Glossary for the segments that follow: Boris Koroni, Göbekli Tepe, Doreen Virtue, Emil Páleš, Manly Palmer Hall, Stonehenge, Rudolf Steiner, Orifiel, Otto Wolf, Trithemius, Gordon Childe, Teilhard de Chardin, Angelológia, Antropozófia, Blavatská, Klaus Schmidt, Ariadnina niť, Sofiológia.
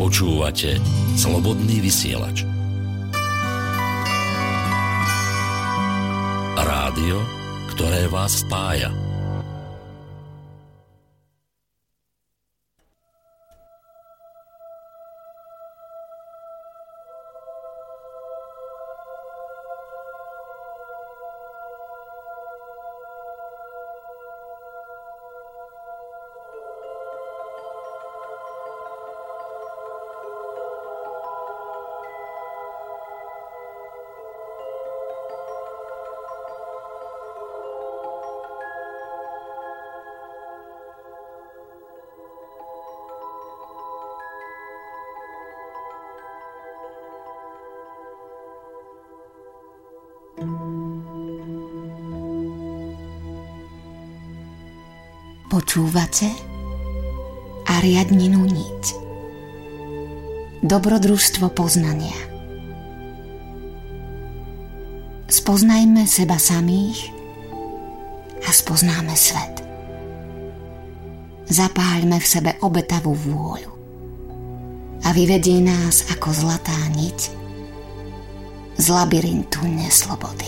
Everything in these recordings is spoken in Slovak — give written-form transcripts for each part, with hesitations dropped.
Počúvate Slobodný vysielač. Rádio, ktoré vás spája. Počúvate Ariadninu niť. Dobrodružstvo poznania. Spoznajme seba samých a spoznáme svet. Zapáľme v sebe obetavú vôľu a vyvedie nás ako zlatá niť z labyrintu neslobody.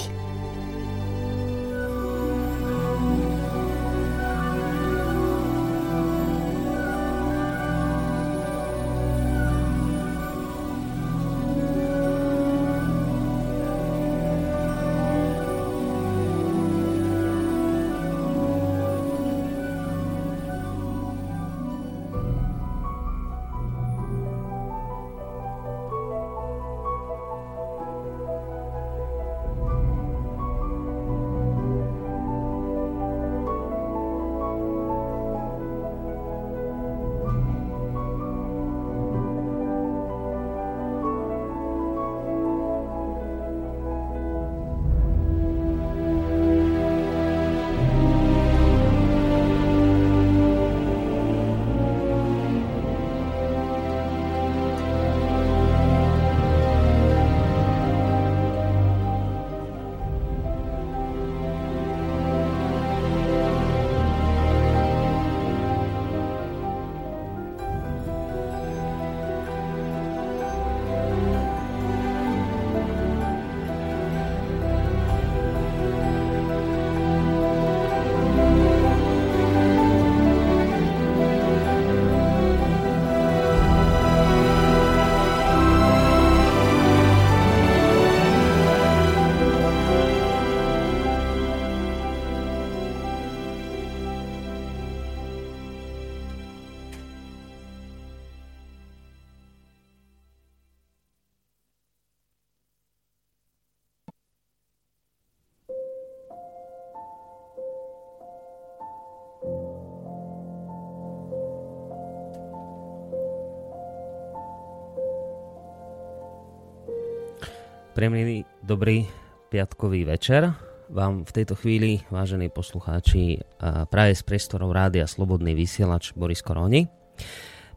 Príjemný dobrý piatkový večer vám v tejto chvíli, vážení poslucháči, práve z priestorov Rádia Slobodný vysielač Boris Koroni.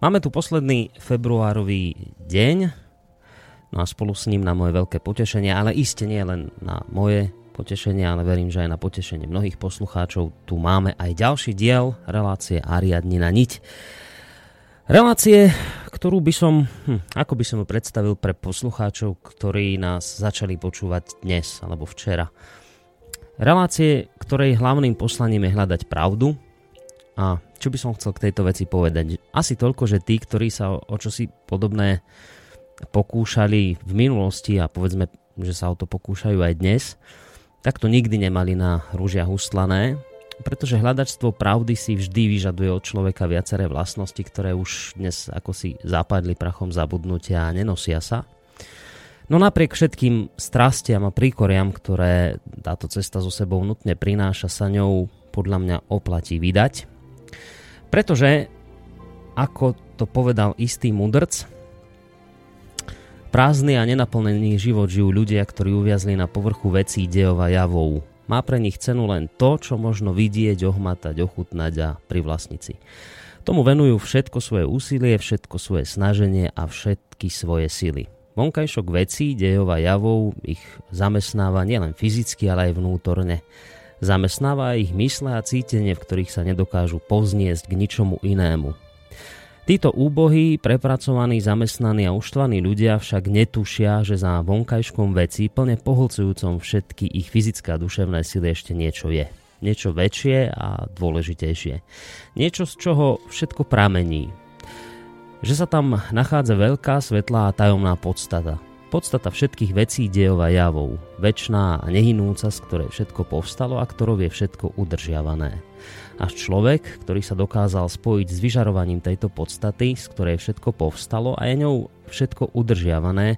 Máme tu posledný februárový deň, no a spolu s ním na moje veľké potešenie, ale iste nie len na moje potešenie, ale verím, že aj na potešenie mnohých poslucháčov, tu máme aj ďalší diel relácie Ariadnina niť. Relácie, ktorú by som, ako by som ju predstavil pre poslucháčov, ktorí nás začali počúvať dnes alebo včera. Relácie, ktorej hlavným poslaním je hľadať pravdu. A čo by som chcel k tejto veci povedať? Asi toľko, že tí, ktorí sa o čosi podobné pokúšali v minulosti a povedzme, že sa o to pokúšajú aj dnes, tak to nikdy nemali na rúžiach ustlané. Pretože hľadačstvo pravdy si vždy vyžaduje od človeka viaceré vlastnosti, ktoré už dnes ako si zapadli prachom zabudnutia a nenosia sa. No napriek všetkým strastiam a príkoriam, ktoré táto cesta so sebou nutne prináša, sa ňou podľa mňa oplatí vydať. Pretože, ako to povedal istý mudrc, prázdny a nenaplnený život žijú ľudia, ktorí uviazli na povrchu vecí, dejov a javov. Má pre nich cenu len to, čo možno vidieť, ohmatať, ochutnať a privlastniť si. Tomu venujú všetko svoje úsilie, všetko svoje snaženie a všetky svoje sily. Vonkajšok vecí, dejov a javov ich zamestnáva nielen fyzicky, ale aj vnútorne. Zamestnáva ich mysle a cítenie, v ktorých sa nedokážu povzniesť k ničomu inému. Títo úbohí, prepracovaní, zamestnaní a uštvaní ľudia však netušia, že za vonkajškom veci plne pohľcujúcom všetky ich fyzické a duševné sily ešte niečo je. Niečo väčšie a dôležitejšie. Niečo, z čoho všetko pramení. Že sa tam nachádza veľká, svetlá a tajomná podstata. Podstata všetkých vecí, dejov a javov. Večná a nehynúca, z ktorej všetko povstalo a ktorou je všetko udržiavané. Až človek, ktorý sa dokázal spojiť s vyžarovaním tejto podstaty, z ktorej všetko povstalo a je ňou všetko udržiavané,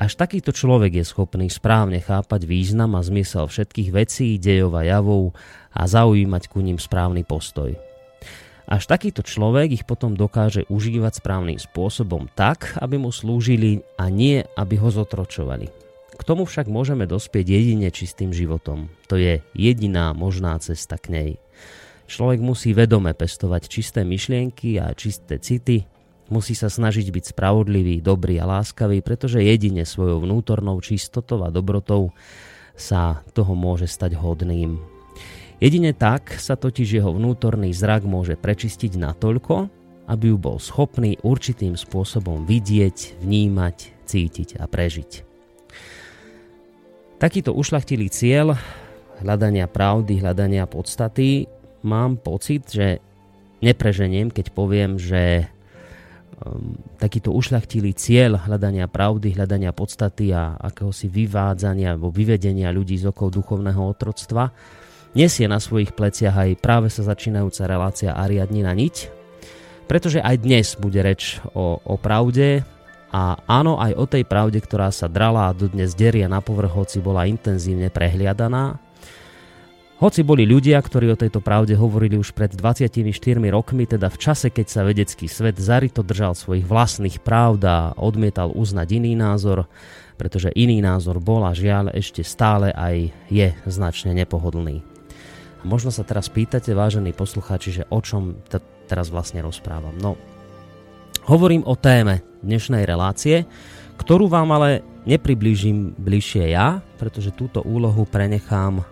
až takýto človek je schopný správne chápať význam a zmysel všetkých vecí, dejov a javov a zaujímať ku nim správny postoj. Až takýto človek ich potom dokáže užívať správnym spôsobom tak, aby mu slúžili a nie, aby ho zotročovali. K tomu však môžeme dospieť jedine čistým životom. To je jediná možná cesta k nej. Človek musí vedome pestovať čisté myšlienky a čisté city. Musí sa snažiť byť spravodlivý, dobrý a láskavý, pretože jedine svojou vnútornou čistotou a dobrotou sa toho môže stať hodným. Jedine tak sa totiž jeho vnútorný zrak môže prečistiť natoľko, aby ju bol schopný určitým spôsobom vidieť, vnímať, cítiť a prežiť. Takýto ušľachtilý cieľ hľadania pravdy, hľadania podstaty, mám pocit, že nepreženiem, keď poviem, že takýto ušľachtilý cieľ hľadania pravdy, hľadania podstaty a akéhosi vyvádzania alebo vyvedenia ľudí z okov duchovného otroctva nesie na svojich pleciach aj práve sa začínajúca relácia Ariadnina niť, pretože aj dnes bude reč o pravde. A áno, aj o tej pravde, ktorá sa drala a dodnes derie na povrch, hoci bola intenzívne prehliadaná. Hoci boli ľudia, ktorí o tejto pravde hovorili už pred 24 rokmi, teda v čase, keď sa vedecký svet zaryto držal svojich vlastných pravd a odmietal uznať iný názor, pretože iný názor bol a žiaľ ešte stále aj je značne nepohodlný. A možno sa teraz pýtate, vážení poslucháči, že o čom teraz vlastne rozprávam. No, hovorím o téme dnešnej relácie, ktorú vám ale nepriblížim bližšie ja, pretože túto úlohu prenechám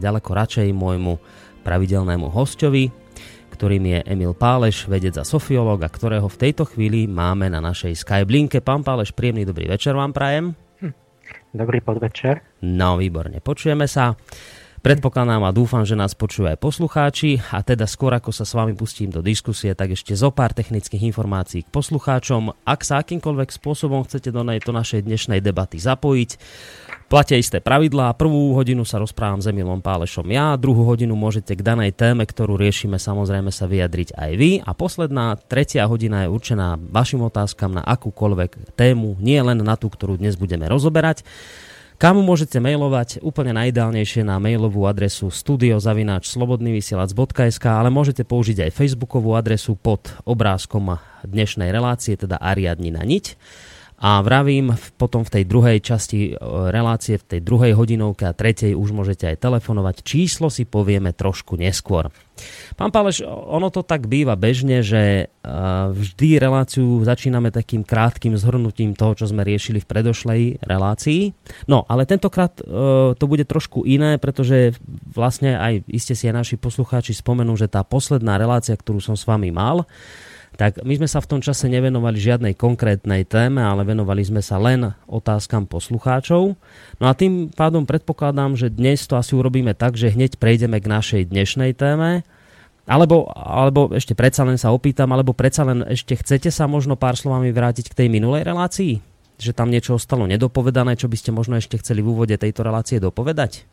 ďaleko radšej môjmu pravidelnému hosťovi, ktorým je Emil Páleš, vedec a sofiológ, a ktorého v tejto chvíli máme na našej Skype linke. Pán Páleš, príjemný dobrý večer vám prajem. Dobrý podvečer. No, výborne, počujeme sa. Predpokladám a dúfam, že nás počujú aj poslucháči, a teda skôr ako sa s vami pustím do diskusie, tak ešte zo pár technických informácií k poslucháčom. Ak sa akýmkoľvek spôsobom chcete do našej dnešnej debaty zapojiť, platia isté pravidlá. Prvú hodinu sa rozprávam s Emilom Pálešom ja, druhú hodinu môžete k danej téme, ktorú riešime, samozrejme sa vyjadriť aj vy, a posledná, tretia hodina je určená vašim otázkam na akúkoľvek tému, nie len na tú, ktorú dnes budeme rozoberať. Kam môžete mailovať? Úplne najideálnejšie na mailovú adresu studio@slobodnyvysielac.sk, ale môžete použiť aj facebookovú adresu pod obrázkom dnešnej relácie, teda Ariadnina niť. A vravím, potom v tej druhej časti relácie, v tej druhej hodinovke a tretej už môžete aj telefonovať. Číslo si povieme trošku neskôr. Pán Páleš, ono to tak býva bežne, že vždy reláciu začíname takým krátkým zhrnutím toho, čo sme riešili v predošlej relácii. No, ale tentokrát to bude trošku iné, pretože vlastne aj iste si aj naši poslucháči spomenú, že tá posledná relácia, ktorú som s vami mal, tak my sme sa v tom čase nevenovali žiadnej konkrétnej téme, ale venovali sme sa len otázkam poslucháčov. No a tým pádom predpokladám, že dnes to asi urobíme tak, že hneď prejdeme k našej dnešnej téme. Alebo ešte predsa len sa opýtam, alebo predsa len ešte chcete sa možno pár slovami vrátiť k tej minulej relácii? Že tam niečo ostalo nedopovedané, čo by ste možno ešte chceli v úvode tejto relácie dopovedať?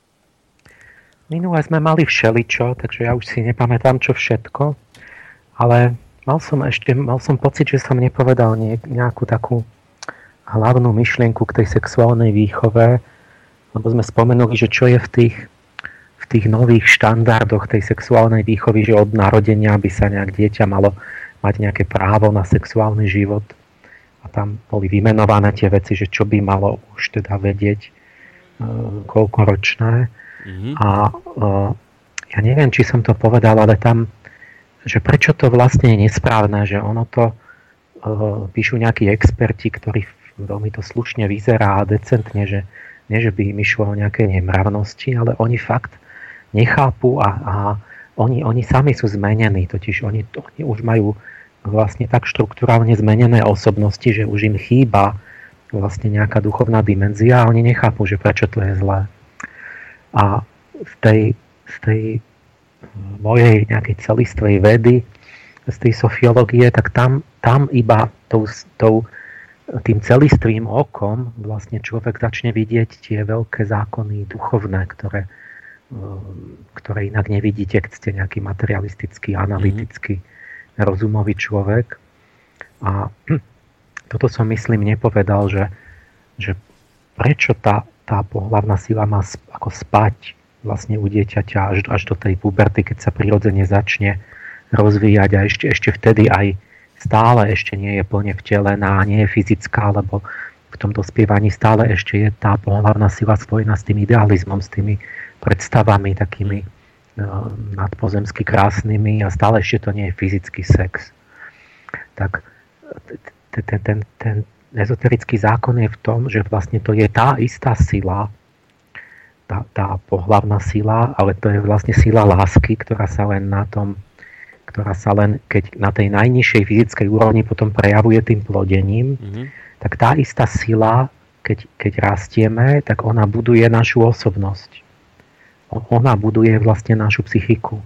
Minule sme mali všeličo, takže ja už si nepamätám čo všetko, ale... Mal som pocit, že som nepovedal nejakú takú hlavnú myšlienku k tej sexuálnej výchove, lebo sme spomenuli, že čo je v tých nových štandardoch tej sexuálnej výchovy, že od narodenia by sa nejak dieťa malo mať nejaké právo na sexuálny život. A tam boli vymenované tie veci, že čo by malo už teda vedieť, koľkoročné. Mm-hmm. A ja neviem, či som to povedal, ale tam... že prečo to vlastne je nesprávne, že ono to píšu nejakí experti, ktorí veľmi to slušne vyzerá a decentne, že nie, že by im išlo o nejaké nemravnosti, ale oni fakt nechápu a oni sami sú zmenení, totiž oni už majú vlastne tak štruktúrálne zmenené osobnosti, že už im chýba vlastne nejaká duchovná dimenzia a oni nechápu, že prečo to je zlé. A z tej mojej nejakej celistvej vedy, z tej sofiológie, tak tam iba tým celistvým okom vlastne človek začne vidieť tie veľké zákony duchovné, ktoré inak nevidíte, keď ste nejaký materialistický, analytický, rozumový človek. A toto som, myslím, nepovedal, že prečo tá pohlavná sila má ako spať vlastne u dieťaťa až do tej puberty, keď sa prirodzene začne rozvíjať a ešte vtedy aj stále ešte nie je plne vtelená, nie je fyzická, lebo v tom dospievaní stále ešte je tá pohlavná sila spojená s tým idealizmom, s tými predstavami takými nadpozemsky krásnymi a stále ešte to nie je fyzický sex. Tak ten ezoterický zákon je v tom, že vlastne to je tá istá sila, tá pohlavná sila, ale to je vlastne sila lásky, ktorá sa len, keď na tej najnižšej fyzickej úrovni potom prejavuje tým plodením, tak tá istá sila, keď rastieme, tak ona buduje našu osobnosť. Ona buduje vlastne našu psychiku.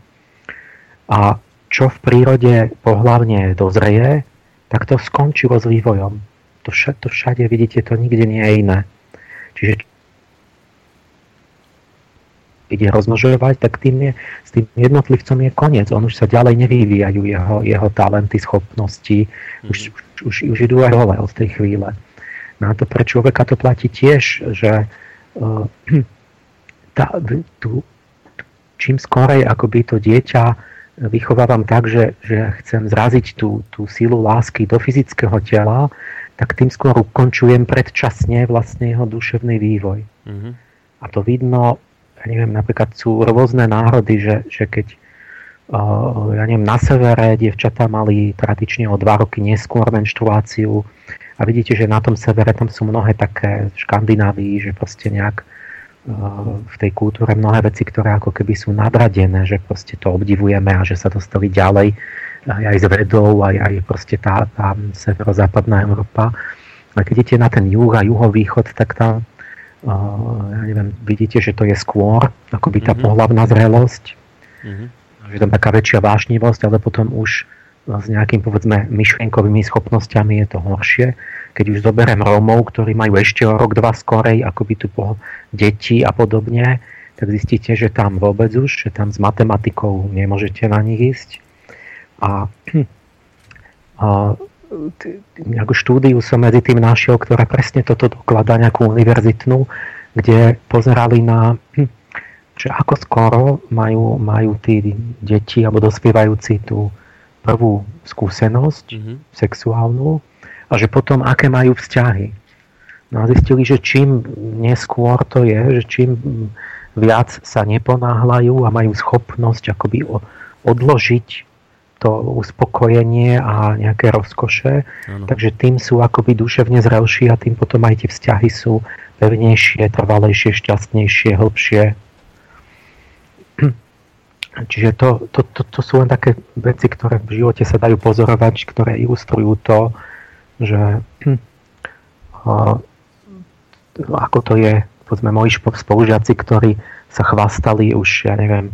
A čo v prírode pohlavne dozrie, tak to skončilo s vývojom. To všade vidíte, to nikde nie je iné. Čiže ide rozmnožovať, tak s tým jednotlivcom je koniec. On už sa ďalej nevyvíjajú jeho talenty, schopnosti. Už idú aj dole od tej chvíle. No a to pre človeka to platí tiež, že čím skorej akoby to dieťa vychovávam tak, že chcem zraziť tú silu lásky do fyzického tela, tak tým skôr ukončujem predčasne vlastne jeho duševný vývoj. A to vidno. Ja neviem, napríklad sú rôzne národy, že keď ja neviem, na severe dievčatá mali tradične o 2 roky neskôr menštruáciu a vidíte, že na tom severe tam sú mnohé také v Škandinávii, že proste nejak v tej kultúre mnohé veci, ktoré ako keby sú nadradené, že proste to obdivujeme a že sa dostali ďalej aj s vedou, aj proste tá severozápadná Európa. A keď idete na ten juh a juhovýchod, tak tam ja neviem, vidíte, že to je skôr akoby tá pohlavná zrelosť, že tam taká väčšia vášnivosť, ale potom už s nejakým, povedzme, myšlienkovými schopnosťami je to horšie. Keď už zoberiem Rómov, ktorí majú ešte o rok, dva skorej, akoby tu deti a podobne, tak zistíte, že tam vôbec už, že tam s matematikou nemôžete na nich ísť. A nejakú štúdiu som medzi tým našiel, ktorá presne toto dokladá, nejakú univerzitnú, kde pozerali na, že ako skoro majú tí deti alebo dospievajúci tú prvú skúsenosť sexuálnu a že potom aké majú vzťahy. No a zistili, že čím neskôr to je, že čím viac sa neponáhľajú a majú schopnosť akoby odložiť to uspokojenie a nejaké rozkoše. Ano. Takže tým sú akoby duševne zrelší a tým potom aj tie vzťahy sú pevnejšie, trvalejšie, šťastnejšie, hlbšie. Čiže to sú len také veci, ktoré v živote sa dajú pozorovať, ktoré ilustrujú to, že ako to je, povedzme, moji spolužiaci, ktorí sa chvástali už, ja neviem,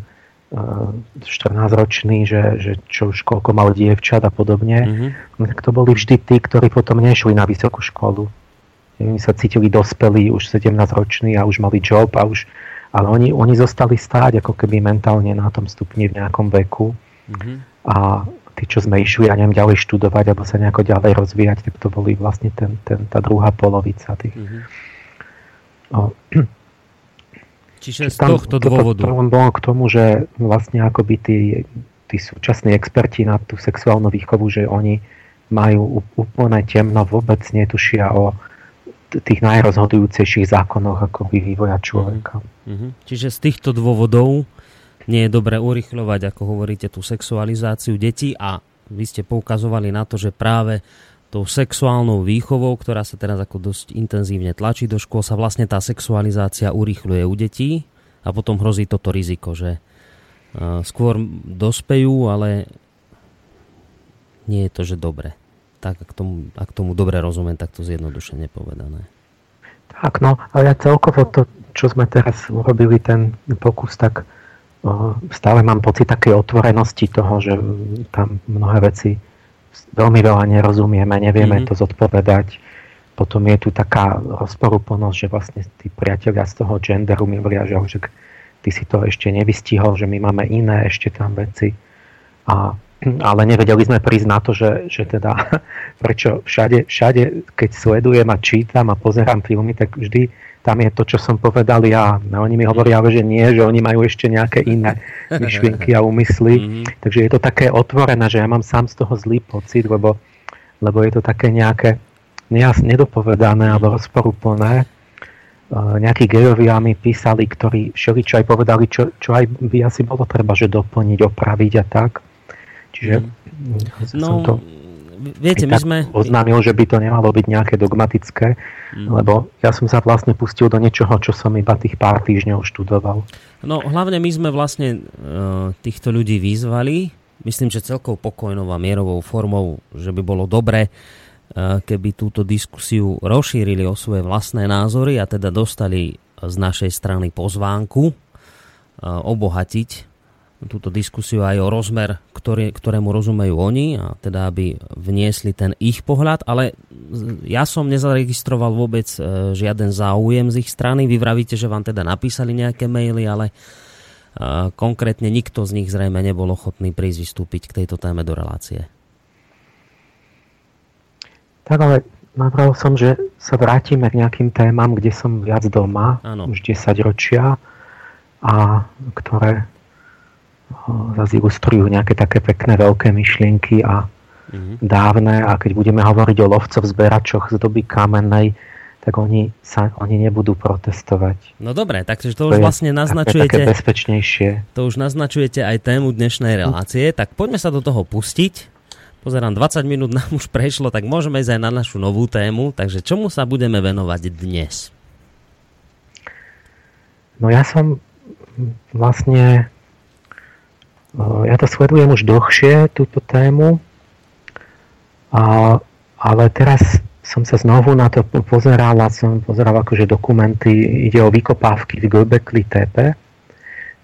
14-ročný, že čo už koľko mal dievčat a podobne, tak to boli vždy tí, ktorí potom nešli na vysokú školu. Oni sa cítili dospelí, už 17-roční a už mali job, ale oni zostali stáť ako keby mentálne na tom stupni v nejakom veku. A tí, čo sme išli, ja neviem, ďalej študovať alebo sa nejako ďalej rozvíjať, tak to boli vlastne tá druhá polovica tých. Čiže z tohto dôvodu. To bolo k tomu, že vlastne akoby tí súčasní experti na tú sexuálnu výchovu, že oni majú úplne temno, vôbec netušia o tých najrozhodujúcejších zákonoch akoby vývoja človeka. Čiže z týchto dôvodov nie je dobré urýchľovať, ako hovoríte, tú sexualizáciu detí a vy ste poukazovali na to, že práve tou sexuálnou výchovou, ktorá sa teraz ako dosť intenzívne tlačí do škôl, sa vlastne tá sexualizácia urýchľuje u detí a potom hrozí toto riziko, že skôr dospejú, ale nie je to, že dobre. Tak, ak tomu dobre rozumiem, tak to zjednodušene povedané. Tak, no, ale ja celkovo to, čo sme teraz urobili, ten pokus, tak stále mám pocit takej otvorenosti toho, že tam mnohé veci veľmi veľa nerozumieme, nevieme to zodpovedať. Potom je tu taká rozporúplnosť, že vlastne tí priatelia z toho genderu mi hovoria, že ty si to ešte nevystihol, že my máme iné ešte tam veci. Ale nevedeli sme prísť na to, že teda prečo všade, keď sledujem a čítam a pozerám filmy, tak vždy tam je to, čo som povedal ja. A oni mi hovoria, že nie, že oni majú ešte nejaké iné myšlienky a úmysly. Takže je to také otvorené, že ja mám sám z toho zlý pocit, lebo je to také nejaké nedopovedané alebo rozporúplné. Nejakí gejovia mi písali, ktorí všeličo aj povedali, čo aj by asi bolo treba, že doplniť, opraviť a tak. Čiže som to viete, oznámil, že by to nemalo byť nejaké dogmatické, lebo ja som sa vlastne pustil do niečoho, čo som iba tých pár týždňov študoval. No hlavne my sme vlastne týchto ľudí vyzvali, myslím, že celkou pokojnou a mierovou formou, že by bolo dobre, keby túto diskusiu rozšírili o svoje vlastné názory a teda dostali z našej strany pozvánku obohatiť túto diskusiu aj o rozmer, ktorému rozumejú oni a teda aby vniesli ten ich pohľad, ale ja som nezaregistroval vôbec žiaden záujem z ich strany. Vy vravíte, že vám teda napísali nejaké maily, ale konkrétne nikto z nich zrejme nebol ochotný prísť vystúpiť k tejto téme do relácie. Tak ale navrhol som, že sa vrátime k nejakým témam, kde som viac doma, už 10 ročia, a ktoré zase ilustrujú nejaké také pekné veľké myšlienky a dávne, a keď budeme hovoriť o lovcoch, zberačoch z doby kamennej, tak oni nebudú protestovať. No dobre, takže to už vlastne naznačujete. Také bezpečnejšie. To už naznačujete aj tému dnešnej relácie, tak poďme sa do toho pustiť. Pozerám, 20 minút nám už prešlo, tak môžeme ísť aj na našu novú tému. Takže čomu sa budeme venovať dnes? No ja som vlastne... Ja to sledujem už dlhšie, túto tému. Ale teraz som sa znovu na to pozeral a som pozeral akože dokumenty. Ide o vykopávky v Göbekli Tepe,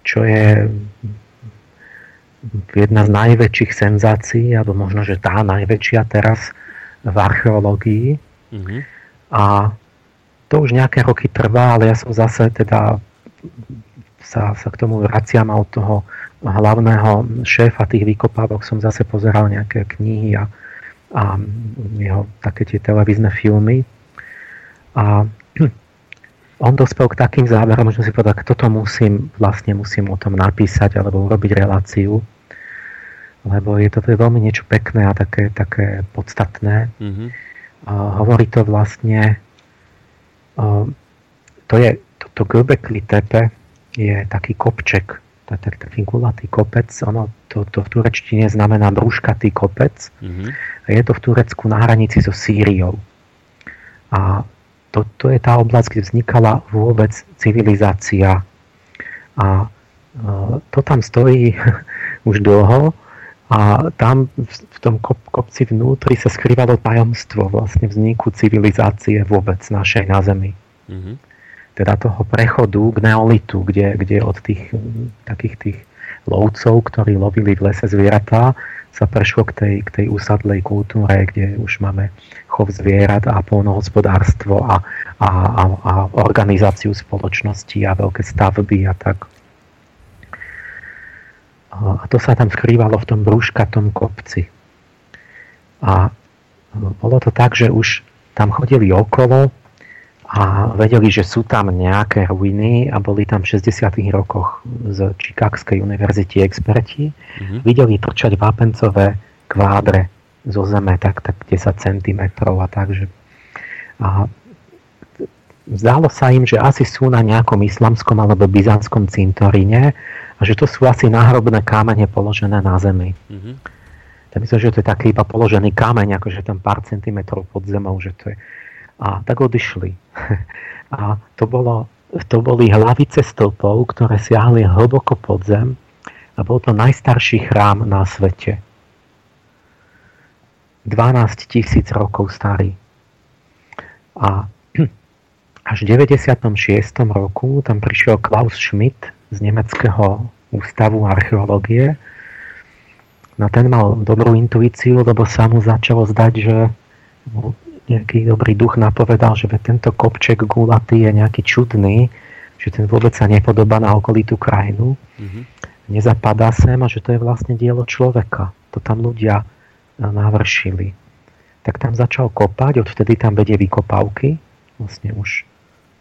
čo je... jedna z najväčších senzácií, alebo možno, že tá najväčšia teraz v archeológii. A to už nejaké roky trvá, ale ja som zase teda sa k tomu vraciam a od toho hlavného šéfa tých vykopávok som zase pozeral nejaké knihy a jeho také tie televízne filmy. A on dospel k takým záverom, že som si povedal, toto musím o tom napísať alebo urobiť reláciu. Lebo je to veľmi niečo pekné a také podstatné. Hovorí to vlastne... To Göbekli Tepe je taký kopček, taký gulatý kopec. Ono to v turečtine znamená brúškatý kopec. A je to v Turecku na hranici so Sýriou. A to je tá oblasť, kde vznikala vôbec civilizácia. A to tam stojí už dlho. A tam v tom kopci vnútri sa skrývalo tajomstvo vlastne vzniku civilizácie vôbec našej na Zemi. Teda toho prechodu k neolitu, kde od tých takých tých lovcov, ktorí lovili v lese zvieratá, sa prešlo k tej usadlej kultúre, kde už máme chov zvierat a poľnohospodárstvo a organizáciu spoločnosti a veľké stavby a tak. A to sa tam skrývalo v tom brúškatom kopci. A bolo to tak, že už tam chodili okolo a vedeli, že sú tam nejaké ruiny, a boli tam v 60. rokoch z Chicagskej univerzity experti. Videli trčať vápencové kvádre zo zeme, tak 10 cm a tak. A zdálo sa im, že asi sú na nejakom islamskom alebo byzantskom cintoríne a že to sú asi náhrobné kamene položené na zemi. Tak myslím, že to je taký iba položený kameň, akože tam pár centimetrov pod zemou, že to je. A tak odišli. A to boli hlavice stĺpov, ktoré siahli hlboko pod zem, a bol to najstarší chrám na svete. 12 000 rokov starý. A až v 96. roku tam prišiel Klaus Schmidt z Nemeckého ústavu archeológie. No ten mal dobrú intuíciu, lebo sa mu začalo zdať, že nejaký dobrý duch napovedal, že tento kopček gulatý je nejaký čudný, že ten vôbec sa nepodobá na okolitú krajinu. Mm-hmm. Nezapadá sem a že to je vlastne dielo človeka. To tam ľudia navršili. Tak tam začal kopať, odvtedy tam vedie vykopávky, vlastne už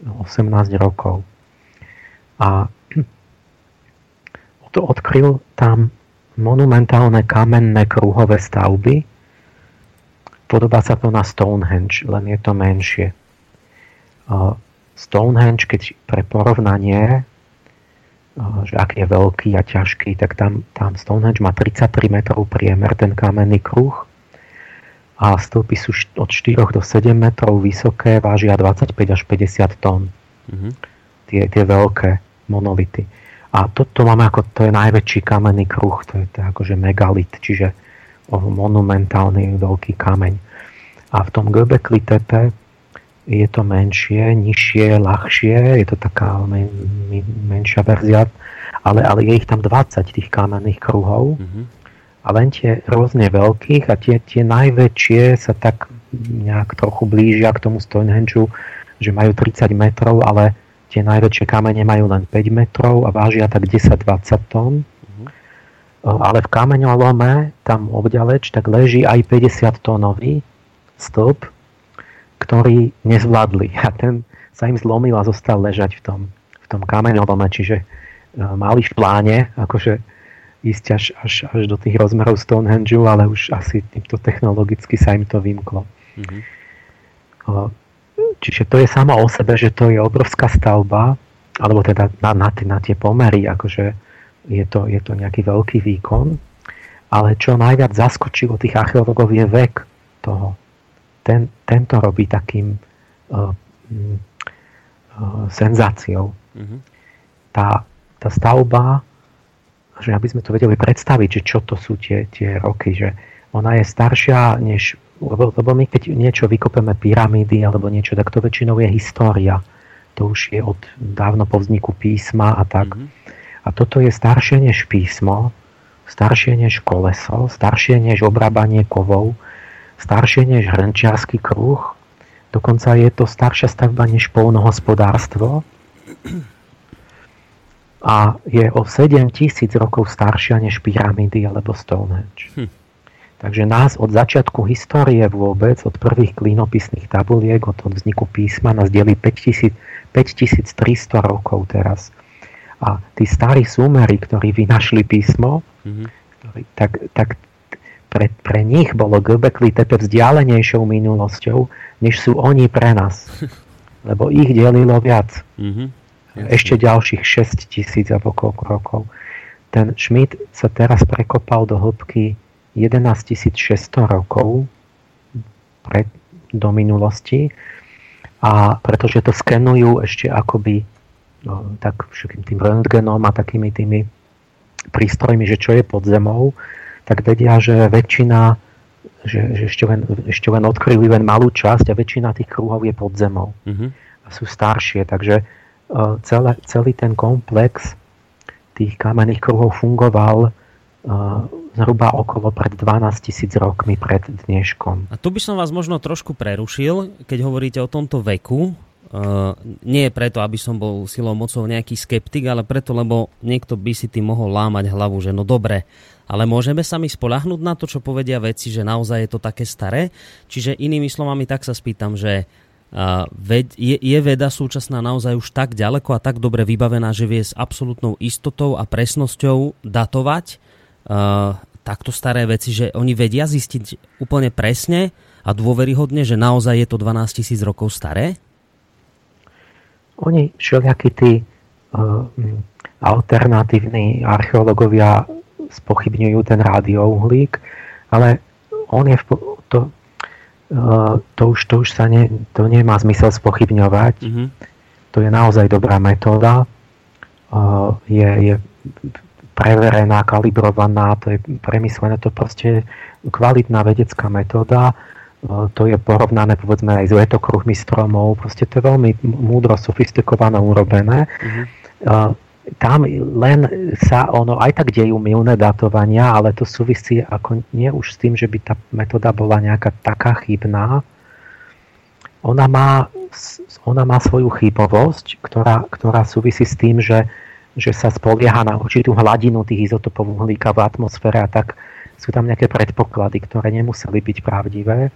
18 rokov. A to odkryl tam monumentálne kamenné kruhové stavby. Podobá sa to na Stonehenge, len je to menšie. Stonehenge, keď pre porovnanie, že ak je veľký a ťažký, tak tam Stonehenge má 33 metrov priemer, ten kamenný kruh. A stĺpy sú od 4 do 7 metrov vysoké, vážia 25 až 50 tón. Mm-hmm. Tie veľké monolity. A toto máme ako, to je najväčší kamenný kruh, to je akože megalit, čiže monumentálny veľký kameň. A v tom Göbekli Tepe je to menšie, nižšie, ľahšie, je to taká menšia verzia, ale je ich tam 20 tých kamenných kruhov. Mm-hmm. A len tie rôzne veľkých a tie najväčšie sa tak nejak trochu blížia k tomu Stonehenge, že majú 30 metrov, ale tie najväčšie kamene majú len 5 metrov a vážia tak 10-20 tón. Mm-hmm. Ale v kameňolome, tam obďaleč, tak leží aj 50 tónový stĺp, ktorý nezvládli. A ten sa im zlomil a zostal ležať v tom kameňolome. Čiže mali v pláne akože ísť až do tých rozmerov Stonehenge, ale už asi týmto technologicky sa im to vymklo. Mm-hmm. Čiže to je sama o sebe, že to je obrovská stavba, alebo teda na tie pomery, akože je to nejaký veľký výkon, ale čo najviac zaskočilo tých archeológov je vek toho. Tento robí takým senzáciou. Mm-hmm. Tá stavba, že aby sme to vedeli predstaviť, že čo to sú tie roky, že ona je staršia než... Lebo my keď niečo vykopeme, pyramídy alebo niečo, tak to väčšinou je história. To už je od dávno po vzniku písma a tak. Mm-hmm. A toto je staršie než písmo, staršie než koleso, staršie než obrábanie kovov, staršie než hrnčiarsky kruh. Dokonca je to staršia stavba než poľnohospodárstvo. A je o 7 000 rokov staršia než pyramidy alebo Stonehenge. Hm. Takže nás od začiatku histórie vôbec, od prvých klinopisných tabuliek, od vzniku písma, nás delí 5300 rokov teraz. A tí starí Sumeri, ktorí vynašli písmo, mm-hmm. tak pre nich bolo Göbekli Tepe vzdialenejšou minulosťou, než sú oni pre nás. Lebo ich delilo viac. Mm-hmm. Ešte ďalších 6000 a pokoľko rokov. Ten Schmidt sa teraz prekopal do hĺbky 11 600 rokov do minulosti, a pretože to skenujú ešte akoby tak všetkým tým röntgenom a takými tými prístrojmi, že čo je pod zemou, tak vedia, že väčšina, že ešte len odkryli len malú časť a väčšina tých krúhov je pod zemou. Mm-hmm. A sú staršie, takže celý ten komplex tých kamenných krúhov fungoval zhruba okolo pred 12 000 rokmi pred dneškom. A tu by som vás možno trošku prerušil, keď hovoríte o tomto veku. Nie preto, aby som bol silou mocou nejaký skeptik, ale preto, lebo niekto by si tým mohol lámať hlavu, že no dobre, ale môžeme sa mi spoľahnúť na to, čo povedia vedci, že naozaj je to také staré? Čiže inými slovami, tak sa spýtam, že je veda súčasná naozaj už tak ďaleko a tak dobre vybavená, že vie s absolútnou istotou a presnosťou datovať takto staré veci, že oni vedia zistiť úplne presne a dôveryhodne, že naozaj je to 12 000 rokov staré? Oni všelijakí tí alternatívni archeológovia spochybňujú ten rádiouhlík, ale on je to nemá zmysel spochybňovať. Mm-hmm. To je naozaj dobrá metóda. Je preverená, kalibrovaná, to je premyslené, to proste kvalitná vedecká metóda. To je porovnané povedzme aj s letokruhmi stromov, proste to je veľmi múdro, sofistikované, urobené. Tam len sa ono aj tak dejú mylné datovania, ale to súvisí ako nie už s tým, že by tá metóda bola nejaká taká chybná. Ona má svoju chybovosť, ktorá súvisí s tým, že sa spolieha na určitú hladinu tých izotopov uhlíka v atmosfére a tak sú tam nejaké predpoklady, ktoré nemuseli byť pravdivé.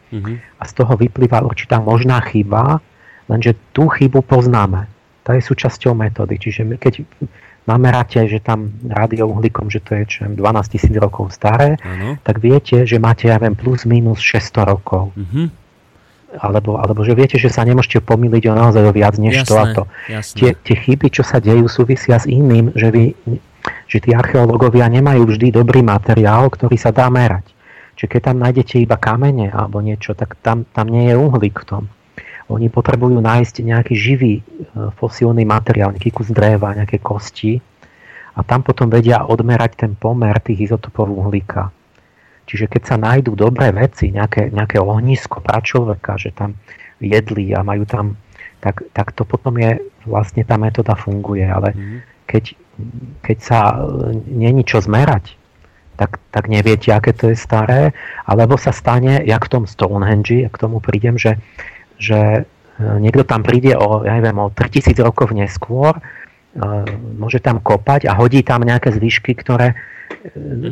A z toho vyplýva určitá možná chyba, lenže tú chybu poznáme. Tá je súčasťou metódy. Čiže keď nameráte, že tam radiouhlíkom, že to je 12 000 rokov staré, ano. Tak viete, že máte, plus minus 600 rokov. Uh-huh. Alebo že viete, že sa nemôžete pomýliť naozaj o viac než jasné, to a to. Tie chyby, čo sa dejú, súvisia s iným, že tí archeológovia nemajú vždy dobrý materiál, ktorý sa dá merať. Čiže keď tam nájdete iba kamene alebo niečo, tak tam nie je uhlík v tom. Oni potrebujú nájsť nejaký živý fosílny materiál, nejaký kus dreva, nejaké kosti a tam potom vedia odmerať ten pomer tých izotopov uhlíka. Čiže keď sa nájdú dobré veci, nejaké ohnisko pračoveka, že tam jedli a majú tam, tak to potom je, vlastne tá metóda funguje, ale keď sa není čo zmerať, tak neviete, aké to je staré, alebo sa stane, jak v tom Stonehenge, ja k tomu prídem, že niekto tam príde o 3000 rokov neskôr, môže tam kopať a hodí tam nejaké zvyšky, ktoré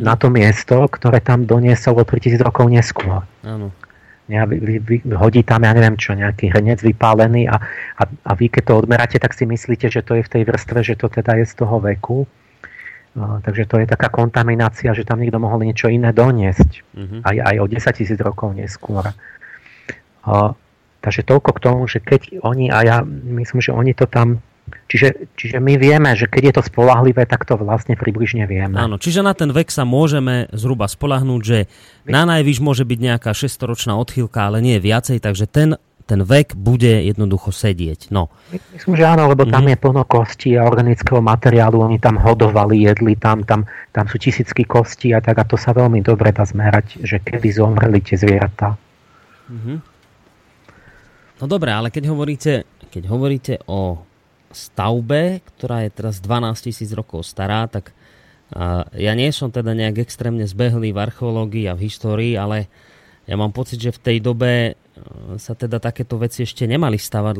na to miesto, ktoré tam doniesol o 3000 rokov neskôr. Áno. Hodí tam, nejaký hrnec vypálený a vy, keď to odmeráte, tak si myslíte, že to je v tej vrstve, že to teda je z toho veku. Takže to je taká kontaminácia, že tam niekto mohol niečo iné doniesť. Aj o 10 000 rokov neskôr. Takže toľko k tomu, že keď oni, a ja myslím, že oni to tam... Čiže my vieme, že keď je to spoľahlivé, tak to vlastne približne vieme. Áno, čiže na ten vek sa môžeme zhruba spoľahnúť, že na najvyš môže byť nejaká 6-ročná odchýlka, ale nie viacej, takže ten vek bude jednoducho sedieť. No. Myslím, že áno, lebo tam je plno kostí a organického materiálu, oni tam hodovali, jedli, tam sú tisícky kostí a tak, a to sa veľmi dobre dá zmerať, že kedy zomreli tie zvieratá. No dobré, ale keď hovoríte o stavbe, ktorá je teraz 12 000 rokov stará, tak ja nie som teda nejak extrémne zbehlý v archeológii a v histórii, ale ja mám pocit, že v tej dobe sa teda takéto veci ešte nemali stavať,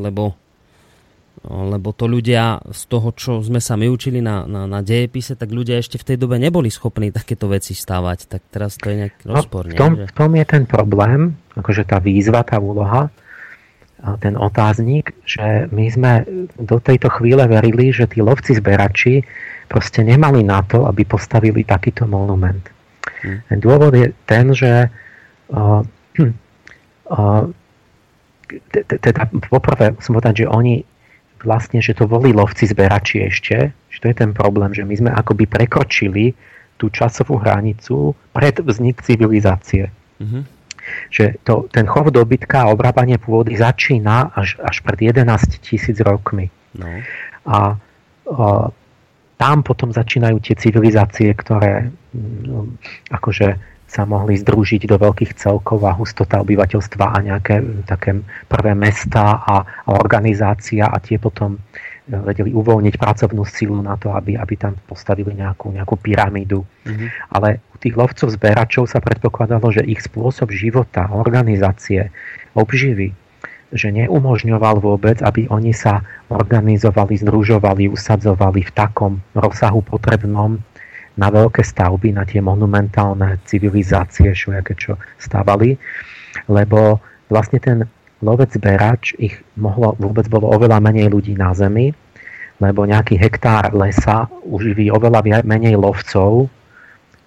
lebo to ľudia z toho, čo sme sa my učili na dejepise, tak ľudia ešte v tej dobe neboli schopní takéto veci stavať. Tak teraz to je nejak rozporné. V tom je ten problém, akože tá výzva, tá úloha, ten otáznik, že my sme do tejto chvíle verili, že tí lovci-zberači proste nemali na to, aby postavili takýto monument. Ten dôvod je ten, že teda poprvé som povedať, že oni vlastne, že to boli lovci-zberači ešte, že to je ten problém, že my sme akoby prekročili tú časovú hranicu pred vznik civilizácie. Že ten chov dobytka a obrábanie pôdy začína až pred 11 000 rokmi. No. A tam potom začínajú tie civilizácie, ktoré akože sa mohli združiť do veľkých celkov a hustota obyvateľstva a nejaké také prvé mestá a organizácia a tie potom vedeli uvoľniť pracovnú silu na to, aby tam postavili nejakú pyramídu. Ale u tých lovcov zberačov sa predpokladalo, že ich spôsob života, organizácie, obživy, že neumožňoval vôbec, aby oni sa organizovali, združovali, usadzovali v takom rozsahu potrebnom na veľké stavby, na tie monumentálne civilizácie, čo stávali, lebo vlastne ten lovec-berač, ich bolo oveľa menej ľudí na zemi, lebo nejaký hektár lesa uživí oveľa menej lovcov,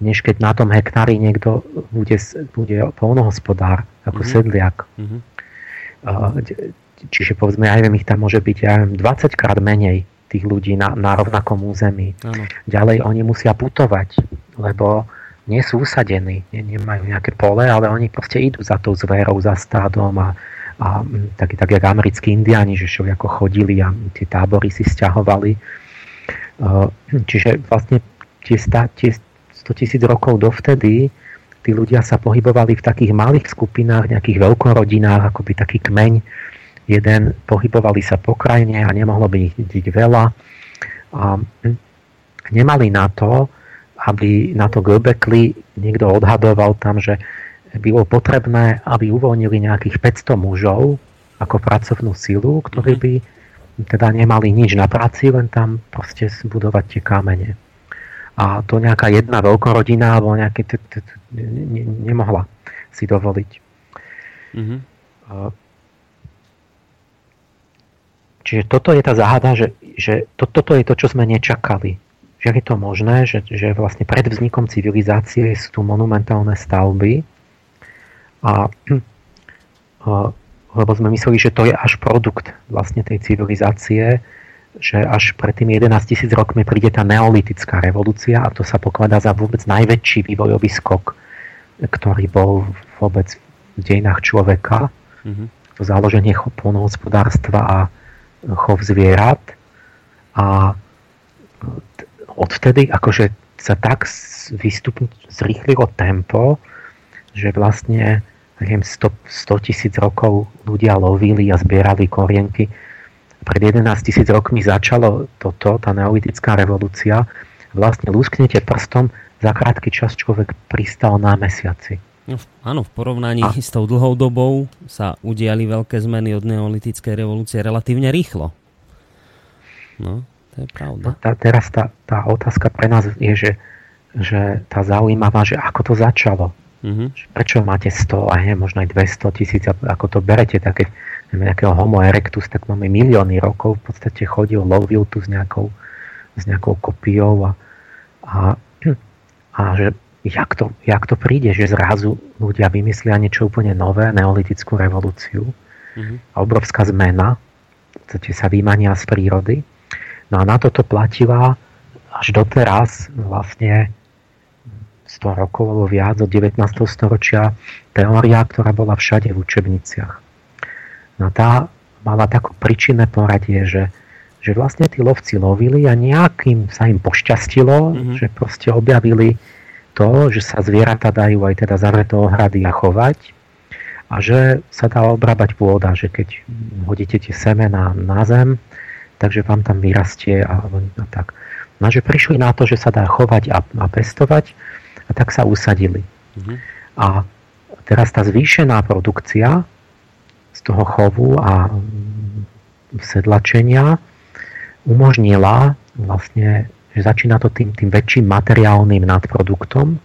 než keď na tom hektári niekto bude poľnohospodár, ako sedliak. Čiže povedzme, ich tam môže byť 20 krát menej tých ľudí na rovnakom území. Ano. Ďalej oni musia putovať, lebo nie sú usadení, nemajú nejaké pole, ale oni proste idú za tou zvérou, za stádom a tak jak americkí indiáni, že ako chodili a tie tábory si sťahovali. Čiže vlastne či 100 000 rokov dovtedy tí ľudia sa pohybovali v takých malých skupinách, nejakých veľkorodinách, akoby taký kmeň jeden, pohybovali sa po krajine a nemohlo by ich byť veľa. A nemali na to, aby na to Göbekli niekto odhadoval tam, že bolo potrebné, aby uvoľnili nejakých 500 mužov ako pracovnú silu, ktorí by teda nemali nič na práci, len tam proste budovať tie kamene. A to nejaká jedna veľkorodina alebo nejaké nemohla si dovoliť. Mm-hmm. Čiže toto je tá záhada, že toto je to, čo sme nečakali. Že je to možné, že vlastne pred vznikom civilizácie sú tu monumentálne stavby a lebo sme mysleli, že to je až produkt vlastne tej civilizácie, že až pred tými 11 000 rokmi príde tá neolitická revolúcia a to sa pokladá za vôbec najväčší vývojový skok, ktorý bol vôbec v dejinách človeka. Mm-hmm. To založenie poľnohospodárstva a chov zvierat. A odvtedy akože sa tak výstupne zrýchlilo tempo, že vlastne 100 000 rokov ľudia lovili a zbierali korienky. Pred 11 000 rokmi začalo toto, tá neolitická revolúcia. Vlastne lusknete prstom, za krátky čas človek pristal na mesiaci. No, áno, v porovnaní s tou dlhou dobou sa udiali veľké zmeny od neolitickej revolúcie relatívne rýchlo. No, to je pravda. Teraz tá otázka pre nás je, že tá zaujímavá, že ako to začalo. Mm-hmm. Prečo máte 100 a možno aj 200 000, ako to berete, také nejakého homo erectus, tak máme milióny rokov, v podstate chodil, lovil tu s nejakou kopiou a že jak to príde, že zrazu ľudia vymyslia niečo úplne nové, neolitickú revolúciu, mm-hmm. a obrovská zmena, v podstate sa vymania z prírody. No a na toto platila až doteraz vlastne 100 rokov alebo viac od 19. storočia teória, ktorá bola všade v učebniciach. No tá mala takú príčinné poradie, že vlastne tí lovci lovili a nejakým sa im pošťastilo, že proste objavili to, že sa zvieratá dajú aj teda zavrieť do ohrady a chovať a že sa dá obrábať pôda, že keď hodíte tie semená na zem, takže vám tam vyrastie a tak. No že prišli na to, že sa dá chovať a pestovať. A tak sa usadili. Mm-hmm. A teraz tá zvýšená produkcia z toho chovu a sedlačenia umožnila vlastne, že začína to tým väčším materiálnym nadproduktom,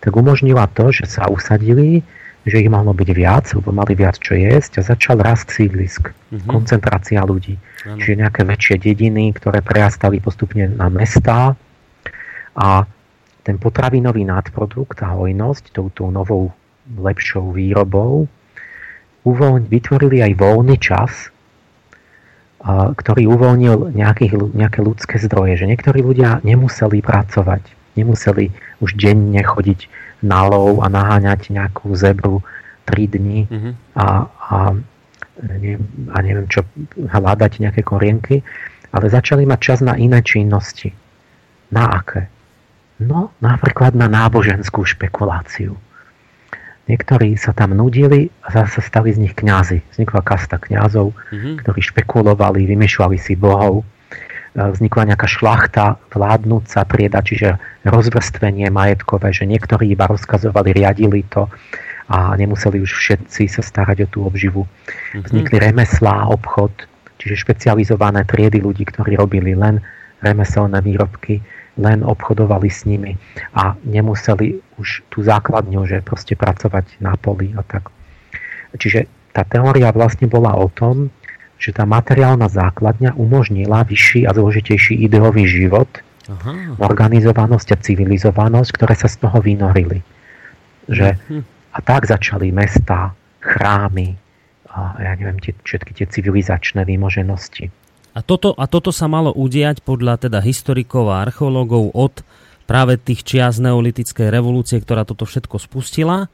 tak umožnila to, že sa usadili, že ich mohlo byť viac, lebo mali viac čo jesť a začal rast sídlisk, koncentrácia ľudí. Mm-hmm. Čiže nejaké väčšie dediny, ktoré prerastali postupne na mestá a ten potravinový nadprodukt a hojnosť touto novou, lepšou výrobou vytvorili aj voľný čas, ktorý uvoľnil nejaké ľudské zdroje. Že niektorí ľudia nemuseli pracovať, nemuseli už denne chodiť na lov a naháňať nejakú zebru 3 dni a neviem čo, hľadať nejaké korienky, ale začali mať čas na iné činnosti. Na aké? No, napríklad na náboženskú špekuláciu. Niektorí sa tam nudili a zase stali z nich kňazi. Vznikla kasta kňazov, ktorí špekulovali, vymýšľali si bohov. Vznikla nejaká šľachta, vládnúca trieda, čiže rozvrstvenie majetkové, že niektorí iba rozkazovali, riadili to a nemuseli už všetci sa starať o tú obživu. Vznikli remeslá, obchod, čiže špecializované triedy ľudí, ktorí robili len remeselné výrobky, len obchodovali s nimi a nemuseli už tú základňu, že proste pracovať na poli a tak. Čiže tá teória vlastne bola o tom, že tá materiálna základňa umožnila vyšší a zložitejší ideový život, organizovanosť a civilizovanosť, ktoré sa z toho vynorili. Že, a tak začali mestá, chrámy a ja neviem, všetky tie civilizačné vymoženosti. A toto sa malo udiať podľa teda historikov a archeológov od práve tých čias neolitickej revolúcie, ktorá toto všetko spustila.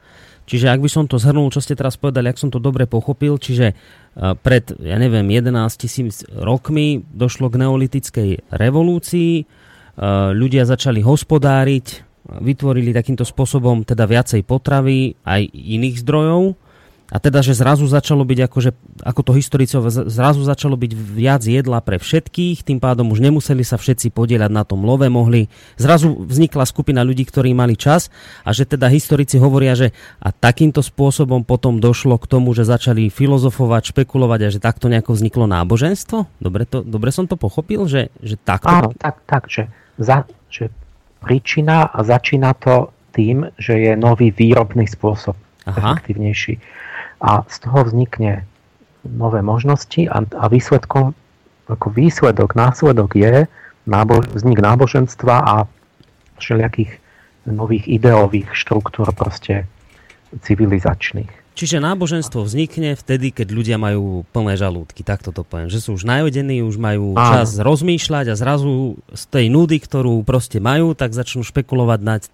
Čiže ak by som to zhrnul, čo ste teraz povedali, ak som to dobre pochopil, čiže pred, 11 000 rokmi došlo k neolitickej revolúcii, ľudia začali hospodáriť, vytvorili takýmto spôsobom teda viacej potravy aj iných zdrojov a teda, že zrazu začalo byť, akože, ako to historicov, zrazu začalo byť viac jedla pre všetkých, tým pádom už nemuseli sa všetci podieľať na tom love, mohli, zrazu vznikla skupina ľudí, ktorí mali čas a že teda historici hovoria, že a takýmto spôsobom potom došlo k tomu, že začali filozofovať, špekulovať a že takto nejako vzniklo náboženstvo? Dobre som to pochopil, že takto? Áno, takže príčina a začína to tým, že je nový výrobný spôsob efektívnejší. A z toho vznikne nové možnosti a výsledkom, ako výsledok, následok je vznik náboženstva a všelijakých nových ideových štruktúr proste civilizačných. Čiže náboženstvo vznikne vtedy, keď ľudia majú plné žalúdky, takto to poviem. Že sú už najodení, už majú čas rozmýšľať a zrazu z tej nudy, ktorú proste majú, tak začnú špekulovať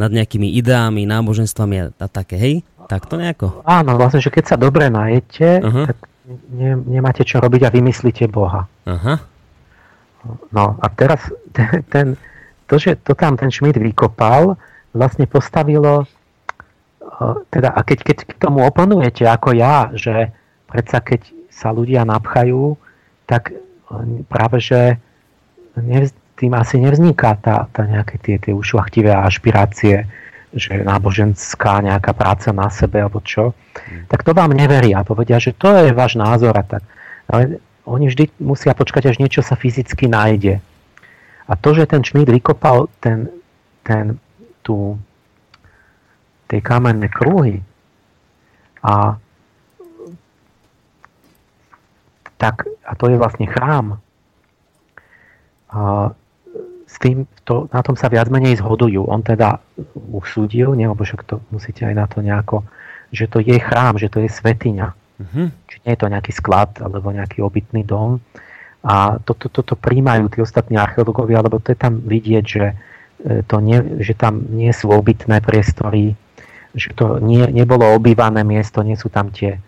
nad nejakými ideami, náboženstvami a také, hej? Tak to nejako? Áno, vlastne, že keď sa dobre najete, tak nemáte čo robiť a vymyslíte Boha. Aha. No a teraz ten Schmidt vykopal, vlastne postavilo... Teda, a keď tomu oponujete ako ja, že predsa keď sa ľudia napchajú, tak práve, že tým asi nevzniká tá nejaké tie ušľachtivé ašpirácie, že náboženská nejaká práca na sebe alebo čo, tak to vám neveria. Povedia, že to je váš názor a tak. Ale oni vždy musia počkať, až niečo sa fyzicky nájde. A to, že ten Schmidt vykopal tie kamenné kruhy a to je vlastne chrám a s tým na tom sa viac menej zhodujú. On teda usúdil, alebo však to musíte aj na to nejako, že to je chrám, že to je svätyňa, či nie je to nejaký sklad alebo nejaký obytný dom a toto príjmajú tí ostatní archeológovia, lebo to je tam vidieť, že tam nie sú obytné priestory, že to nebolo obývané miesto, nie sú tam tie,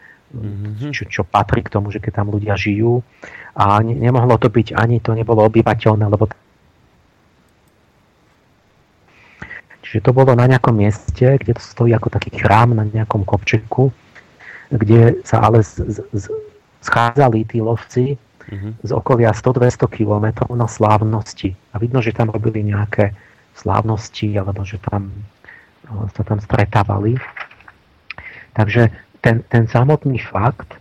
čo patrí k tomu, že keď tam ľudia žijú. A nemohlo to byť, ani to nebolo obývateľné, lebo čiže to bolo na nejakom mieste, kde to stojí ako taký chrám na nejakom kopčeku, kde sa ale schádzali tí lovci z okolia 100-200 kilometrov na slávnosti. A vidno, že tam robili nejaké slávnosti, alebo že sa tam stretávali. Takže ten samotný fakt,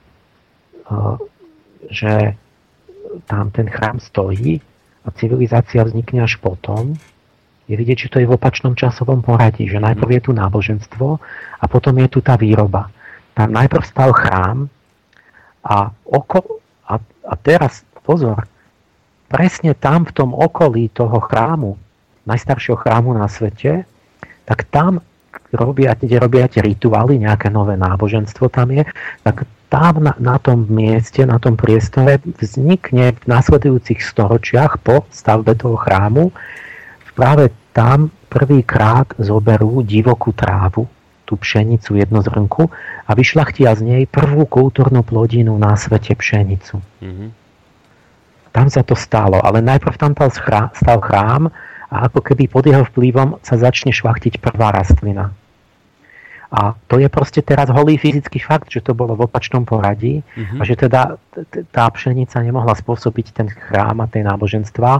že tam ten chrám stojí a civilizácia vznikne až potom, je vidieť, že to je v opačnom časovom poradí, že najprv je tu náboženstvo a potom je tu tá výroba. Tam najprv stal chrám a teraz pozor, presne tam v tom okolí toho chrámu, najstaršieho chrámu na svete, tak tam, kde robia tie rituály, nejaké nové náboženstvo tam je, tak tam na tom mieste, na tom priestore vznikne v nasledujúcich storočiach po stavbe toho chrámu práve tam prvýkrát zoberú divokú trávu, tú pšenicu jednozrnku a vyšľachtia z nej prvú kultúrnu plodinu na svete, pšenicu. Tam sa to stalo, ale najprv tam stal chrám a ako keby pod jeho vplyvom sa začne šľachtiť prvá rastlina. A to je proste teraz holý fyzický fakt, že to bolo v opačnom poradí a že teda tá pšenica nemohla spôsobiť ten chrám a tie náboženstva,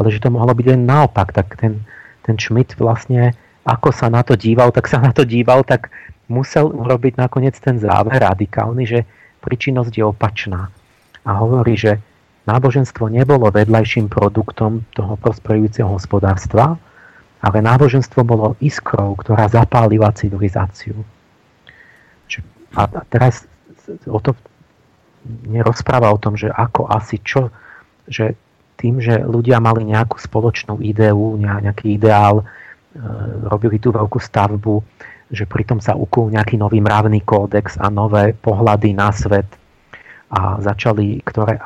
ale že to mohlo byť len naopak. Tak ten Schmidt vlastne, ako sa na to díval, tak musel urobiť nakoniec ten záver radikálny, že príčinnosť je opačná. A hovorí, že náboženstvo nebolo vedľajším produktom toho prosperujúceho hospodárstva, ale náboženstvo bolo iskrou, ktorá zapálila civilizáciu. A teraz nerozpráva o tom, že ako asi čo, že tým, že ľudia mali nejakú spoločnú ideu, nejaký ideál, robili tú veľkú stavbu, že pritom sa ukul nejaký nový mravný kódex a nové pohľady na svet, a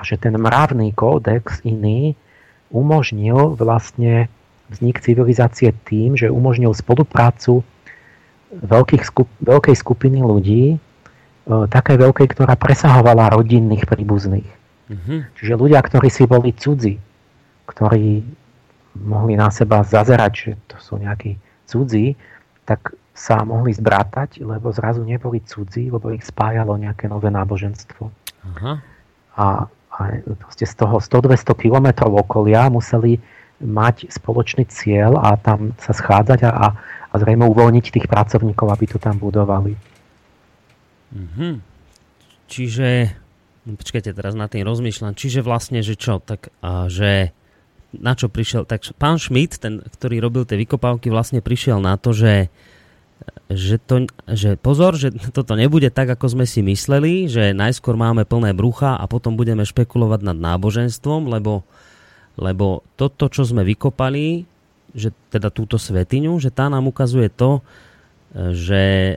že ten mravný kódex iný umožnil vlastne vznik civilizácie tým, že umožnil spoluprácu veľkej skupiny ľudí, takej veľkej, ktorá presahovala rodinných príbuzných. Čiže ľudia, ktorí si boli cudzí, ktorí mohli na seba zazerať, že to sú nejakí cudzí, tak sa mohli zbrátať, lebo zrazu neboli cudzí, lebo ich spájalo nejaké nové náboženstvo. Aha. A proste z toho 100-200 kilometrov okolia museli mať spoločný cieľ a tam sa schádzať a zrejme uvoľniť tých pracovníkov, aby to tam budovali. Mhm. Čiže, počkajte, teraz nad tým rozmýšľam, čiže vlastne, že čo, tak že na čo prišiel, tak pán Schmidt, ten, ktorý robil tie vykopávky, vlastne prišiel na to, že pozor, že toto nebude tak, ako sme si mysleli, že najskôr máme plné brucha a potom budeme špekulovať nad náboženstvom, lebo toto, čo sme vykopali, že teda túto svetiňu, že tá nám ukazuje to, že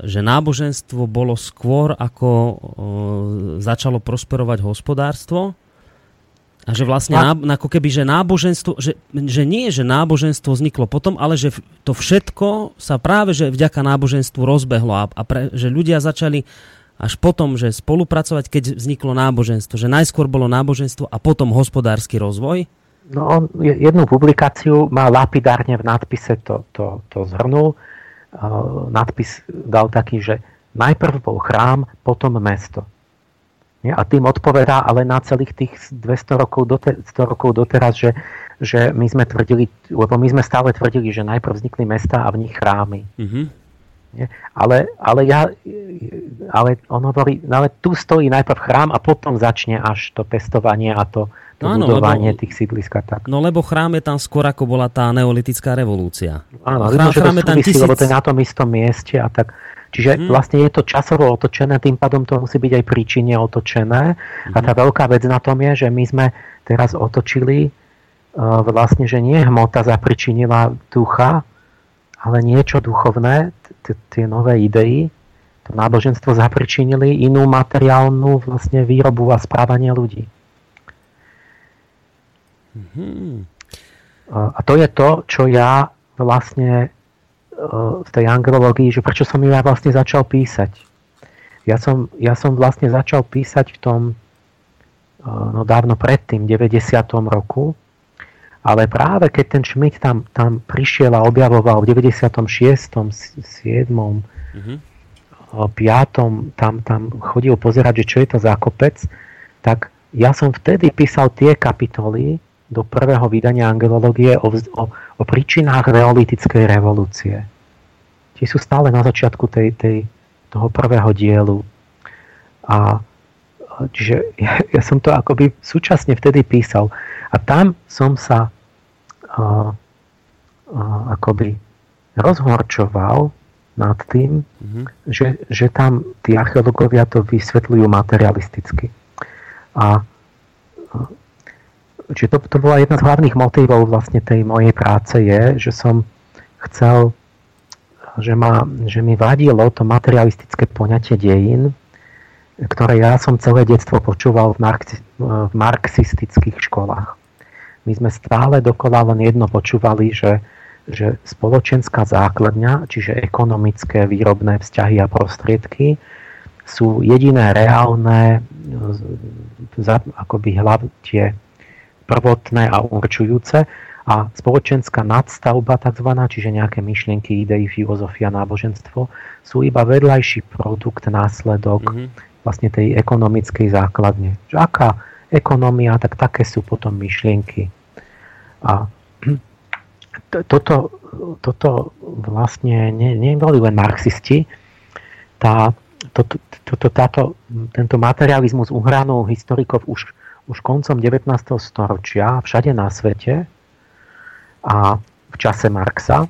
náboženstvo bolo skôr, ako začalo prosperovať hospodárstvo. A že vlastne ako keby, že náboženstvo, že nie, že náboženstvo vzniklo potom, ale že to všetko sa práve že vďaka náboženstvu rozbehlo že ľudia začali až potom, že spolupracovať, keď vzniklo náboženstvo. Že najskôr bolo náboženstvo a potom hospodársky rozvoj. No on jednu publikáciu má lapidárne v nadpise, to zhrnul. Nadpis dal taký, že najprv bol chrám, potom mesto. A tým odpovedá ale na celých tých 200 rokov 100 rokov doteraz, že my sme tvrdili, lebo my sme stále tvrdili, že najprv vznikli mestá a v nich chrámy. Mm-hmm. Ale on hovorí, ale tu stojí najprv chrám a potom začne až to pestovanie a to áno, budovanie tých sídliska. Tak. No lebo chrám je tam skôr, ako bola tá neolitická revolúcia. Áno, chrám je tam tisíc, lebo to je na tom istom mieste a tak. Čiže vlastne je to časovo otočené, tým pádom to musí byť aj príčine otočené. A tá veľká vec na tom je, že my sme teraz otočili vlastne, že nie hmota zapričinila ducha, ale niečo duchovné, tie nové idei, to náboženstvo zapričinili inú materiálnu vlastne výrobu a správanie ľudí. A to je to, čo ja vlastne v tej angelológii, že prečo som ja vlastne začal písať. Ja som vlastne začal písať v tom dávno predtým, 90. roku, ale práve keď ten Schmidt tam prišiel a objavoval v 96., 7., 5., tam chodil pozerať, že čo je to za kopec, tak ja som vtedy písal tie kapitoly do prvého vydania angelológie o príčinách neolitickej revolúcie. Tie sú stále na začiatku toho prvého dielu. A čiže ja som to akoby súčasne vtedy písal. A tam som sa akoby rozhorčoval nad tým, že tam tí archeológovia to vysvetľujú materialisticky. Čiže to bola jedna z hlavných motívov vlastne tej mojej práce je, že som chcel, že mi vadilo to materialistické poňatie dejín, ktoré ja som celé detstvo počúval v marxistických školách. My sme stále dokola len jedno počúvali, že spoločenská základňa, čiže ekonomické výrobné vzťahy a prostriedky, sú jediné reálne akoby tie prvotné a určujúce a spoločenská nadstavba takzvaná, čiže nejaké myšlienky, idei, filozofia, náboženstvo sú iba vedľajší produkt, následok vlastne tej ekonomickej základne. Že aká ekonomia, tak také sú potom myšlienky. A toto vlastne neboli len marxisti. Tento materializmus uhranul historikov už koncom 19. storočia všade na svete a v čase Marxa.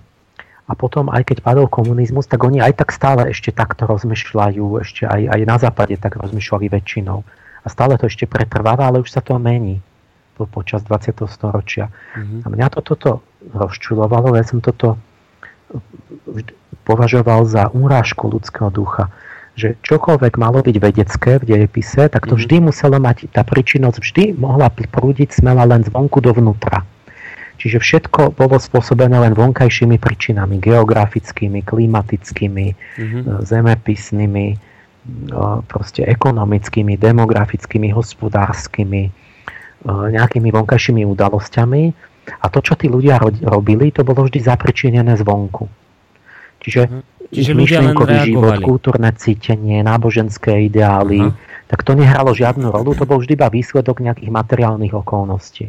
A potom, aj keď padol komunizmus, tak oni aj tak stále ešte takto rozmýšľajú, ešte aj na západe tak rozmýšľali väčšinou. A stále to ešte pretrváva, ale už sa to mení počas 20. storočia. A mňa toto rozčulovalo, ja som toto považoval za úrážku ľudského ducha. Že čokoľvek malo byť vedecké v dejepise, tak to vždy muselo mať, tá príčinnosť vždy mohla prúdiť smela len zvonku dovnútra. Čiže všetko bolo spôsobené len vonkajšími príčinami, geografickými, klimatickými, zemepisnými, proste ekonomickými, demografickými, hospodárskymi, nejakými vonkajšími udalosťami. A to, čo tí ľudia robili, to bolo vždy zapričinené zvonku. Čiže myšlienkový život, kultúrne cítenie, náboženské ideály, tak to nehralo žiadnu rolu, to bol vždy iba výsledok nejakých materiálnych okolností.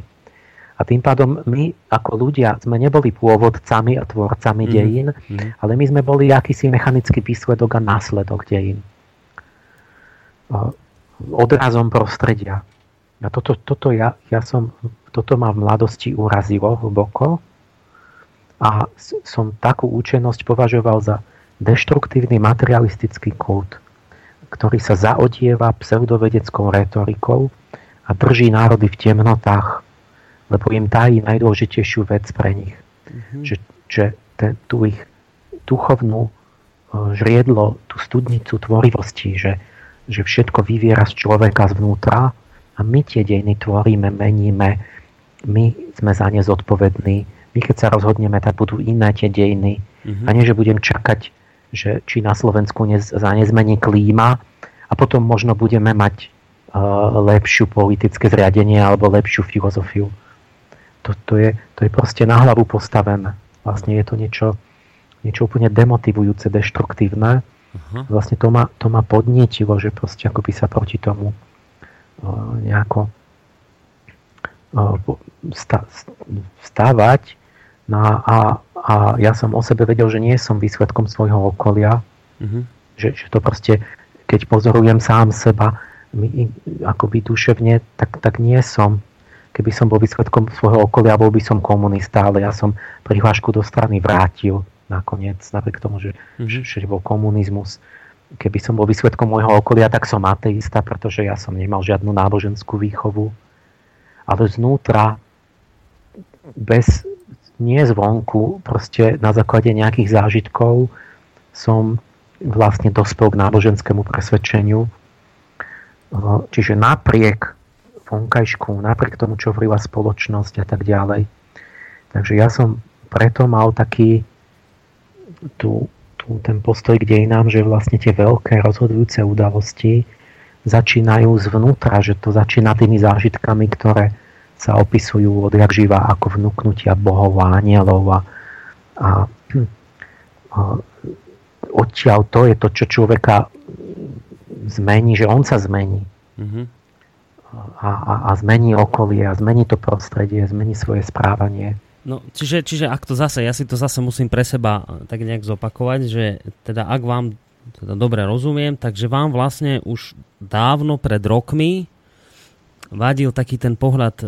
A tým pádom my ako ľudia sme neboli pôvodcami a tvorcami dejín, ale my sme boli akýsi mechanický výsledok a následok dejín. Odrazom prostredia. A toto ma v mladosti urazilo hlboko a som takú účenosť považoval za deštruktívny materialistický kult, ktorý sa zaodieva pseudovedeckou retorikou a drží národy v temnotách, lebo im tají najdôležitejšiu vec pre nich. Že tú ich duchovnú žriedlo, tú studnicu tvorivosti, že všetko vyviera z človeka zvnútra a my tie dejiny tvoríme, meníme, my sme za ne zodpovední. My keď sa rozhodneme, tak budú iné tie dejiny. A nie, že budem čakať, že či na Slovensku nezmení klíma a potom možno budeme mať lepšiu politické zriadenie alebo lepšiu filozofiu. To je proste na hlavu postavené. Vlastne je to niečo úplne demotivujúce, deštruktívne. Vlastne to ma podnietilo, že proste akoby sa proti tomu stávať. A ja som o sebe vedel, že nie som výsledkom svojho okolia. Že to proste, keď pozorujem sám seba akoby duševne, tak nie som. Keby som bol výsledkom svojho okolia, bol by som komunista, ale ja som prihlášku do strany vrátil nakoniec, napriek tomu, že bol komunizmus. Keby som bol výsledkom môjho okolia, tak som ateista, pretože ja som nemal žiadnu náboženskú výchovu. Ale znútra, nie zvonku, proste na základe nejakých zážitkov som vlastne dospel k náboženskému presvedčeniu. Čiže napriek vonkajšku, napriek tomu, čo hovorila spoločnosť a tak ďalej. Takže ja som preto mal taký ten postoj k dejinám, že vlastne tie veľké rozhodujúce udalosti začínajú zvnútra, že to začína tými zážitkami, ktoré sa opisujú odjak živa ako vnúknutia bohov a anielov a odtiaľ to je to, čo človeka zmení, že on sa zmení. A zmení okolie, a zmení to prostredie, zmení svoje správanie. No, čiže ak to zase, ja si to zase musím pre seba tak nejak zopakovať, že teda ak vám teda dobre rozumiem, takže vám vlastne už dávno pred rokmi vadil taký ten pohľad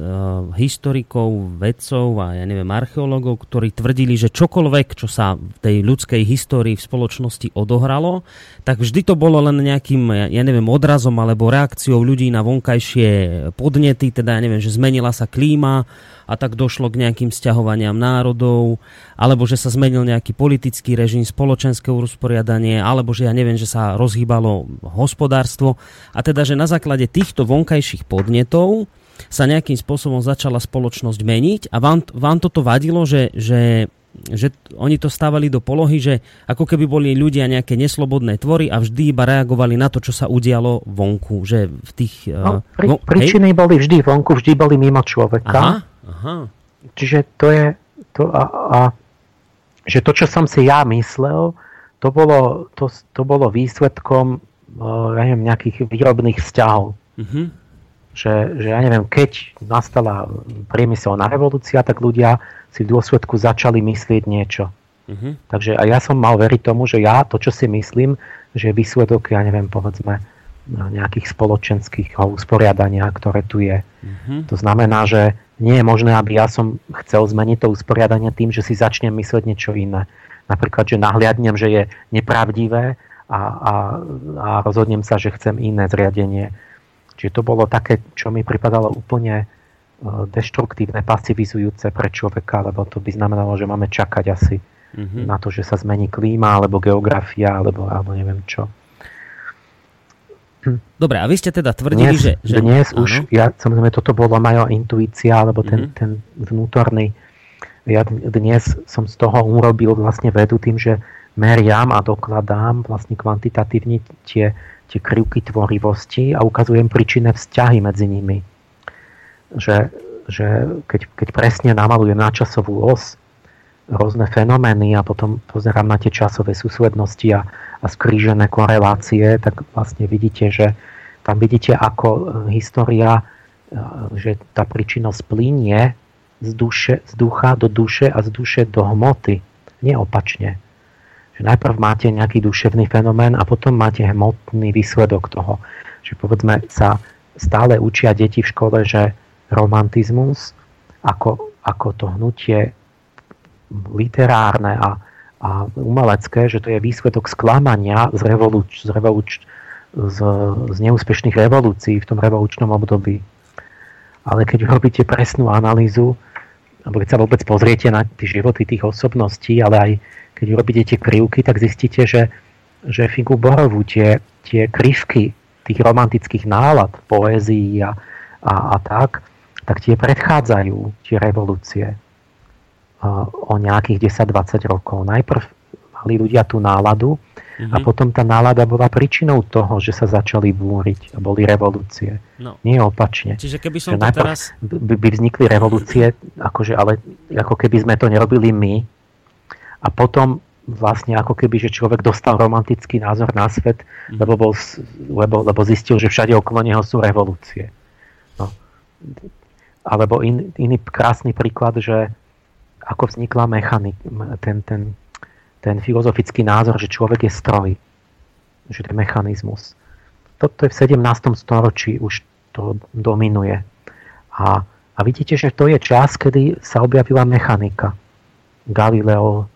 historikov, vedcov a ja neviem archeológov, ktorí tvrdili, že čokoľvek, čo sa v tej ľudskej histórii v spoločnosti odohralo, tak vždy to bolo len nejakým, ja neviem, odrazom alebo reakciou ľudí na vonkajšie podnety, teda ja neviem, že zmenila sa klíma a tak došlo k nejakým sťahovaniam národov, alebo že sa zmenil nejaký politický režim, spoločenské usporiadanie, alebo že ja neviem, že sa rozhýbalo hospodárstvo a teda, že na základe týchto vonkajších podnetov sa nejakým spôsobom začala spoločnosť meniť a vám toto vadilo, že oni to stávali do polohy, že ako keby boli ľudia nejaké neslobodné tvory a vždy iba reagovali na to, čo sa udialo vonku, že v tých... príčiny boli vždy vonku, vždy boli mimo človeka. Aha. Čiže to je to že to, čo som si ja myslel, to bolo výsledkom nejakých výrobných vzťahov. Že ja neviem, keď nastala priemyselná revolúcia, tak ľudia si v dôsledku začali myslieť niečo. Takže a ja som mal veriť tomu, že ja to, čo si myslím, že je výsledok, ja neviem, povedzme, nejakých spoločenských usporiadania, ktoré tu je. To znamená, že nie je možné, aby ja som chcel zmeniť to usporiadanie tým, že si začnem mysleť niečo iné. Napríklad, že nahliadnem, že je nepravdivé a rozhodnem sa, že chcem iné zriadenie. Čiže to bolo také, čo mi pripadalo úplne deštruktívne, pasivizujúce pre človeka, lebo to by znamenalo, že máme čakať asi na to, že sa zmení klíma, alebo geografia, alebo neviem čo. Dobre, a vy ste teda tvrdili, že... Dnes už, samozrejme, toto bola moja intuícia, alebo ten vnútorný... Ja dnes som z toho urobil vlastne vedu tým, že meriam a dokladám vlastne kvantitatívne tie krivky tvorivosti a ukazujem príčinné vzťahy medzi nimi. Že že keď presne namalujem na časovú os rôzne fenomény a potom pozerám na tie časové súslednosti a skrížené korelácie, tak vlastne vidíte, že tam vidíte, ako história, že tá príčinnosť plynie z ducha do duše a z duše do hmoty. Neopačne. Že najprv máte nejaký duševný fenomén a potom máte hmotný výsledok toho. Že povedzme sa stále učia deti v škole, že romantizmus ako to hnutie literárne a umelecké, že to je výsledok sklamania z neúspešných revolúcií v tom revolučnom období. Ale keď robíte presnú analýzu, alebo keď sa vôbec pozriete na tie životy tých osobností, ale aj keď robíte tie krivky, tak zistíte, že figu borovú tie krivky tých romantických nálad, poézií a tak tie predchádzajú tie revolúcie o nejakých 10-20 rokov. Najprv mali ľudia tú náladu a potom tá nálada bola príčinou toho, že sa začali búriť a boli revolúcie. No. Nie opačne. Čiže keby som to teraz... By vznikli revolúcie, ale ako keby sme to nerobili my. A potom vlastne ako keby, že človek dostal romantický názor na svet, lebo zistil, že všade okolo neho sú revolúcie. No. Alebo iný krásny príklad, že ako vznikla ten filozofický názor, že človek je stroj. Že to je mechanizmus. Toto je v 17. storočí už to dominuje. A vidíte, že to je čas, kedy sa objavila mechanika. Galileo,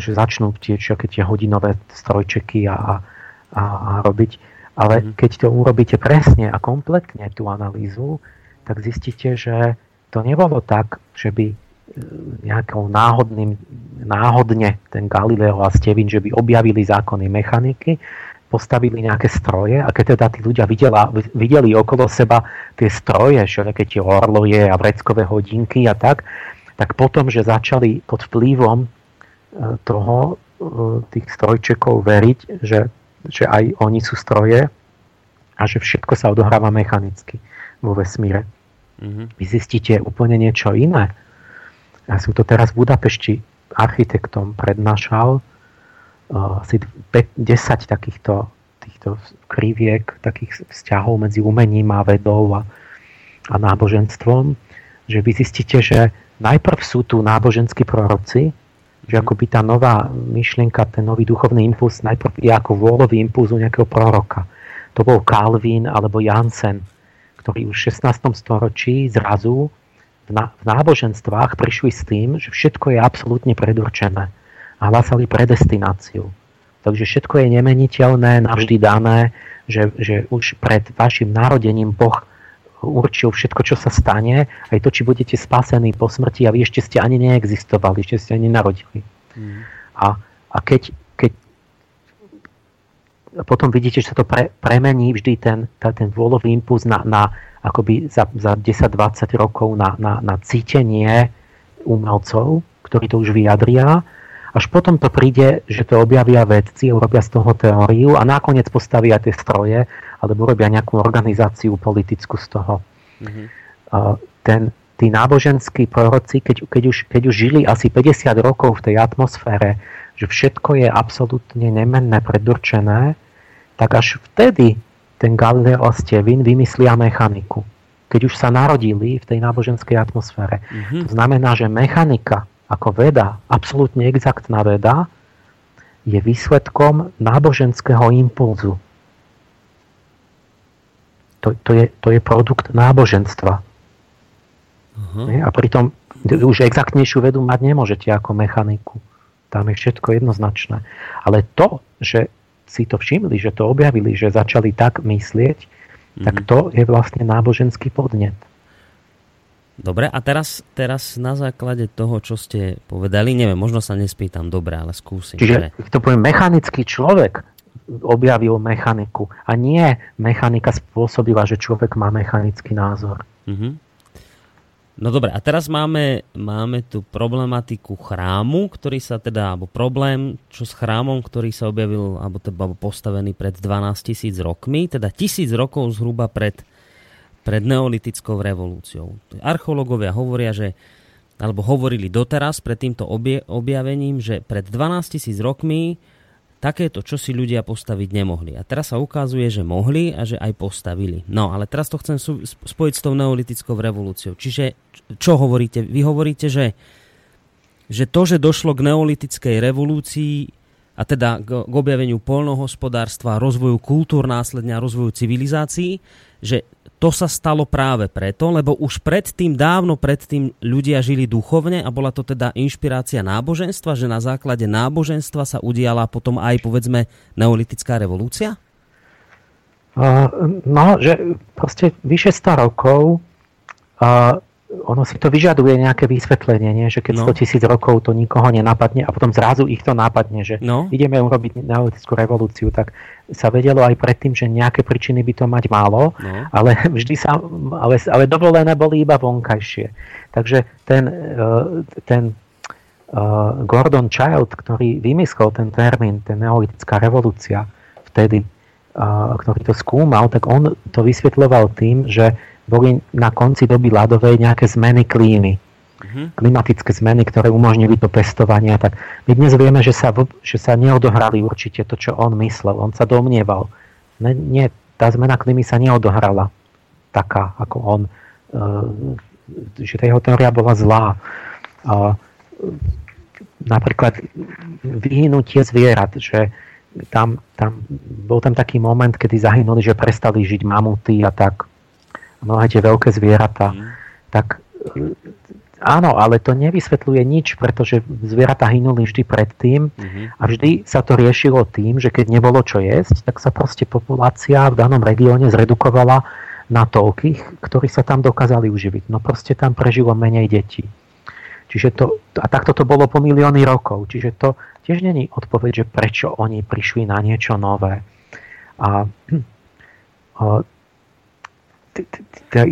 že začnú tie hodinové strojčeky a robiť. Ale keď to urobíte presne a kompletne tú analýzu, tak zistíte, že to nebolo tak, že by nejakou náhodne ten Galileo a Stevin, že by objavili zákony mechaniky, postavili nejaké stroje a keď teda tí ľudia videli okolo seba tie stroje, všelijaké tie orloje a vreckové hodinky a tak potom, že začali pod vplyvom toho tých strojčekov veriť, že aj oni sú stroje a že všetko sa odohráva mechanicky vo vesmíre. Vy zistíte úplne niečo iné. Ja som to teraz v Budapešti architektom prednášal asi 10 takýchto kriviek, takých vzťahov medzi umením a vedou a náboženstvom, že vy zistíte, že najprv sú tu náboženskí proroci, že akoby tá nová myšlienka, ten nový duchovný impuls najprv je ako vôľový impuls u nejakého proroka. To bol Calvin alebo Jansen, ktorí už v 16. storočí zrazu v náboženstvách prišli s tým, že všetko je absolútne predurčené a hlásali predestináciu. Takže všetko je nemeniteľné, navždy dané, že už pred vašim narodením Boh určil všetko, čo sa stane, aj to, či budete spasení po smrti a vy ešte ste ani neexistovali, ešte ste ani narodili. A keď potom vidíte, že sa to premení vždy ten vôľový impuls na akoby za 10-20 rokov na cítenie umelcov, ktorí to už vyjadria. Až potom to príde, že to objavia vedci, urobia z toho teóriu a nakoniec postavia tie stroje alebo urobia nejakú organizáciu politickú z toho. Tí náboženskí proroci, keď už žili asi 50 rokov v tej atmosfére, že všetko je absolútne nemenné, predurčené, tak až vtedy ten Galileo a Stevin vymyslia mechaniku. Keď už sa narodili v tej náboženskej atmosfére. To znamená, že mechanika ako veda, absolútne exaktná veda, je výsledkom náboženského impulzu. To je produkt náboženstva. A pritom už exaktnejšiu vedu mať nemôžete ako mechaniku. Tam je všetko jednoznačné. Ale to, že si to všimli, že to objavili, že začali tak myslieť, tak to je vlastne náboženský podnet. Dobre, a teraz na základe toho, čo ste povedali, neviem, možno sa nespýtam, dobre, ale skúsim. Čiže, to poviem, mechanický človek objavil mechaniku a nie mechanika spôsobila, že človek má mechanický názor. No dobre, a teraz máme tu problematiku chrámu, ktorý sa teda, alebo problém, čo s chrámom, ktorý sa objavil, alebo postavený pred 12 000 rokmi, teda 1000 rokov zhruba pred pred neolitickou revolúciou. Archeológovia hovoria, že alebo hovorili doteraz pred týmto objavením, že pred 12 000 rokmi takéto čosi ľudia postaviť nemohli. A teraz sa ukazuje, že mohli a že aj postavili. No, ale teraz to chcem spojiť s tou neolitickou revolúciou. Čiže, čo hovoríte? Vy hovoríte, že došlo k neolitickej revolúcii a teda k objaveniu poľnohospodárstva, rozvoju kultúr, následne a rozvoju civilizácií, že to sa stalo práve preto, lebo už predtým, dávno predtým ľudia žili duchovne a bola to teda inšpirácia náboženstva, že na základe náboženstva sa udiala potom aj, povedzme, neolitická revolúcia? No, že proste vyše 100 rokov ono si to vyžaduje nejaké vysvetlenie, nie? Že keď 100 000 rokov to nikoho nenapadne a potom zrazu ich to napadne, že ideme urobiť neolitickú revolúciu, tak sa vedelo aj predtým, že nejaké príčiny by to mať málo, ale vždy sa, ale dovolené boli iba vonkajšie. Takže ten Gordon Childe, ktorý vymyslel ten termín, ten neolitická revolúcia vtedy, ktorý to skúmal, tak on to vysvetľoval tým, že boli na konci doby ľadovej nejaké zmeny klímy. Klimatické zmeny, ktoré umožnili to pestovanie. Tak my dnes vieme, že sa neodohrali určite to, čo on myslel. On sa domnieval. Nie, tá zmena klímy sa neodohrala taká, ako on. Že tá jeho teória bola zlá. Napríklad vyhynutie zvierat, že bol tam taký moment, kedy zahynuli, že prestali žiť mamuty a tak. Mnohé tie veľké zvieratá. Tak áno, ale to nevysvetľuje nič, pretože zvieratá hynuli vždy predtým a vždy sa to riešilo tým, že keď nebolo čo jesť, tak sa proste populácia v danom regióne zredukovala na toľkých, ktorí sa tam dokázali uživiť. No proste tam prežilo menej detí. Čiže a takto to bolo po milióny rokov. Čiže to tiež není odpoveď, že prečo oni prišli na niečo nové. A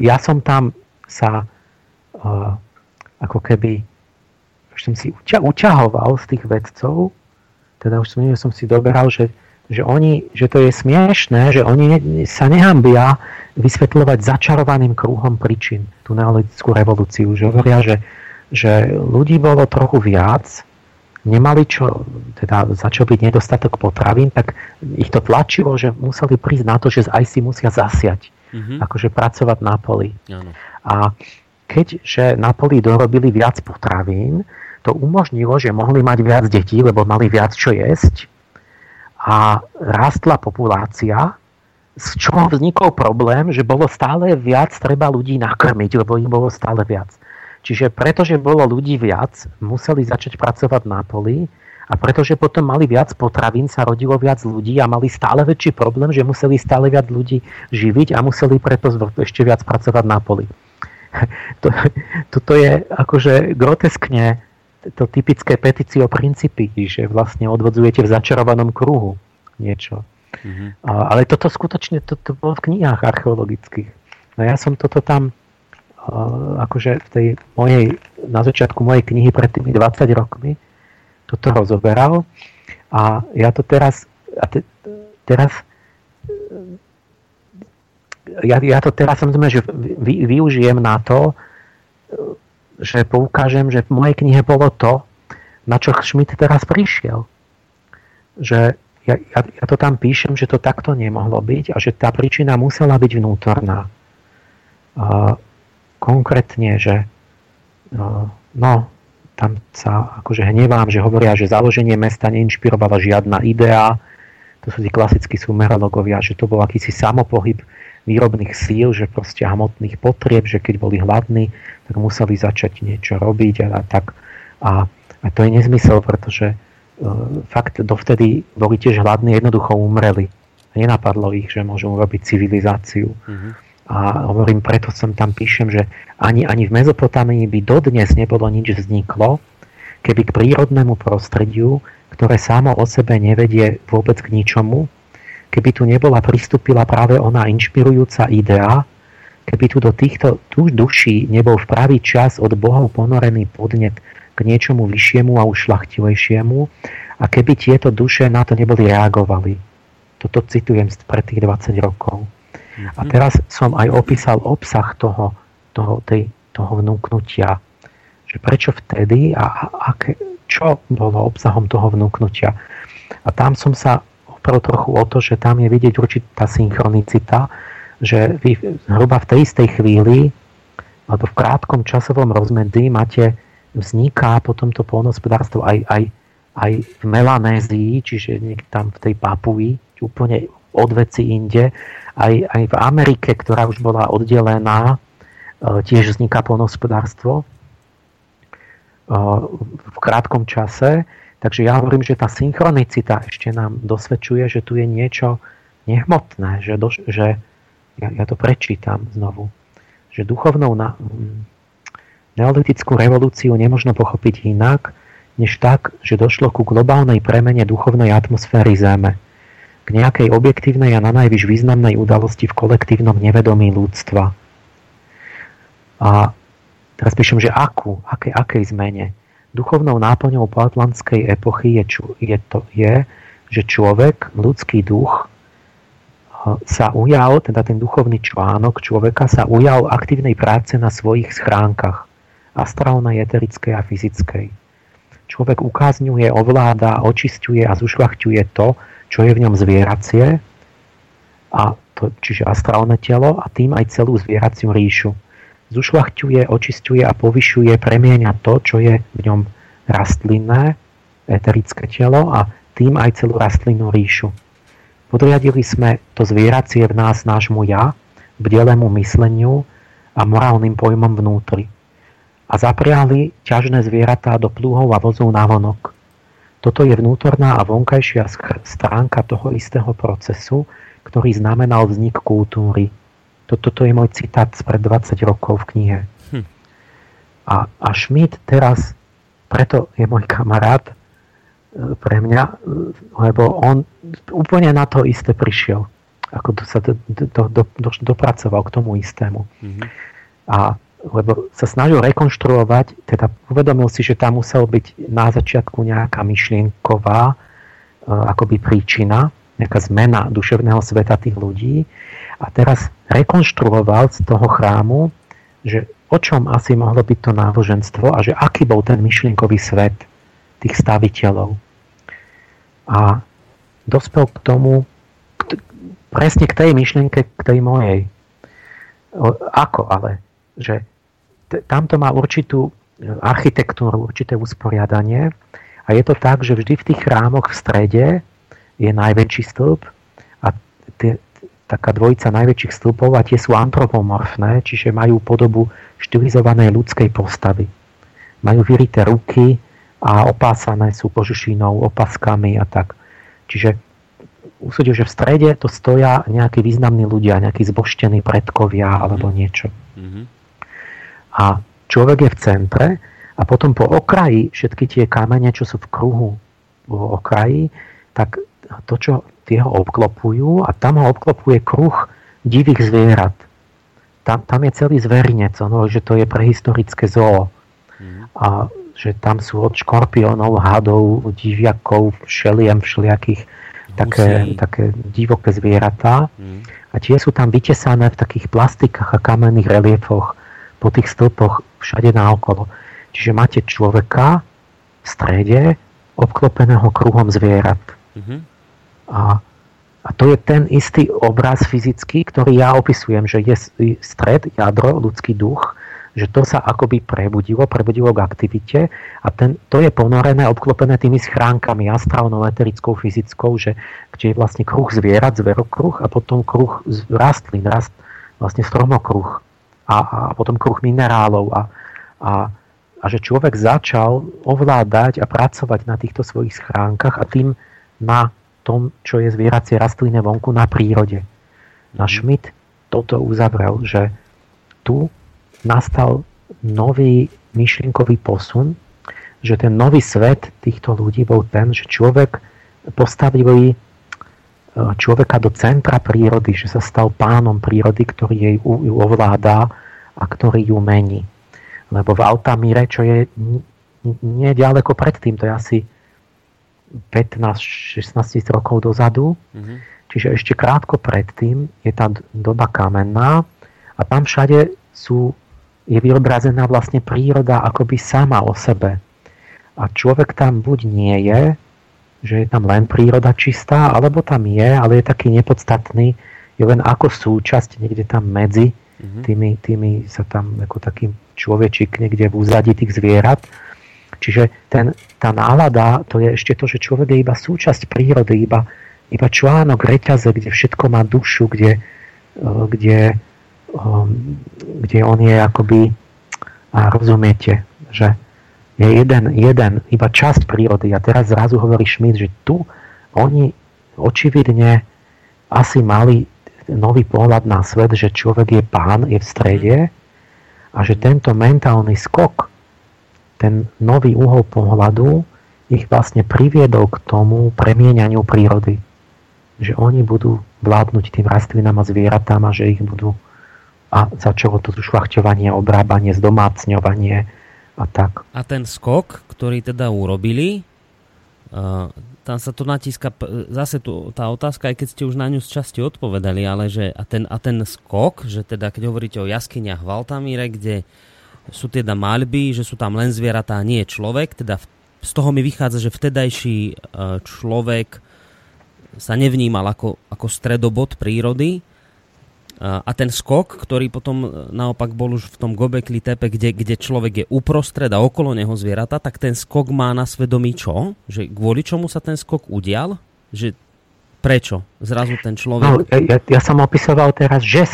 ja som tam sa ako keby už som si uťahoval z tých vedcov, teda už som si doberal, že to je smiešné, že oni sa nehambia vysvetľovať začarovaným kruhom príčin tú neolitickú revolúciu, že hovoria, že ľudí bolo trochu viac, nemali čo, teda začal byť nedostatok potravín, tak ich to tlačilo, že museli prísť na to, že aj si musia zasiať. Akože pracovať na poli. Áno. A keďže na poli dorobili viac potravín, to umožnilo, že mohli mať viac detí, lebo mali viac čo jesť a rástla populácia, z čoho vznikol problém, že bolo stále viac treba ľudí nakrmiť, lebo ich bolo stále viac. Čiže pretože bolo ľudí viac, museli začať pracovať na poli a pretože potom mali viac potravín, sa rodilo viac ľudí a mali stále väčší problém, že museli stále viac ľudí živiť a museli preto ešte viac pracovať na poli. Toto je akože groteskne to typické peticio principi, že vlastne odvodzujete v začarovanom kruhu niečo. Ale toto skutočne to bolo v knihách archeologických. No ja som toto tam akože v tej na začiatku mojej knihy pred tými 20 rokmi toto rozoberal a ja to teraz samozrejme, že využijem na to, že poukážem, že v mojej knihe bolo to, na čo Schmidt teraz prišiel. Že ja to tam píšem, že to takto nemohlo byť a že tá príčina musela byť vnútorná. Konkrétne, že tam sa akože hnevám, že hovoria, že založenie mesta neinšpirovala žiadna idea. To sú tí klasickí sumerologovia, že to bol akýsi samopohyb výrobných síl, že proste hmotných potrieb, že keď boli hladní, tak museli začať niečo robiť a tak. A to je nezmysel, pretože fakt dovtedy boli tiež hladní, jednoducho umreli. Nenapadlo ich, že môžu urobiť civilizáciu. A hovorím, preto som tam píšem, že ani v Mezopotámii by dodnes nebolo nič vzniklo, keby k prírodnému prostrediu, ktoré samo o sebe nevedie vôbec k ničomu, keby tu nebola pristúpila práve ona inšpirujúca idea, keby tu do týchto duší nebol v pravý čas od Bohov ponorený podnet k niečomu vyššiemu a ušľachtilejšiemu a keby tieto duše na to neboli reagovali. Toto citujem pre tých 20 rokov. A teraz som aj opísal obsah toho vnúknutia. Že prečo vtedy a čo bolo obsahom toho vnúknutia. A tam som sa oprel trochu o to, že tam je vidieť určitá synchronicita, že vy hruba v tej istej chvíli alebo v krátkom časovom rozmedzi vzniká potom to poľnohospodárstvo aj v Melanézii, čiže niekde tam v tej Papui, úplne od veci inde, aj v Amerike, ktorá už bola oddelená, tiež vzniká poľnohospodárstvo v krátkom čase. Takže ja hovorím, že tá synchronicita ešte nám dosvedčuje, že tu je niečo nehmotné, ja to prečítam znovu, že duchovnou neolitickú revolúciu nemožno pochopiť inak, než tak, že došlo ku globálnej premene duchovnej atmosféry Zeme, k nejakej objektívnej a nanajvyš významnej udalosti v kolektívnom nevedomí ľudstva. A teraz píšem, že akej zmene. Duchovnou náplňou poatlantskej epochy je, že človek, ľudský duch, sa ujal, teda ten duchovný článok človeka sa ujal aktívnej práce na svojich schránkach, astrálnej, eterickej a fyzickej. Človek ukázňuje, ovláda, očisťuje a zušľachťuje to, čo je v ňom zvieracie, čiže astrálne telo, a tým aj celú zvieraciu ríšu. Zušľachťuje, očisťuje a povyšuje, premieňa to, čo je v ňom rastlinné, eterické telo, a tým aj celú rastlinnú ríšu. Podriadili sme to zvieracie v nás nášmu ja, bdelému mysleniu a morálnym pojmom vnútri. A zapriahli ťažné zvieratá do plúhov a vozov navonok. Toto je vnútorná a vonkajšia stránka toho istého procesu, ktorý znamenal vznik kultúry. Toto je môj citát spred 20 rokov v knihe. A Schmidt teraz, preto je môj kamarát, pre mňa, lebo on úplne na to isté prišiel, ako sa dopracoval k tomu istému. Mm-hmm. A lebo sa snažil rekonštruovať, teda uvedomil si, že tam musel byť na začiatku nejaká myšlienková akoby príčina, nejaká zmena duševného sveta tých ľudí, a teraz rekonštruoval z toho chrámu, že o čom asi mohlo byť to náboženstvo a že aký bol ten myšlienkový svet tých staviteľov. A dospel k tomu, presne k tej myšlienke, k tej mojej. Že tamto má určitú architektúru, určité usporiadanie, a je to tak, že vždy v tých chrámoch v strede je najväčší stĺp a taká dvojica najväčších stĺpov, a tie sú antropomorfné, čiže majú podobu štilizovanej ľudskej postavy. Majú vyrité ruky, a opásané sú kožušinou, opaskami a tak. Čiže usúdil, že v strede to stoja nejakí významní ľudia, nejakí zboštení predkovia alebo niečo. Mm-hmm. A človek je v centre, a potom po okraji všetky tie kamene, čo sú v kruhu po okraji, tak to, čo tie ho obklopujú, a tam ho obklopuje kruh divých zvierat. Tam je celý zverinec, že to je prehistorické zoo. Mm-hmm. A že tam sú od škorpiónov, hadov, diviakov, všelijakých také divoké zvieratá. A tie sú tam vytesané v takých plastikách a kamenných reliefoch po tých stĺpoch všade naokolo. Čiže máte človeka v strede obklopeného kruhom zvierat. Mm-hmm. A to je ten istý obraz fyzický, ktorý ja opisujem, že je stred, jadro, ľudský duch, že to sa akoby prebudilo k aktivite, a to je ponorené, obklopené tými schránkami astrálnou, eterickou, fyzickou, kde je vlastne kruh zvierat, zverokruh, a potom kruh rastlín, vlastne stromokruh, a potom kruh minerálov, a že človek začal ovládať a pracovať na týchto svojich schránkach, a tým na tom, čo je zvieracie rastline vonku, na prírode. A Schmidt toto uzavrel, že tu nastal nový myšlienkový posun, že ten nový svet týchto ľudí bol ten, že človek postavil človeka do centra prírody, že sa stal pánom prírody, ktorý ju ovládá a ktorý ju mení. Lebo v Altamíre, čo je neďaleko predtým, to je asi 15-16 rokov dozadu, Čiže ešte krátko predtým je tá doba kamenná a tam všade je vyobrazená vlastne príroda akoby sama o sebe. A človek tam buď nie je, že je tam len príroda čistá, alebo tam je, ale je taký nepodstatný, je len ako súčasť niekde tam medzi tými sa tam ako taký človečik niekde v úzadí tých zvierat. Čiže tá nálada, to je ešte to, že človek je iba súčasť prírody, iba článok reťaze, kde všetko má dušu, kde on je akoby, a rozumiete, že je jeden iba časť prírody. A teraz zrazu hovorí Schmidt, že tu oni očividne asi mali nový pohľad na svet, že človek je pán, je v strede a že tento mentálny skok, ten nový uhol pohľadu ich vlastne priviedol k tomu premieňaniu prírody. Že oni budú vládnuť tým rastlinám a zvieratám a že ich budú... A začalo to šľachťovanie, obrábanie, zdomácňovanie a tak. A ten skok, ktorý teda urobili, tam sa to natíska, zase tu tá otázka, aj keď ste už na ňu z časti odpovedali, ale že a ten skok, že teda keď hovoríte o jaskyniach v Altamíre, kde sú teda maľby, že sú tam len zvieratá, nie je človek, teda z toho mi vychádza, že vtedajší človek sa nevnímal ako stredobod prírody a ten skok, ktorý potom naopak bol už v tom Göbekli Tepe, kde človek je uprostred a okolo neho zvieratá, tak ten skok má na svedomí čo? Že kvôli čomu sa ten skok udial? Že prečo? Zrazu ten človek... No, ja som opisoval teraz, že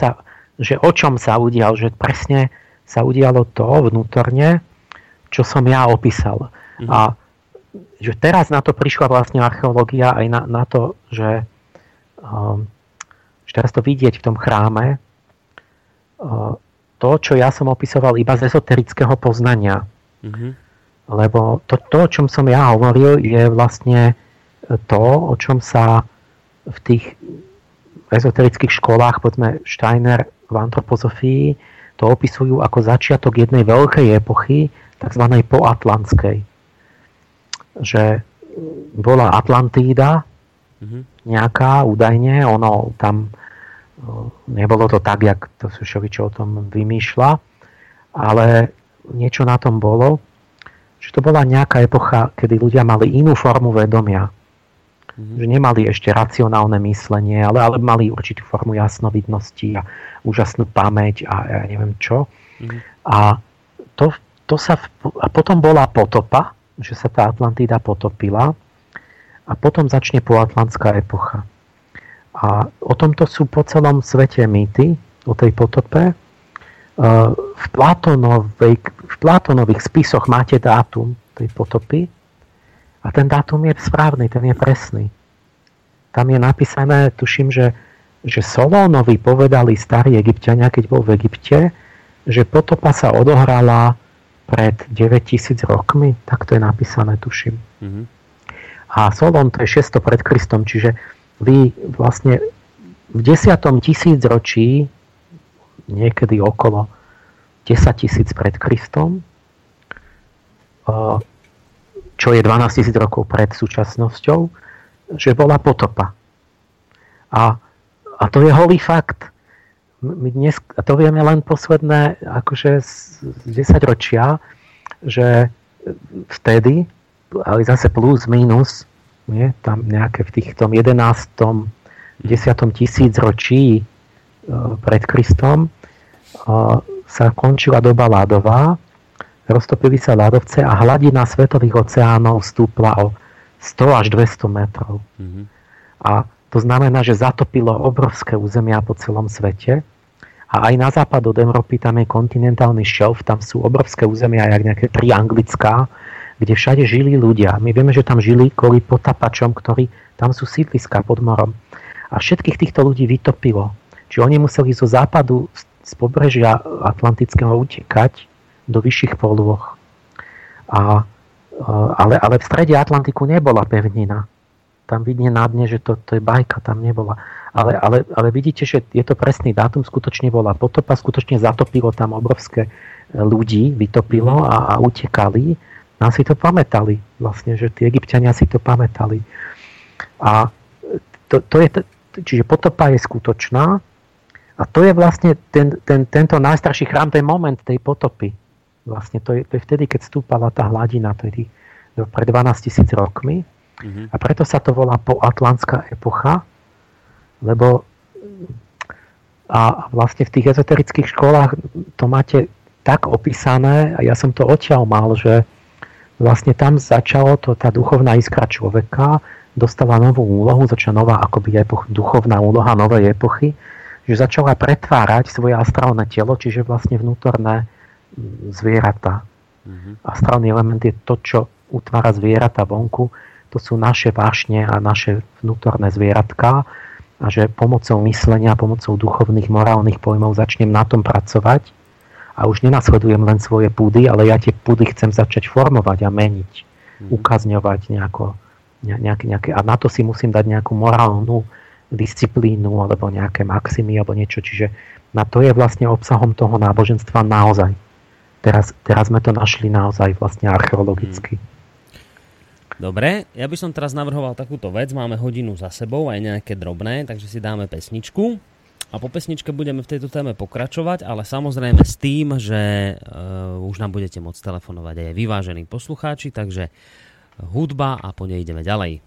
o čom sa udial, že presne sa udialo to vnútorne, čo som ja opísal. A že teraz na to prišla vlastne archeológia aj na to, že teraz to vidieť v tom chráme, to, čo ja som opisoval iba z ezoterického poznania. Lebo to, o čom som ja hovoril, je vlastne to, o čom sa v tých ezoterických školách, poďme Steiner v antropozofii, to opisujú ako začiatok jednej veľkej epochy, tzv. Poatlantskej. Že bola Atlantída nejaká údajne, ono tam nebolo to tak, jak to Sušovič o tom vymýšľa, ale niečo na tom bolo, že to bola nejaká epocha, kedy ľudia mali inú formu vedomia. Že nemali ešte racionálne myslenie, ale mali určitú formu jasnovidnosti a úžasnú pamäť a ja neviem čo. A a potom bola potopa, že sa tá Atlantída potopila a potom začne poatlantská epocha. A o tomto sú po celom svete mýty, o tej potope. V Platónových spisoch máte dátum tej potopy a ten dátum je správny, ten je presný. Tam je napísané, tuším, že Solónovi povedali starí Egypťania, keď bol v Egypte, že potopa sa odohrala pred 9000 rokmi, tak to je napísané, tuším. A Solón to je 600 pred Kristom, čiže vy vlastne v 10. tisícročí, niekedy okolo 10 000 pred Kristom, čo je 12 000 rokov pred súčasnosťou, že bola potopa. A to je holý fakt. My dnes, a to vieme len posledné akože z 10 ročia, že vtedy, ale zase plus, minus, nie? Tam nejaké v tom 10. tisícročí pred Kristom sa končila doba ľadová. Roztopili sa ľadovce a hladina svetových oceánov stúpla o 100 až 200 metrov. A to znamená, že zatopilo obrovské územia po celom svete. A aj na západ od Európy tam je kontinentálny šelf, tam sú obrovské územia, jak nejaké tri anglická, kde všade žili ľudia. My vieme, že tam žili kvôli potapačom, ktorí tam sú sídliska pod morom. A všetkých týchto ľudí vytopilo. Čiže oni museli zo západu, z pobrežia Atlantického utekať do vyšších polôch. Ale v strede Atlantiku nebola pevnina. Tam vidne na dne, že to je bajka, tam nebola. Ale vidíte, že je to presný dátum, skutočne bola potopa, skutočne zatopilo tam obrovské ľudí, vytopilo a utekali. A si to pamätali, vlastne, že tí Egypťania si to pamätali. A to je čiže potopa je skutočná a to je vlastne tento najstarší chrám, to je moment tej potopy. Vlastne to je vtedy, keď stúpala tá hladina tedy pred 12 000 rokmi. Mm-hmm. A preto sa to volá poatlantská epocha, lebo a vlastne v tých ezoterických školách to máte tak opísané a ja som to odtiaľ mal, že vlastne tam začalo tá duchovná iskra človeka, dostala novú úlohu, začala nová akoby duchovná úloha novej epochy, že začala pretvárať svoje astrálne telo, čiže vlastne vnútorné zvieratá. Mm-hmm. Astrálny element je to, čo utvára zvieratá vonku, to sú naše vášne a naše vnútorné zvieratká a že pomocou myslenia, pomocou duchovných, morálnych pojmov začnem na tom pracovať a už nenasledujem len svoje púdy, ale ja tie púdy chcem začať formovať a meniť, ukazňovať nejaké a na to si musím dať nejakú morálnu disciplínu alebo nejaké maximy alebo niečo, čiže na to je vlastne obsahom toho náboženstva naozaj. Teraz sme to našli naozaj vlastne archeologicky. Dobre, ja by som teraz navrhoval takúto vec, máme hodinu za sebou, aj nejaké drobné, takže si dáme pesničku a po pesničke budeme v tejto téme pokračovať, ale samozrejme s tým, že už nám budete môcť telefonovať aj vyvážení poslucháči, takže hudba a po nej ideme ďalej.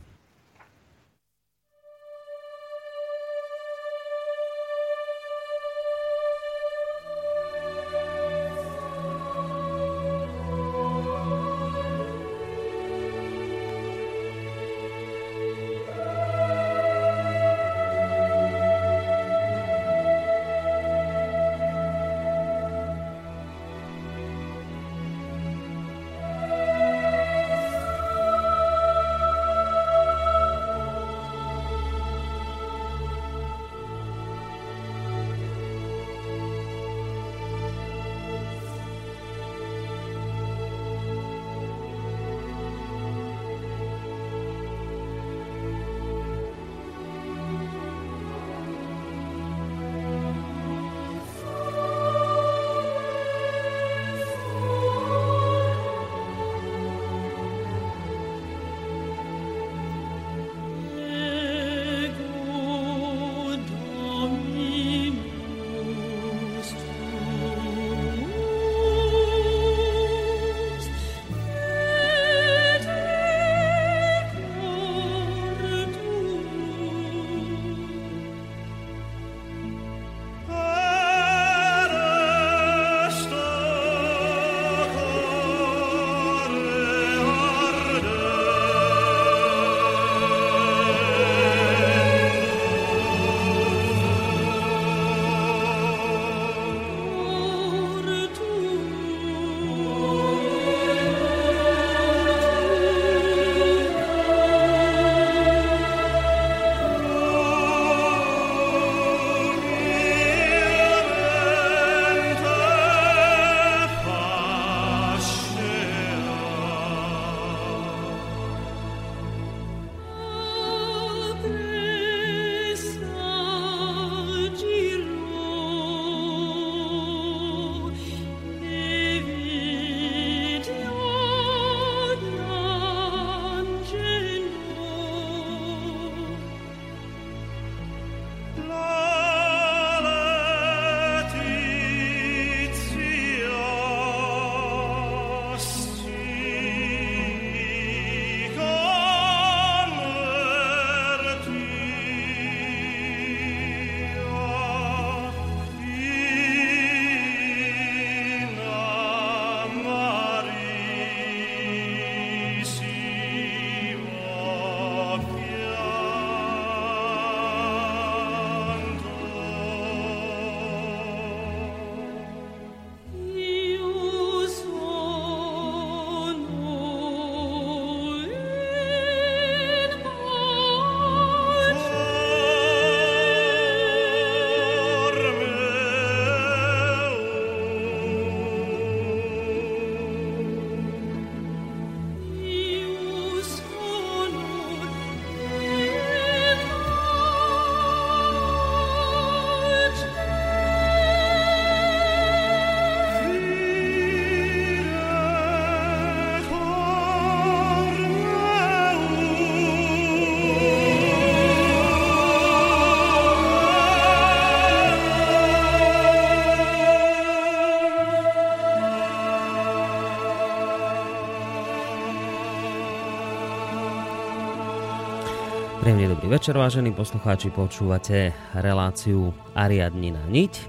Príjemný dobrý večer, vážení poslucháči, počúvate reláciu Ariadnina niť.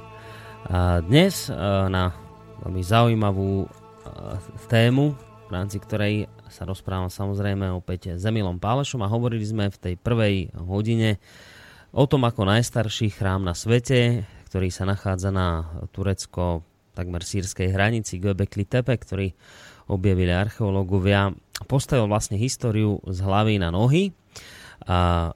Dnes na veľmi zaujímavú tému, v rámci ktorej sa rozprávam samozrejme opäť s Emilom Pálešom a hovorili sme v tej prvej hodine o tom, ako najstarší chrám na svete, ktorý sa nachádza na turecko takmer sírskej hranici Göbekli Tepe, ktorý objavili archeológovia, postavil vlastne históriu z hlavy na nohy. A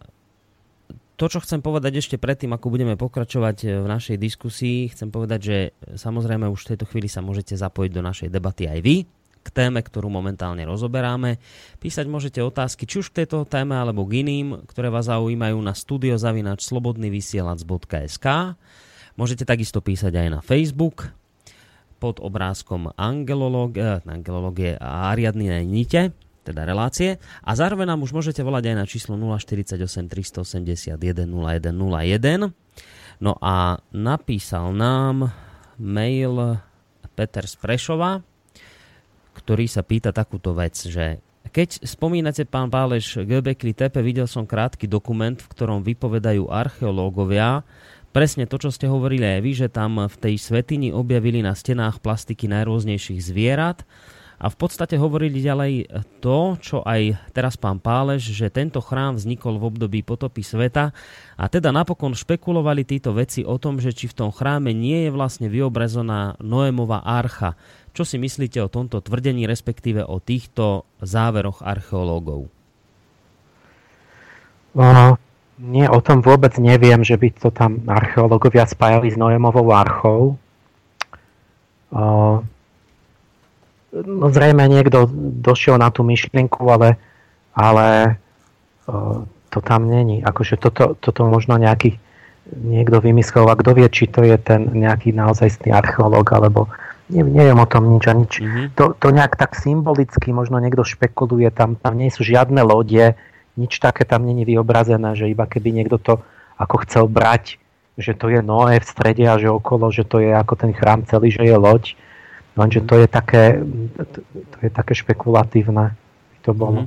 to, čo chcem povedať ešte predtým, ako budeme pokračovať v našej diskusii, chcem povedať, že samozrejme už v tejto chvíli sa môžete zapojiť do našej debaty aj vy k téme, ktorú momentálne rozoberáme. Písať môžete otázky či už k tejto téme alebo k iným, ktoré vás zaujímajú na studio@slobodnyvysielac.sk. Môžete takisto písať aj na Facebook pod obrázkom Angelológie a Ariadnina nite, teda relácie. A zároveň nám už môžete volať aj na číslo 048 381 0101. No a napísal nám mail Peter z Prešova, ktorý sa pýta takúto vec, že keď spomínate, pán Páleš, Göbekli Tepe, videl som krátky dokument, v ktorom vypovedajú archeológovia presne to, čo ste hovorili aj vy, že tam v tej svätyni objavili na stenách plastiky najrôznejších zvierat. A v podstate hovorili ďalej to, čo aj teraz pán Páleš, že tento chrám vznikol v období potopy sveta a teda napokon špekulovali títo veci o tom, že či v tom chráme nie je vlastne vyobrazená Noémova archa. Čo si myslíte o tomto tvrdení, respektíve o týchto záveroch archeológov? Nie, o tom vôbec neviem, že by to tam archeológovia spájali s Noémovou archou. No zrejme niekto došiel na tú myšlienku, ale to tam není. Akože toto možno niekto vymyslel, a kto vie, či to je ten nejaký naozajstný archeológ, alebo neviem o tom nič a nič. Mm-hmm. To nejak tak symbolicky možno niekto špekuluje, tam nie sú žiadne lode, nič také tam není vyobrazené, že iba keby niekto to ako chcel brať, že to je Noé v strede a že okolo, že to je ako ten chrám celý, že je loď. Lenže to je také špekulatívne, to bolo.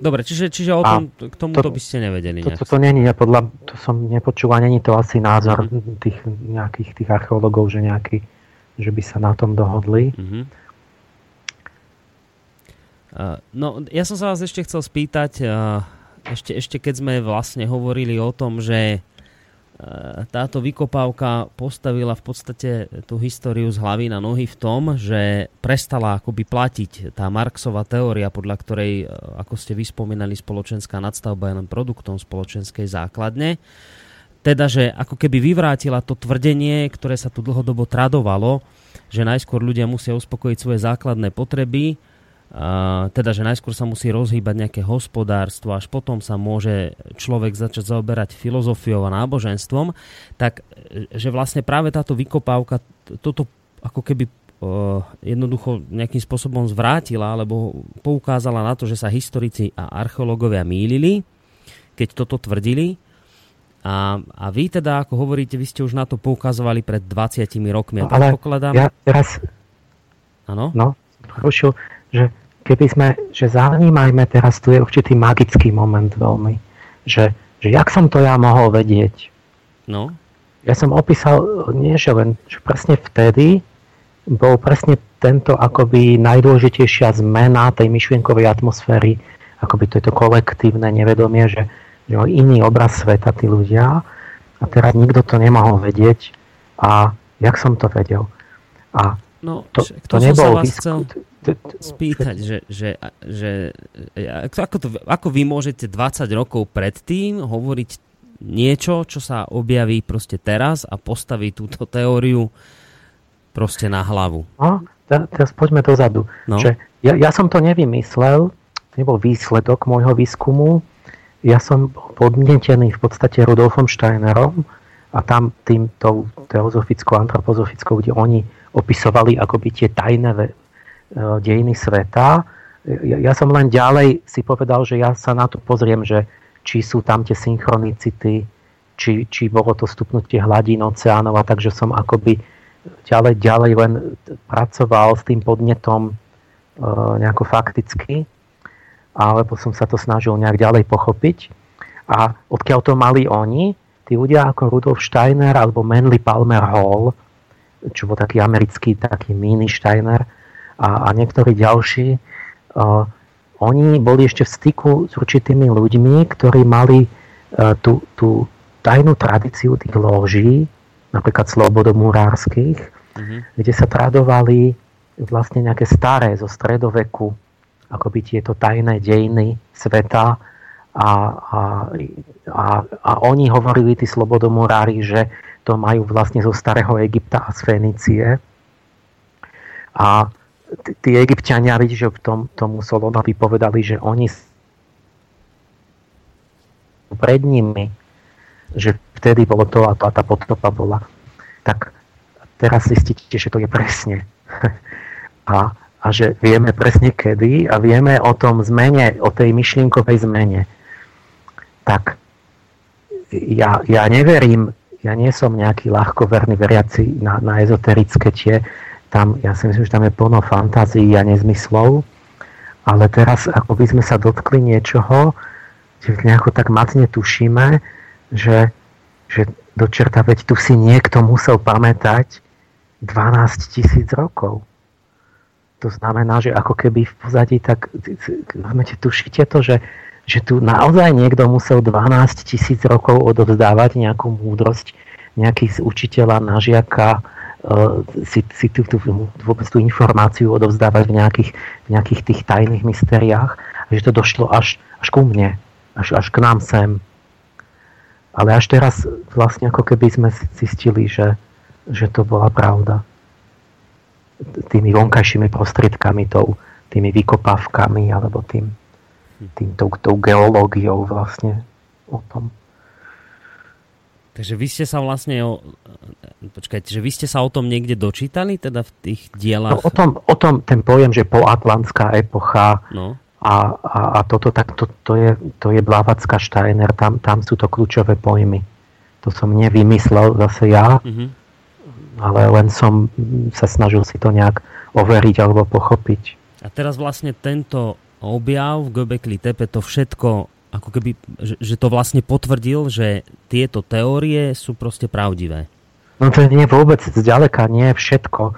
Dobre, čiže o tom, k tomuto by ste nevedeli. To není, to som nepočul, není to asi názor tých archeológov, že by sa na tom dohodli. Uh-huh. No, ja som sa vás ešte chcel spýtať, ešte keď sme vlastne hovorili o tom, že táto vykopávka postavila v podstate tú históriu z hlavy na nohy v tom, že prestala akoby platiť tá Marxova teória, podľa ktorej, ako ste vyspomínali, spoločenská nadstavba je len produktom spoločenskej základne. Teda, že ako keby vyvrátila to tvrdenie, ktoré sa tu dlhodobo tradovalo, že najskôr ľudia musia uspokojiť svoje základné potreby, teda, že najskôr sa musí rozhýbať nejaké hospodárstvo, až potom sa môže človek začať zaoberať filozofiou a náboženstvom, tak že vlastne práve táto vykopávka toto ako keby jednoducho nejakým spôsobom zvrátila, alebo poukázala na to, že sa historici a archeológovia mýlili, keď toto tvrdili. A vy teda, ako hovoríte, vy ste už na to poukazovali pred 20 rokmi. No, ale ja teraz... Áno? No, rušil, že zaujímajme teraz, tu je určitý magický moment veľmi, že jak som to ja mohol vedieť. No. Ja som opísal, že presne vtedy bol presne tento akoby najdôležitejšia zmena tej myšlienkovej atmosféry, akoby to je to kolektívne nevedomie, že iný obraz sveta tí ľudia a teraz nikto to nemohol vedieť a jak som to vedel. A no, to nebol výskum... spýtať, že ako vy môžete 20 rokov predtým hovoriť niečo, čo sa objaví proste teraz a postaví túto teóriu proste na hlavu. No, teraz poďme dozadu. No. Ja som to nevymyslel, to nebol výsledok môjho výskumu. Ja som bol podnetený v podstate Rudolfom Steinerom a tam týmto teozofickou, antropozofickou, kde oni opisovali akoby tie tajné dejiny sveta. Ja som len ďalej si povedal, že ja sa na to pozriem, že či sú tam tie synchronicity, či bolo to stupnutie hladín oceánov, a takže som akoby ďalej len pracoval s tým podnetom nejako fakticky. alebo som sa to snažil nejak ďalej pochopiť. A odkiaľ to mali oni, tí ľudia ako Rudolf Steiner alebo Manly Palmer Hall, čo bol taký americký, taký mini Steiner a niektorí ďalší, oni boli ešte v styku s určitými ľuďmi, ktorí mali tú tajnú tradíciu tých lóží, napríklad slobodomurárskych, kde sa tradovali vlastne nejaké staré zo stredoveku, akoby tieto tajné dejiny sveta a oni hovorili, tí slobodomurári, že to majú vlastne zo starého Egypta a z Fénicie. A tí Egypťania, vidíš, že v tomu Solonovi povedali, že oni pred nimi, že vtedy bolo to a tá potopa bola. Tak teraz zistíte, že to je presne. A že vieme presne kedy a vieme o tom zmene, o tej myšlienkovej zmene. Tak ja neverím, ja nie som nejaký ľahkoverný veriaci na ezoterické tie. Tam, ja si myslím, že tam je plno fantázií a nezmyslov, ale teraz ako by sme sa dotkli niečoho, že nejako tak matne tušíme, že do čerta, veď tu si niekto musel pamätať 12 000 rokov. To znamená, že ako keby v pozadí tak, tušíte to, že tu naozaj niekto musel 12 000 rokov odovzdávať nejakú múdrosť, nejaký z učiteľa na žiaka, si vôbec tú informáciu odovzdávať v nejakých tých tajných mystériách, že to došlo až ku mne, až k nám sem. Ale až teraz vlastne ako keby sme zistili, že to bola pravda. Tými vonkajšími prostriedkami, tými vykopávkami alebo tou geológiou vlastne o tom. Takže vy ste sa o tom niekde dočítali, teda v tých dielach? No, o tom ten pojem, že poatlantská epocha a toto, tak to je Blavatská, Steiner, tam sú to kľúčové pojmy. To som nevymyslel zase ja, ale len som sa snažil si to nejak overiť alebo pochopiť. A teraz vlastne tento objav v Göbekli Tepe to všetko ako keby, že to vlastne potvrdil, že tieto teórie sú proste pravdivé. No to nie vôbec, zďaleka nie všetko,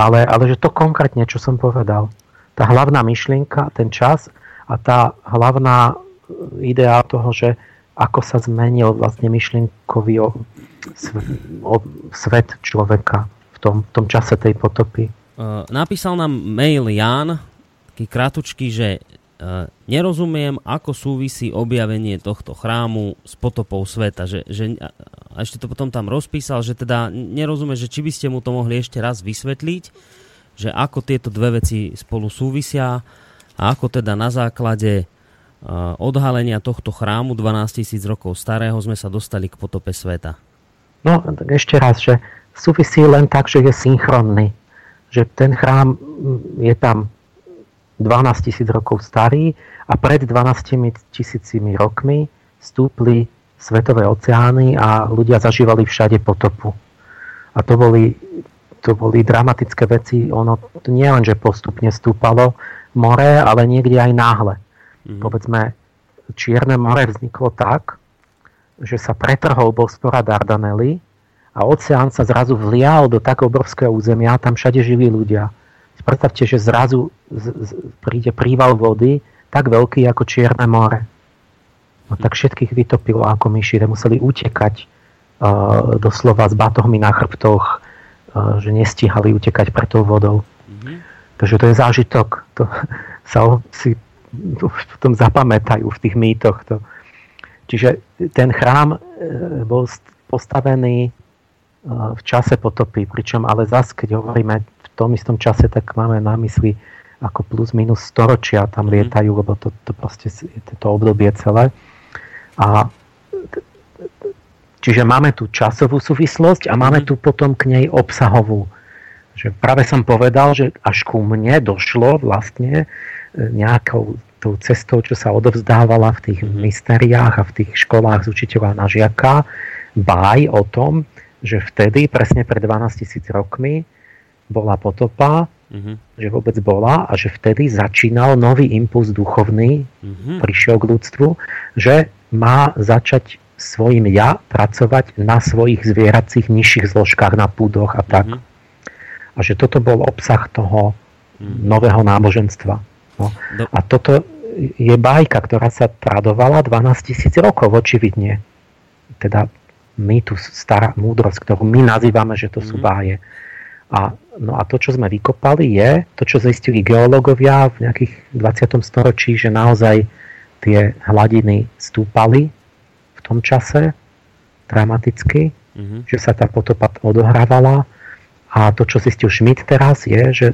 ale že to konkrétne, čo som povedal. Tá hlavná myšlienka, ten čas a tá hlavná idea toho, že ako sa zmenil vlastne myšlienkový svet človeka v tom čase tej potopy. Napísal nám mail Jan, taký krátučký, že nerozumiem, ako súvisí objavenie tohto chrámu s potopou sveta. A ešte to potom tam rozpísal, že teda nerozumie, že či by ste mu to mohli ešte raz vysvetliť, že ako tieto dve veci spolu súvisia a ako teda na základe odhalenia tohto chrámu 12 000 rokov starého sme sa dostali k potope sveta. No, ešte raz, že súvisí len tak, že je synchronný. Že ten chrám je tam 12 000 rokov starý a pred 12 000 rokmi vstúpli svetové oceány a ľudia zažívali všade potopu. A to boli dramatické veci. Ono nie len, že postupne vstúpalo more, ale niekde aj náhle. Povedzme, Čierne more vzniklo tak, že sa pretrhol Bospora Dardanely a oceán sa zrazu vlial do tak obrovského územia, tam všade žili ľudia. Predstavte, že zrazu príde príval vody tak veľký ako Čierne more. No tak všetkých vytopilo ako myši. Museli utekať doslova s batohmi na chrbtoch, že nestíhali utekať pred tou vodou. Takže to je zážitok. To sa si potom zapamätajú v tých mýtoch. Čiže ten chrám bol postavený v čase potopy. Pričom ale zase, keď hovoríme v tom istom čase, tak máme na mysli ako plus minus storočia tam lietajú, lebo to proste je to obdobie celé. Čiže máme tu časovú súvislosť a máme tu potom k nej obsahovú. Že práve som povedal, že až ku mne došlo vlastne nejakou tou cestou, čo sa odovzdávala v tých mystériách a v tých školách z učiteľa na žiaka, báj o tom, že vtedy, presne pred 12 000 rokmi bola potopa že vôbec bola a že vtedy začínal nový impuls duchovný, prišiel k ľudstvu, že má začať svojim ja pracovať na svojich zvieracích nižších zložkách, na púdoch a tak. A že toto bol obsah toho nového náboženstva. No. A toto je bajka, ktorá sa tradovala 12 000 rokov, očividne. Teda mýtus, stará múdrosť, ktorú my nazývame, že to sú báje. A, no a to, čo sme vykopali, je to, čo zistili geológovia v nejakých 20. storočí, že naozaj tie hladiny stúpali v tom čase dramaticky, že sa tá potopa odohrávala. A to, čo zistil Schmidt teraz, je, že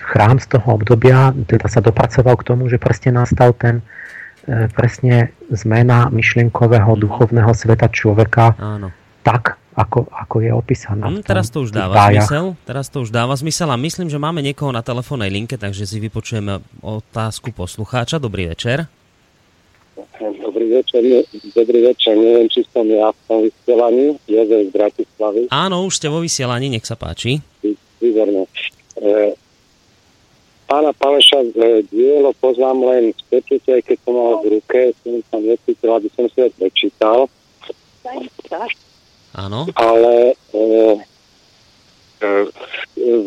chrám z toho obdobia teda sa dopracoval k tomu, že presne nastal ten presne zmena myšlienkového duchovného sveta človeka. Áno. Tak, ako je opísaná. Teraz to už dáva zmysel. A myslím, že máme niekoho na telefónnej linke, takže si vypočujeme otázku poslucháča. Dobrý večer. Dobrý večer. Neviem, či som ja v tom vysielaní. Jozef z Bratislavy. Áno, už ste vo vysielaní, nech sa páči. Výborné. Pána Páleša dielo poznám len z pečete, aj keď som mal v ruke, som tam necítil, aby som si ho prečítal. Áno. Ale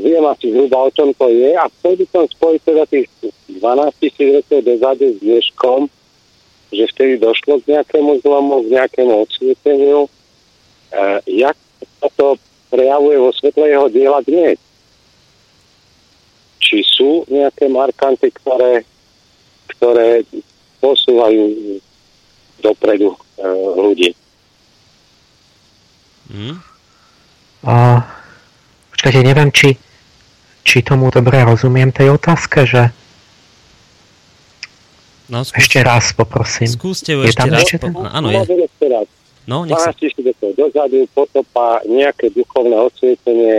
viem asi zhruba, o čom to je. A vtedy som spojil teda tých 12 000 rokov dozadu s dneškom, že vtedy došlo k nejakému zlomu, k nejakému odsvieteniu. Jak sa to prejavuje vo svetle jeho diela dnes? Či sú nejaké markanty, ktoré posúvajú dopredu ľudí. Počkajte, neviem, či tomu dobre rozumiem tej otázke, že... No, ešte raz poprosím. Skúste ho ešte raz. Áno, je. No, nech sa... 12 000 rokov dozadu, potopa, nejaké duchovné osvietenie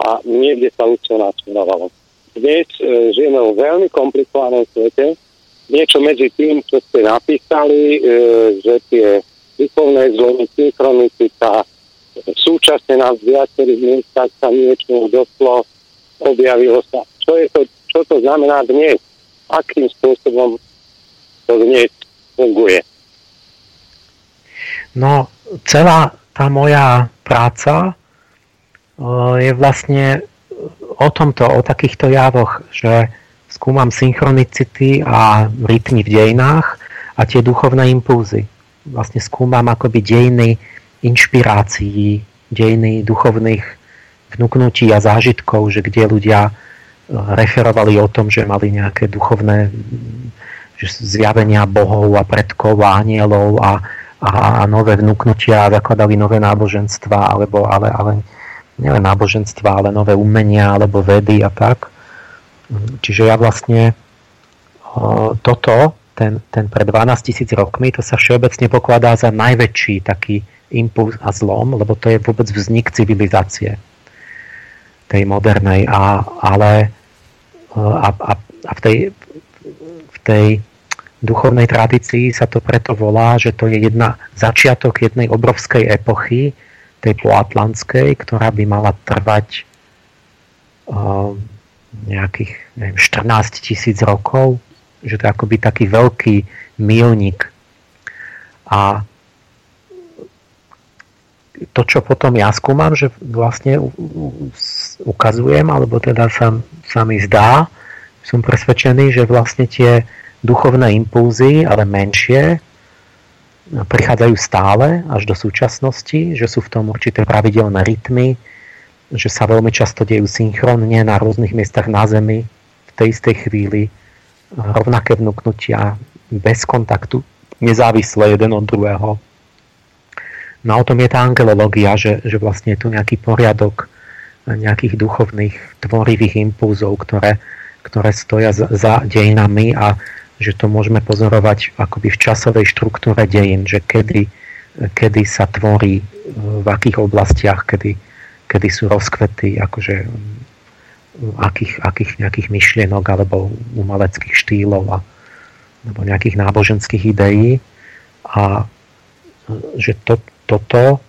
a niekde sa ľudstvo nasmerovalo. Dnes žijeme vo veľmi komplikovanom svete. Niečo medzi tým, čo ste napísali, že tie duchovné zlomy, synchronicita, súčasne nás viacerých miestach sa niečo došlo, objavilo sa. Čo to znamená dnes? Akým spôsobom to dnes funguje? No, celá tá moja práca je vlastne o tomto, o takýchto javoch, že skúmam synchronicity a rytmy v dejinách a tie duchovné impulzy. Vlastne skúmam akoby dejiny inšpirácií, dejiny duchovných vnuknutí a zážitkov, že kde ľudia referovali o tom, že mali nejaké duchovné zjavenia bohov a predkov a anielov a nové vnuknutia, zakladali nové náboženstva alebo nielen náboženstva, ale nové umenia, alebo vedy a tak. Čiže ja vlastne toto, ten pred 12 000 rokmi, to sa všeobecne pokladá za najväčší taký impuls a zlom, lebo to je vôbec vznik civilizácie tej modernej. Ale v tej duchovnej tradícii sa to preto volá, že to je začiatok jednej obrovskej epochy, tej poatlantskej, ktorá by mala trvať nejakých 14 000 rokov, že to je akoby taký veľký míľnik. A to, čo potom ja skúmam, že vlastne ukazujem, alebo teda sa mi zdá, som presvedčený, že vlastne tie duchovné impulzy, ale menšie, prichádzajú stále až do súčasnosti, že sú v tom určité pravidelné rytmy, že sa veľmi často dejú synchronne na rôznych miestach na Zemi, v tej istej chvíli, rovnaké vnuknutia, bez kontaktu, nezávisle jeden od druhého. No a o tom je tá angelológia, že vlastne je tu nejaký poriadok nejakých duchovných, tvorivých impulzov, ktoré stoja za dejinami a že to môžeme pozorovať akoby v časovej štruktúre dejín, že kedy sa tvorí, v akých oblastiach, kedy sú rozkvety, akože akých nejakých myšlienok alebo umeleckých štýlov alebo nejakých náboženských ideí. A že toto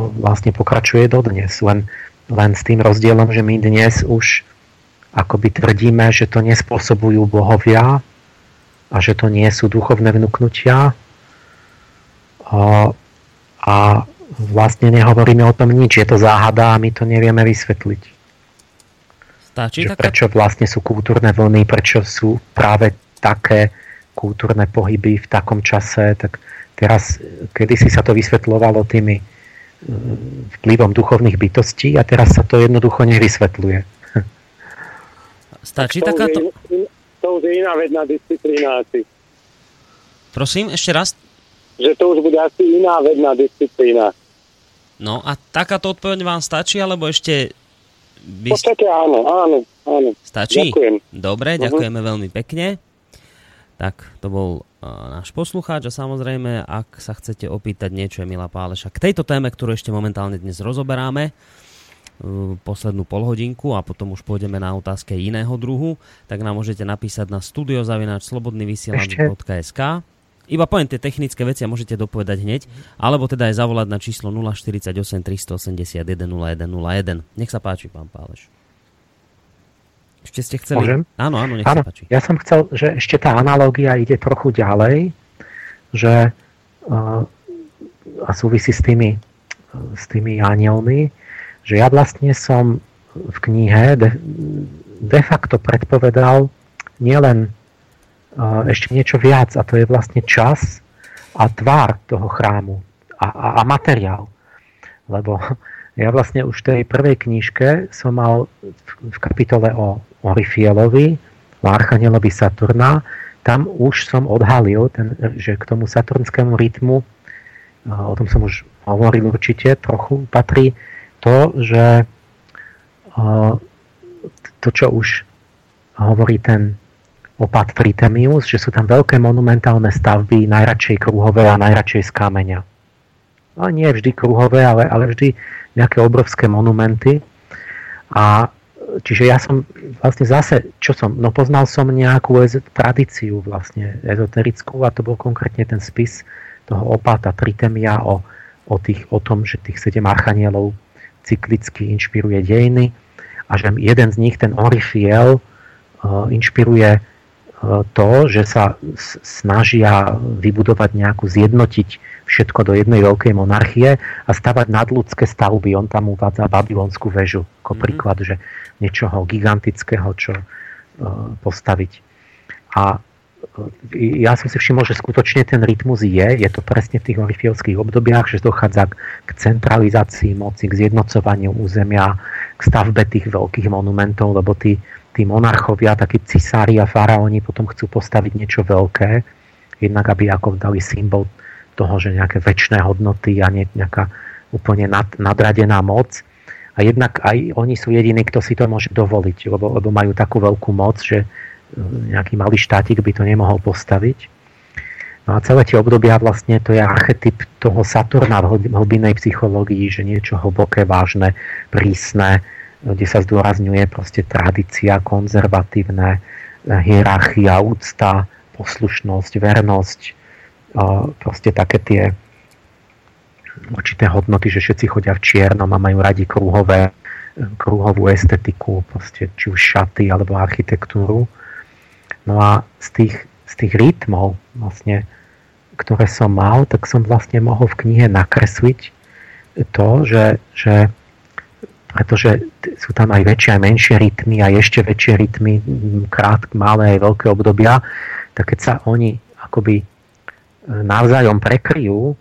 vlastne pokračuje dodnes. Len len s tým rozdielom, že my dnes už akoby tvrdíme, že to nespôsobujú bohovia a že to nie sú duchovné vnuknutia a vlastne nehovoríme o tom nič, je to záhada a my to nevieme vysvetliť. Prečo vlastne sú kultúrne vlny, prečo sú práve také kultúrne pohyby v takom čase, tak teraz kedysi sa to vysvetľovalo tými vplyvom duchovných bytostí a teraz sa to jednoducho nevysvetľuje. Stačí takáto... To už je iná vedná disciplína asi. Prosím, ešte raz? Že to už bude asi iná vedná disciplína. No a takáto odpoveď vám stačí, alebo ešte... V podstate áno. Stačí? Ďakujem. Dobre, ďakujeme veľmi pekne. Tak, to bol náš poslucháč a samozrejme, ak sa chcete opýtať niečo Emila Páleša k tejto téme, ktorú ešte momentálne dnes rozoberáme, poslednú polhodinku a potom už pôjdeme na otázke iného druhu, tak nám môžete napísať na studio@slobodnyvysielac.sk. Iba poviem tie technické veci a môžete dopovedať hneď, alebo teda aj zavolať na číslo 048 381 0101. Nech sa páči, pán Páleš. Ešte ste chceli... Môžem? Áno, nech sa páči. Ja som chcel, že ešte tá analógia ide trochu ďalej, že a súvisí s tými anielmi, že ja vlastne som v knihe de facto predpovedal nielen ešte niečo viac, a to je vlastne čas a tvár toho chrámu a materiál. Lebo ja vlastne už v tej prvej knižke som mal v kapitole o Orifielovi, o archanielovi Saturna, tam už som odhalil, že k tomu saturnskému rytmu, o tom som už hovoril určite, trochu patrí to, že to, čo už hovorí ten opad Trithemius, že sú tam veľké monumentálne stavby, najradšej kruhové a najradšej z kameňa. No, nie vždy kruhové, ale vždy nejaké obrovské monumenty. A čiže ja som vlastne zase, poznal som nejakú tradíciu vlastne ezoterickú a to bol konkrétne ten spis toho opáta Trithemia o tom, že tých 7 archanielov cyklicky inšpiruje dejiny a že jeden z nich, ten Orifiel, inšpiruje to, že sa snažia vybudovať nejakú, zjednotiť všetko do jednej veľkej monarchie a stavať nadľudské stavby. On tam uvádza babylonskú väžu ako príklad, že niečoho gigantického, čo postaviť. A ja som si všimol, že skutočne ten rytmus je to presne v tých orifielských obdobiach, že dochádza k centralizácii moci, k zjednocovaniu územia, k stavbe tých veľkých monumentov, lebo tí monarchovia, takí cisári a faraóni potom chcú postaviť niečo veľké, jednak aby ako dali symbol toho, že nejaké večné hodnoty a nejaká úplne nadradená moc. A jednak aj oni sú jediní, kto si to môže dovoliť, lebo majú takú veľkú moc, že nejaký malý štátik by to nemohol postaviť. No a celé tie obdobia vlastne to je archetyp toho Saturna v hlbinej psychológii, že niečo hlboké, vážne, prísne, kde sa zdôrazňuje proste tradícia, konzervatívne, hierarchia, úcta, poslušnosť, vernosť, proste také tie určité hodnoty, že všetci chodia v čiernom a majú radi kruhovú estetiku, proste či už šaty alebo architektúru. No a z tých rytmov, vlastne, ktoré som mal, tak som vlastne mohol v knihe nakresliť to, že pretože sú tam aj väčšie a menšie rytmy a ešte väčšie rytmy, krátke, malé aj veľké obdobia, tak keď sa oni akoby navzájom prekryjú,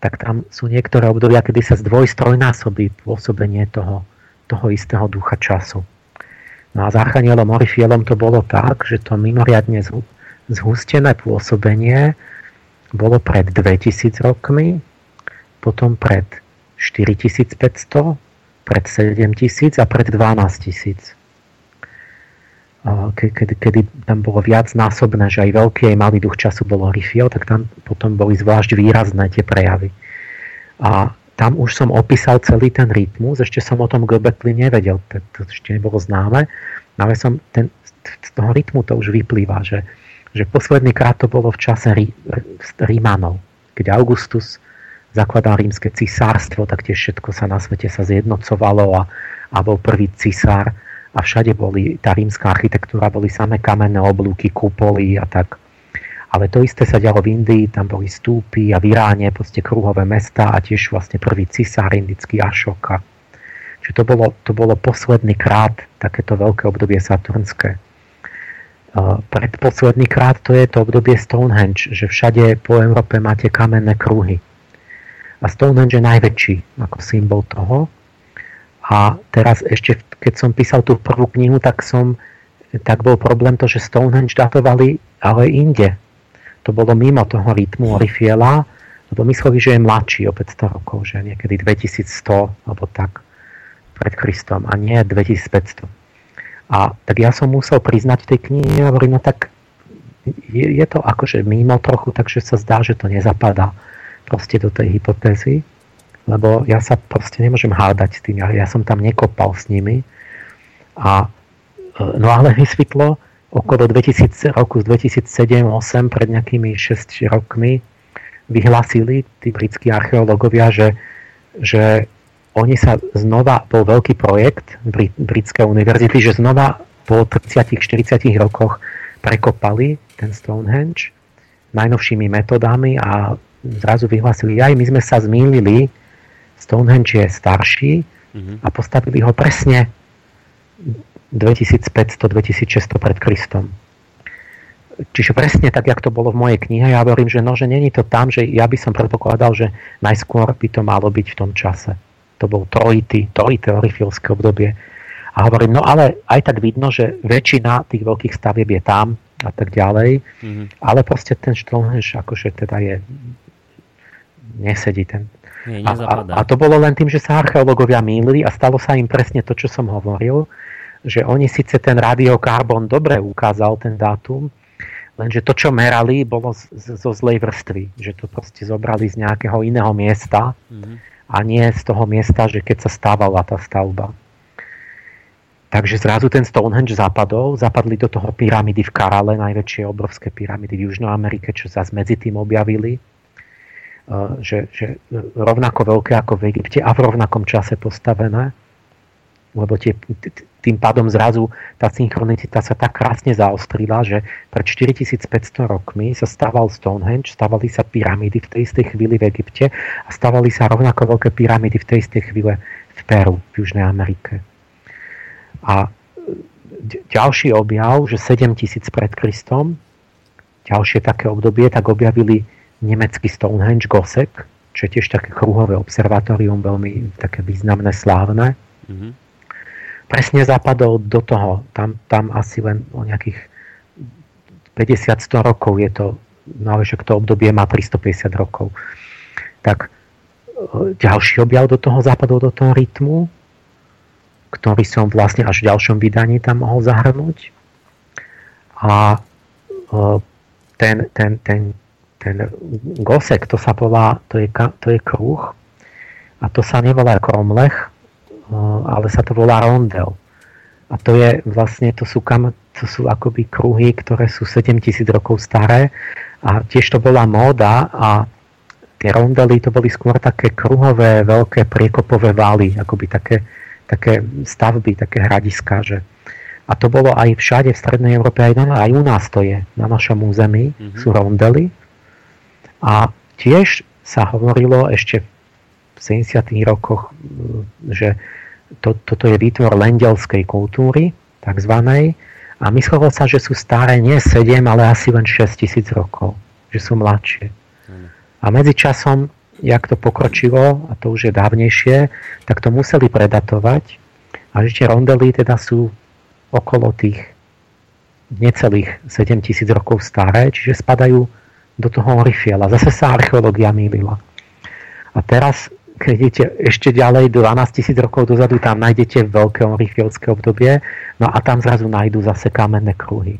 tak tam sú niektoré obdobia, kedy sa zdvojstrojnásobí pôsobenie toho istého ducha času. No a s Archanielom Orifielom to bolo tak, že to mimoriadne zhustené pôsobenie bolo pred 2000 rokmi, potom pred 4500, pred 7 000 a pred 12 000. Kedy tam bolo viacnásobné, že aj veľký, aj malý duch času bol Orifiel, tak tam potom boli zvlášť výrazné tie prejavy. A tam už som opísal celý ten rytmus, ešte som o tom Göbekli nevedel, to ešte nebolo známe, ale som z toho rytmu to už vyplýva, že posledný krát to bolo v čase Rímanov, keď Augustus zakladal rímske cisárstvo, tak tiež všetko sa na svete sa zjednocovalo a bol prvý cisár a všade boli, tá rímska architektúra boli samé kamenné oblúky, kupoly a tak. Ale to isté sa dialo v Indii, tam boli stúpy a v Iráne, proste kruhové mestá a tiež vlastne prvý cisár indický Ašoka. Čiže to bolo posledný krát takéto veľké obdobie saturnské. Predposledný krát to je to obdobie Stonehenge, že všade po Európe máte kamenné kruhy. A Stonehenge je najväčší ako symbol toho. A teraz ešte, keď som písal tú prvú knihu, tak bol problém to, že Stonehenge datovali ale inde. To bolo mimo toho rytmu Orifiela, lebo mysleli, že je mladší o 500 rokov, že niekedy 2100 alebo tak pred Kristom a nie 2500. A tak ja som musel priznať v tej knihe a hovorím, no tak je to akože mimo trochu, takže sa zdá, že to nezapadá proste do tej hypotézy, lebo ja sa proste nemôžem hádať s tým, ja som tam nekopal s nimi. No ale vysvetlo okolo 2000, roku 2007-2008, pred nejakými 6 rokmi vyhlásili tí britskí archeológovia, že oni sa znova, bol veľký projekt britské univerzity, že znova po 30-40 rokoch prekopali ten Stonehenge najnovšími metodami a zrazu vyhlásili, aj my sme sa zmýlili, Stonehenge je starší a postavili ho presne 2500-2600 pred Kristom. Čiže presne tak, jak to bolo v mojej knihe, ja hovorím, že no, že není to tam, že ja by som predpokladal, že najskôr by to malo byť v tom čase. To bol trojité orifielské obdobie. A hovorím, no ale aj tak vidno, že väčšina tých veľkých stavieb je tam a tak ďalej. Ale proste ten Stonehenge akože teda je nesedí ten. A to bolo len tým, že sa archeológovia mýlili a stalo sa im presne to, čo som hovoril, že oni síce ten radiokarbon dobre ukázal ten dátum, lenže to, čo merali, bolo zo zlej vrstvy, že to proste zobrali z nejakého iného miesta a nie z toho miesta, že keď sa stávala tá stavba. Takže zrazu ten Stonehenge zapadli do toho pyramidy v Karale, najväčšie obrovské pyramidy v Južnej Amerike, čo sa medzi tým objavili. Že rovnako veľké ako v Egypte a v rovnakom čase postavené, lebo tým pádom zrazu tá synchronicita sa tak krásne zaostrila, že pred 4500 rokmi sa stával Stonehenge, stavali sa pyramidy v tej istej chvíli v Egypte a stavali sa rovnako veľké pyramidy v tej istej chvíle v Peru, v Južnej Amerike. A ďalší objav, že 7000 pred Kristom, ďalšie také obdobie, tak objavili nemecký Stonehenge Gosek, čo je tiež také kruhové observatórium, veľmi také významné, slávne. Presne zapadol do toho. Tam asi len o nejakých 50-100 rokov je to, no ale však to obdobie má 350 rokov. Tak ďalší objav do toho zapadol do toho rytmu, ktorý som vlastne až v ďalšom vydaní tam mohol zahrnúť. A ten Gosek, to sa volá, to je kruh a to sa nevolá kromlech, ale sa to volá rondel. A to je vlastne, to sú akoby kruhy, ktoré sú 7000 rokov staré a tiež to bola móda a tie rondely to boli skôr také kruhové, veľké priekopové valy, akoby také stavby, také hradiska, že. A to bolo aj všade v Strednej Európe, aj u nás to je, na našom území sú rondely. A tiež sa hovorilo ešte v 70. rokoch, že toto je výtvor lendelskej kultúry, takzvanej, a myslelo sa, že sú staré nie 7, ale asi len 6000 rokov, že sú mladšie. A medzičasom, jak to pokročilo, a to už je dávnejšie, tak to museli predatovať a ešte rondely teda sú okolo tých necelých 7000 rokov staré, čiže spadajú do toho Orifiela. Zase sa archeológia mýlila. A teraz, keď idete ešte ďalej, 12 000 rokov dozadu, tam nájdete veľké orifielské obdobie, no a tam zrazu nájdú zase kamenné kruhy.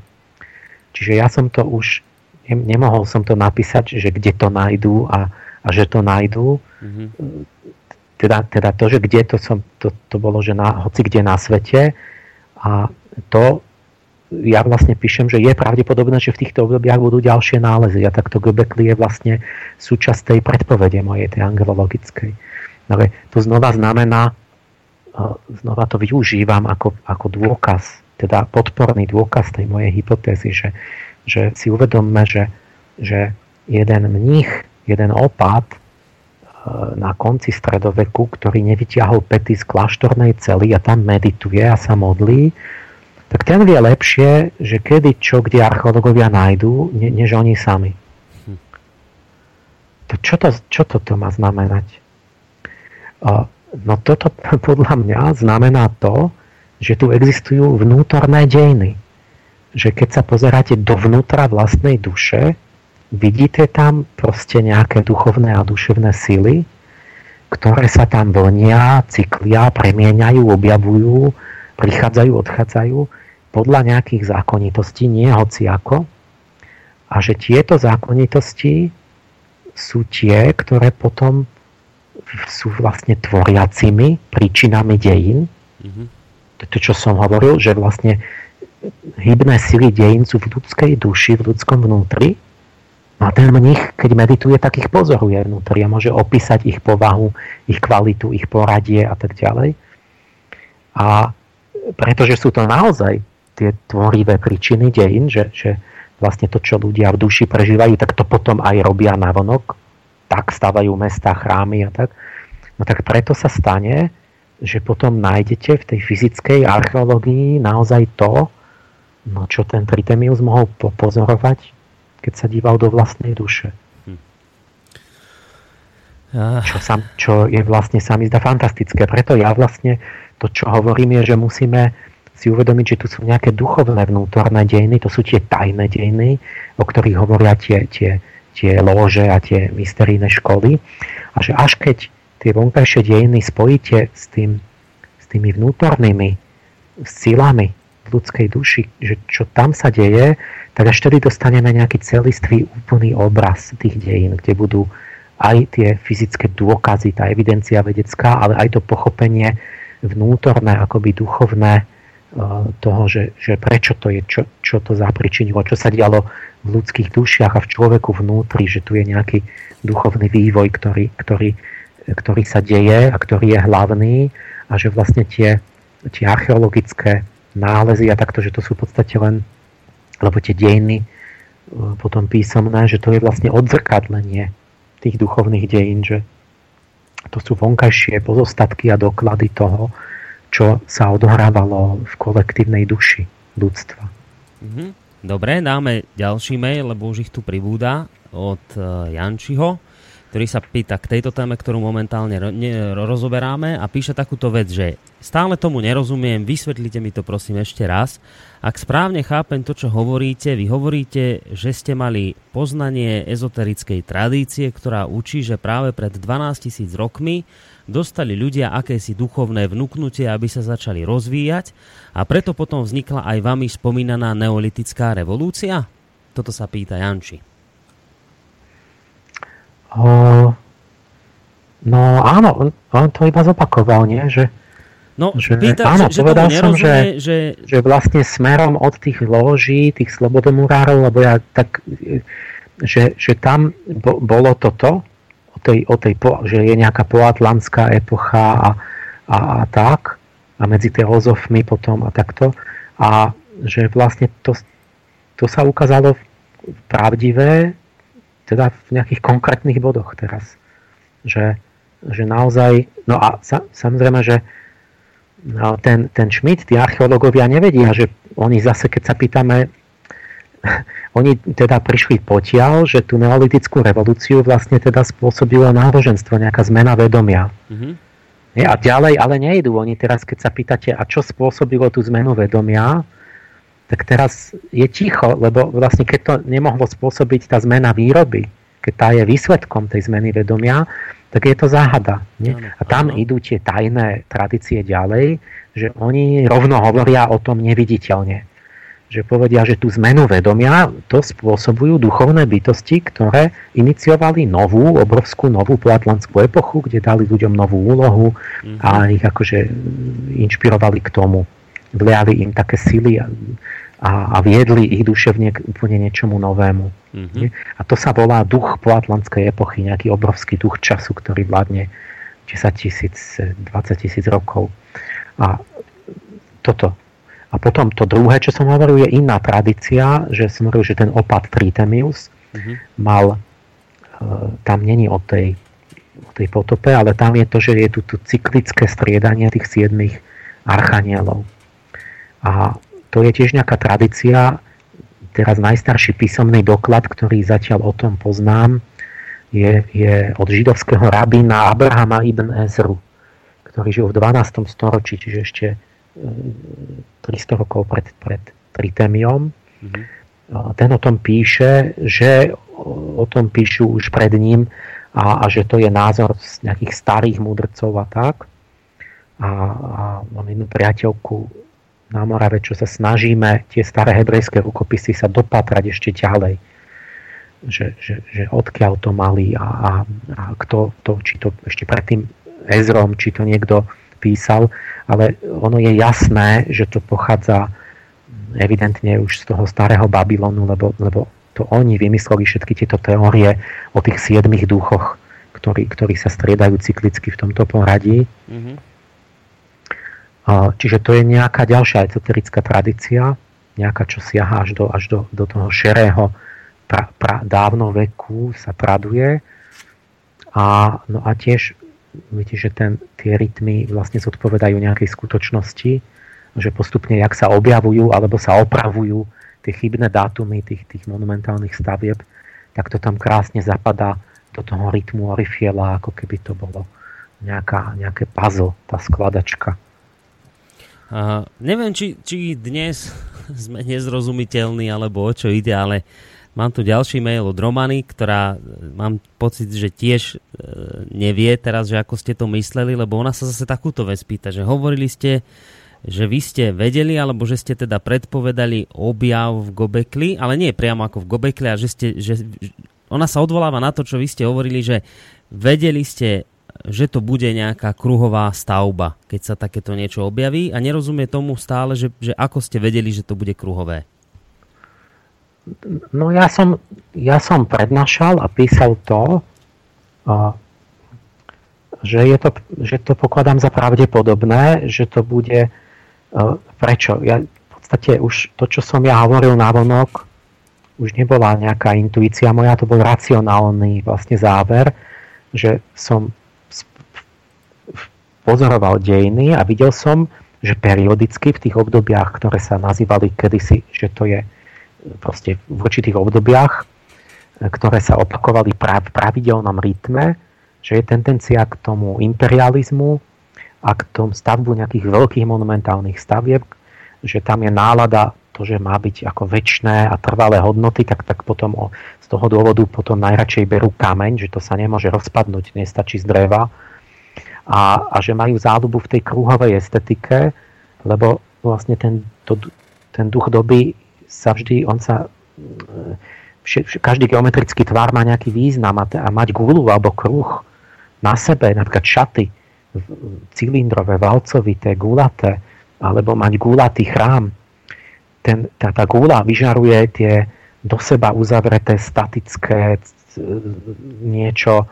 Čiže ja som to už, nemohol som to napísať, že kde to nájdú a že to nájdú. Teda to, že kde to bolo, že hoci kde na svete, a to ja vlastne píšem, že je pravdepodobné, že v týchto obdobiach budú ďalšie nálezy. A takto Göbekli je vlastne súčasť tej predpovede mojej, tej angelologickej. Ale to znova znamená, znova to využívam ako dôkaz, teda podporný dôkaz tej mojej hypotézy, že si uvedomme, že jeden mních, jeden opát na konci stredoveku, ktorý nevyťahol pety z kláštornej cely a tam medituje a sa modlí, tak ten vie lepšie, že kedy čo, kde archeológovia nájdú, než oni sami. Čo to má znamenať? No toto podľa mňa znamená to, že tu existujú vnútorné dejiny. Že keď sa pozeráte dovnútra vlastnej duše, vidíte tam proste nejaké duchovné a duševné sily, ktoré sa tam vlnia, cyklia, premieňajú, objavujú, prichádzajú, odchádzajú podľa nejakých zákonitostí, nie hociako. A že tieto zákonitosti sú tie, ktoré potom sú vlastne tvoriacimi príčinami dejín. To, čo som hovoril, že vlastne hybné sily dejín sú v ľudskej duši, v ľudskom vnútri. A ten mních, keď medituje, tak ich pozoruje vnútri a môže opísať ich povahu, ich kvalitu, ich poradie a tak ďalej. A pretože sú to naozaj tie tvorivé príčiny dejín, že vlastne to, čo ľudia v duši prežívajú, tak to potom aj robia navonok, tak stavajú mestá, chrámy a tak. No tak preto sa stane, že potom nájdete v tej fyzickej archeológii naozaj to, no čo ten Trithemius mohol pozorovať, keď sa díval do vlastnej duše. Čo je vlastne, sa mi zdá fantastické. Preto ja vlastne to, čo hovorím, je, že musíme si uvedomiť, že tu sú nejaké duchovné vnútorné dejiny, to sú tie tajné dejiny, o ktorých hovoria tie lóže a tie mysterijné školy. A že až keď tie vonkajšie dejiny spojíte s tými vnútornými silami v ľudskej duši, že čo tam sa deje, tak až tedy dostaneme nejaký celistvý úplný obraz tých dejín, kde budú aj tie fyzické dôkazy, tá evidencia vedecká, ale aj to pochopenie vnútorné, akoby duchovné toho, že prečo to je, čo to zapričinilo, čo sa dialo v ľudských dušiach a v človeku vnútri, že tu je nejaký duchovný vývoj, ktorý sa deje a ktorý je hlavný a že vlastne tie archeologické nálezy a takto, že to sú v podstate len, alebo tie dejiny potom písomné, že to je vlastne odzrkadlenie tých duchovných dejín, že to sú vonkajšie pozostatky a doklady toho, čo sa odohrávalo v kolektívnej duši ľudstva. Dobre, dáme ďalší mail, lebo už ich tu pribúda od Jančiho, ktorý sa pýta k tejto téme, ktorú momentálne rozoberáme a píše takúto vec, že stále tomu nerozumiem, vysvetlite mi to prosím ešte raz. Ak správne chápem to, čo hovoríte, vy hovoríte, že ste mali poznanie ezoterickej tradície, ktorá učí, že práve pred 12 000 rokmi dostali ľudia akési duchovné vnúknutie, aby sa začali rozvíjať a preto potom vznikla aj vami spomínaná neolitická revolúcia? Toto sa pýta Janči. No áno, on to iba zopakoval, nie? Povedal som, že vlastne smerom od tých lóží, tých slobodomurárov, lebo ja tak, že tam bolo toto, že je nejaká poatlantská epocha a tak, a medzi teozofmi potom a takto, a že vlastne to sa ukázalo pravdivé, teda v nejakých konkrétnych bodoch teraz. Že naozaj... No a samozrejme, že ten Schmidt, tí archeológovia nevedia, že oni zase, keď sa pýtame, oni teda prišli potiaľ, že tú neolitickú revolúciu vlastne teda spôsobilo náboženstvo, nejaká zmena vedomia. A ďalej, ale nejdu. Oni teraz, keď sa pýtate, a čo spôsobilo tú zmenu vedomia, tak teraz je ticho, lebo vlastne keď to nemohlo spôsobiť tá zmena výroby, keď tá je výsledkom tej zmeny vedomia, tak je to záhada. Nie? A tam idú tie tajné tradície ďalej, že oni rovno hovoria o tom neviditeľne. Že povedia, že tú zmenu vedomia to spôsobujú duchovné bytosti, ktoré iniciovali novú, obrovskú novú poatlantskú epochu, kde dali ľuďom novú úlohu a ich akože inšpirovali k tomu. Vliali im také sily a viedli ich duševne k úplne niečomu novému. Mm-hmm. A to sa volá duch poatlantskej epochy, nejaký obrovský duch času, ktorý vládne 10 000, 20 000 rokov. A toto. A potom to druhé, čo som hovoril, je iná tradícia, že som hovoril, že ten opat Trithemius mal, tam není o tej potope, ale tam je to, že je tu cyklické striedanie tých 7 archanielov. A to je tiež nejaká tradícia, teraz najstarší písomný doklad, ktorý zatiaľ o tom poznám, je od židovského rabína Abrahama ibn Ezru, ktorý žil v 12. storočí, čiže ešte 300 rokov pred Trithemiom. Mm-hmm. Ten o tom píše, že o tom píšu už pred ním a že to je názor z nejakých starých múdrcov a tak. A mám jednu priateľku na Morave, čo sa snažíme tie staré hebrejské rukopisy sa dopatrať ešte ďalej. Že odkiaľ to mali a kto to, či to ešte pred tým Ezrom, či to niekto písal, ale ono je jasné, že to pochádza evidentne už z toho starého Babylonu, lebo to oni vymysleli všetky tieto teórie o tých 7 duchoch, ktorí sa striedajú cyklicky v tomto poradí. Mm-hmm. Čiže to je nejaká ďalšia ezoterická tradícia, nejaká, čo siaha až do toho šerého dávno veku sa traduje. No a tiež viete, že tie rytmy vlastne zodpovedajú nejakej skutočnosti, že postupne, jak sa objavujú alebo sa opravujú tie chybné dátumy tých monumentálnych stavieb, tak to tam krásne zapadá do toho rytmu Orifiela, ako keby to bolo nejaké puzzle, tá skladačka. Neviem, či dnes sme nezrozumiteľní, alebo o čo ide, ale mám tu ďalší mail od Romany, ktorá mám pocit, že tiež nevie teraz, že ako ste to mysleli, lebo ona sa zase takúto vec pýta, že hovorili ste, že vy ste vedeli, alebo že ste teda predpovedali objav v Göbekli, ale nie priamo ako v Göbekli, a že ona sa odvoláva na to, čo vy ste hovorili, že vedeli ste, že to bude nejaká kruhová stavba, keď sa takéto niečo objaví, a nerozumie tomu stále, že ako ste vedeli, že to bude kruhové. No ja som prednášal a písal to, že to pokladám za pravdepodobné, že to bude... Prečo? V podstate už to, čo som ja hovoril navonok, už nebola nejaká intuícia moja, to bol racionálny vlastne záver, že som pozoroval dejiny a videl som, že periodicky v tých obdobiach, ktoré sa nazývali kedysi, že to je proste v určitých obdobiach, ktoré sa opakovali v pravidelnom rytme, že je tendencia k tomu imperializmu a k tomu stavbu nejakých veľkých monumentálnych stavieb, že tam je nálada to, že má byť ako večné a trvalé hodnoty, tak potom z toho dôvodu potom najradšej berú kameň, že to sa nemôže rozpadnúť, nestačí z dreva, a že majú záľubu v tej kruhovej estetike, lebo vlastne ten duch doby každý geometrický tvár má nejaký význam, a mať gulu alebo kruh na sebe, napríklad šaty cylindrové, valcovité, gulaté, alebo mať gulatý chrám, tá gula vyžaruje tie do seba uzavreté statické niečo,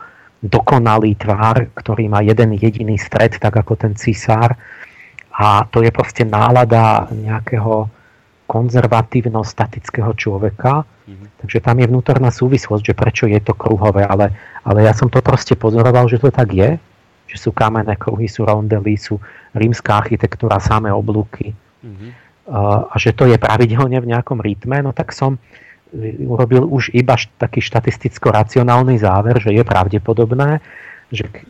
dokonalý tvar, ktorý má jeden jediný stred, tak ako ten cisár, a to je proste nálada nejakého konzervatívno-statického človeka. Mm-hmm. Takže tam je vnútorná súvislosť, že prečo je to kruhové, ale ja som to proste pozoroval, že to tak je, že sú kamenné kruhy, sú rondely, sú rímska architektúra, samé oblúky. Mm-hmm. A že to je pravidelne v nejakom rytme, no tak som urobil už iba taký štatisticko-racionálny záver, že je pravdepodobné,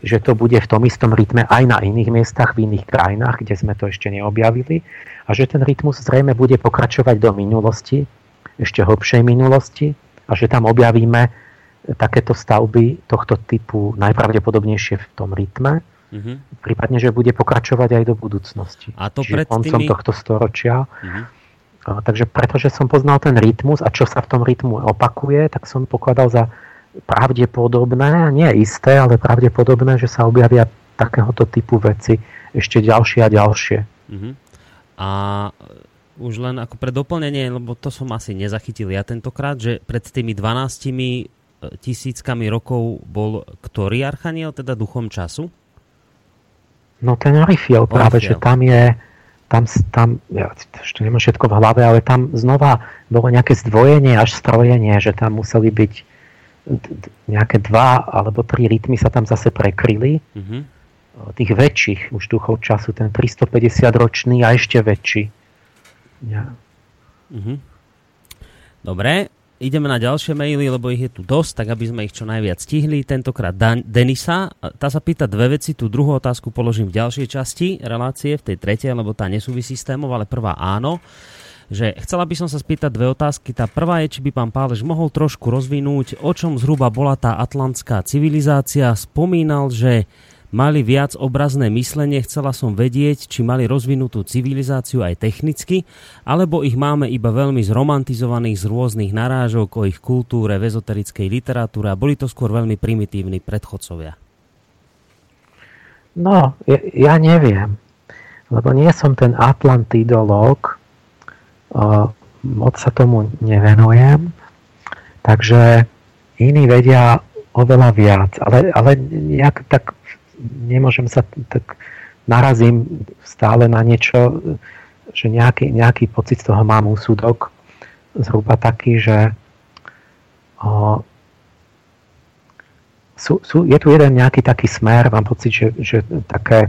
že to bude v tom istom rytme aj na iných miestach, v iných krajinách, kde sme to ešte neobjavili, a že ten rytmus zrejme bude pokračovať do minulosti, ešte hlbšej minulosti, a že tam objavíme takéto stavby tohto typu najpravdepodobnejšie v tom rytme, mm-hmm, prípadne, že bude pokračovať aj do budúcnosti. A to čiže koncom tohto storočia. Mm-hmm. Takže pretože som poznal ten rytmus a čo sa v tom rytmu opakuje, tak som pokladal za pravdepodobné, nie isté, ale pravdepodobné, že sa objavia takéhoto typu veci ešte ďalšie a ďalšie. Uh-huh. A už len ako pre doplnenie, lebo to som asi nezachytil ja tentokrát, že pred tými 12 000 rokov bol ktorý archaniel, teda duchom času? No ten Orifiel práve, že tam je, tam ja ešte nemám všetko v hlave, ale tam znova bolo nejaké zdvojenie až strojenie, že tam museli byť nejaké 2 alebo 3 rytmy sa tam zase prekryli. Tých väčších už duchov času, ten 350 ročný a ešte väčší. Ja. Dobre, ideme na ďalšie maily, lebo ich je tu dosť, tak aby sme ich čo najviac stihli. Tentokrát Denisa, tá sa pýta dve veci, tú druhú otázku položím v ďalšej časti relácie, v tej tretej, lebo tá nesúvisí s témou, ale prvá áno. Že chcela by som sa spýtať dve otázky. Tá prvá je, či by pán Páleš mohol trošku rozvinúť, o čom zhruba bola tá atlantská civilizácia. Spomínal, že mali viac obrazné myslenie, chcela som vedieť, či mali rozvinutú civilizáciu aj technicky, alebo ich máme iba veľmi zromantizovaných z rôznych narážok o ich kultúre, v ezoterickej literatúre a boli to skôr veľmi primitívni predchodcovia. No, ja neviem, lebo nie som ten atlantidológ, moc sa tomu nevenujem, takže iní vedia oveľa viac, ale nejak tak nemôžem sa tak narazím stále na niečo, že nejaký pocit z toho mám úsudok zhruba taký, že je tu jeden nejaký taký smer, mám pocit, že také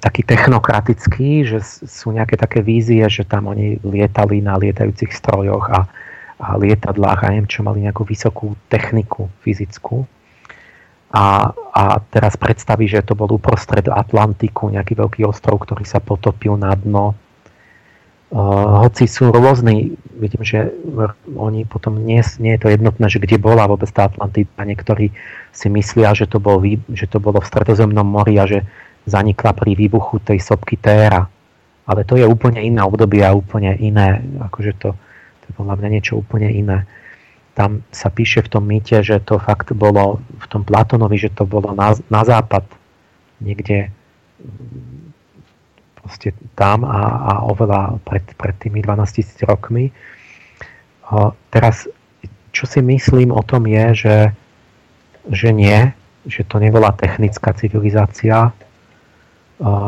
taký technokratický, že sú nejaké také vízie, že tam oni lietali na lietajúcich strojoch a lietadlách a neviem čo, mali nejakú vysokú techniku fyzickú. A teraz predstaví, že to bol uprostred Atlantiku, nejaký veľký ostrov, ktorý sa potopil na dno. Hoci sú rôzni, vidím, že oni potom nie je to jednotné, že kde bola vôbec tá Atlantida. Niektorí si myslia, že to bolo v Stredozemnom mori a že zanikla pri výbuchu tej sopky Téra. Ale to je úplne iné obdobie a úplne iné. Akože to je podľa mňa niečo úplne iné. Tam sa píše v tom mýte, že to fakt bolo v tom Platónovi, že to bolo na západ niekde proste tam a oveľa pred tými 12 000 rokmi. Teraz, čo si myslím o tom je, že nie, že to nebola technická civilizácia,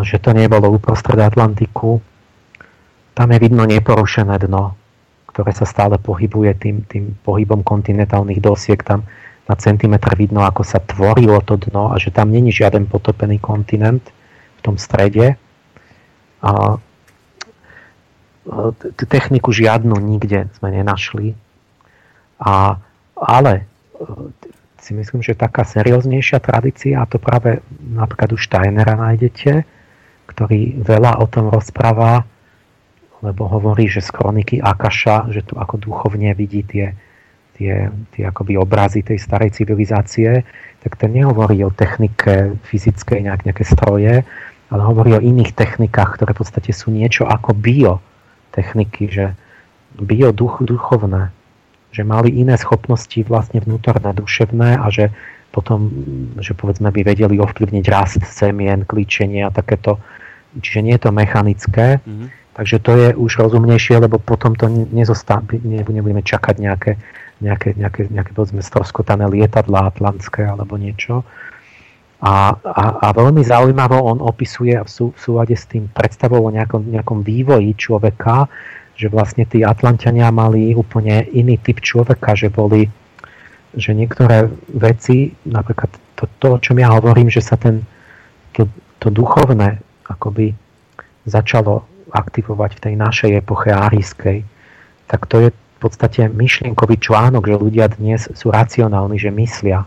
že to nebolo uprostred Atlantiku. Tam je vidno neporušené dno, ktoré sa stále pohybuje tým pohybom kontinentálnych dosiek. Tam na centimetr vidno, ako sa tvorilo to dno a že tam není žiaden potopený kontinent v tom strede. A techniku žiadnu nikde sme nenašli. Ale si myslím, že taká serióznejšia tradícia, a to práve napríklad u Steinera nájdete, ktorý veľa o tom rozpráva, lebo hovorí, že z kroniky Akaša, že tu ako duchovne vidí tie akoby obrazy tej starej civilizácie, tak ten nehovorí o technike fyzickej, nejaké stroje, ale hovorí o iných technikách, ktoré v podstate sú niečo ako biotechniky, že duchovné, že mali iné schopnosti vlastne vnútorné, duševné a že potom, že povedzme by vedeli ovplyvniť rast semien, klíčenie a takéto, čiže nie je to mechanické, takže to je už rozumnejšie, lebo potom to nebudeme čakať nejaké povedzme, stroskotané lietadlá atlantské alebo niečo. A veľmi zaujímavo on opisuje v súlade s tým predstavou o nejakom vývoji človeka, že vlastne tí Atlanťania mali úplne iný typ človeka, že niektoré veci, napríklad to o čom ja hovorím, že sa to duchovné akoby začalo aktivovať v tej našej epoche árijskej, tak to je v podstate myšlienkový článok, že ľudia dnes sú racionálni, že myslia.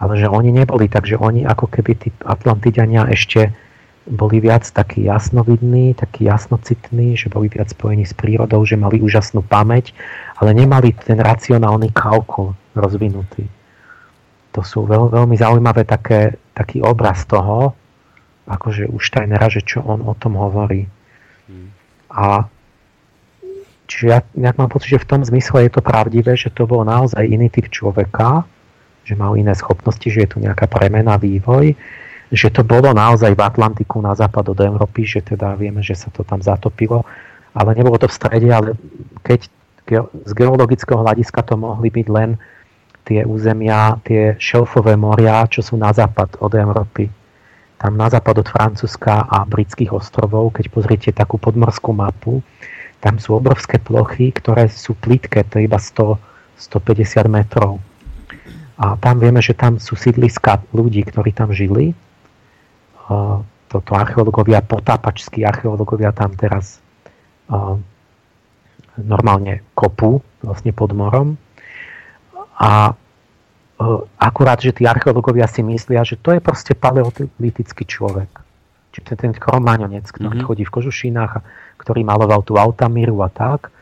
Ale že oni neboli, takže oni ako keby tí Atlantiďania ešte boli viac takí jasnovidní, takí jasnocitní, že boli viac spojení s prírodou, že mali úžasnú pamäť, ale nemali ten racionálny kalkul rozvinutý. To sú veľmi zaujímavé taký obraz toho, akože u Steinera, že čo on o tom hovorí. A čiže ja nejak mám pocit, že v tom zmysle je to pravdivé, že to bol naozaj iný typ človeka, že mal iné schopnosti, že je tu nejaká premena, vývoj, že to bolo naozaj v Atlantiku na západ od Európy, že teda vieme, že sa to tam zatopilo, ale nebolo to v strede, ale keď z geologického hľadiska to mohli byť len tie územia, tie šelfové moria, čo sú na západ od Európy. Tam na západ od Francúzska a britských ostrovov, keď pozriete takú podmorskú mapu, tam sú obrovské plochy, ktoré sú plitké, to je iba 100-150 metrov. A tam vieme, že tam sú sídliska ľudí, ktorí tam žili. Toto archeológovia, potápačskí archeológovia tam teraz normálne kopu vlastne pod morom. A akurát, že tí archeológovia si myslia, že to je proste paleolitický človek. Čiže ten Kromaňonec, ktorý chodí v kožušinách a ktorý maloval tú Altamíru a tak,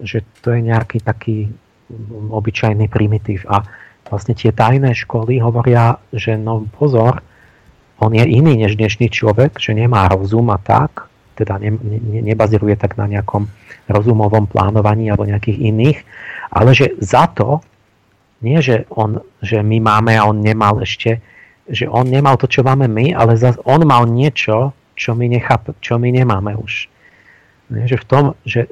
že to je nejaký taký obyčajný primitív. A vlastne tie tajné školy hovoria, že no pozor, on je iný než dnešný človek, že nemá rozum a tak, teda nebazíruje tak na nejakom rozumovom plánovaní alebo nejakých iných, ale že za to, nie že, on, že my máme a on nemal ešte, že on nemal to, čo máme my, ale on mal niečo, čo my nemáme už. Nie, že v tom, že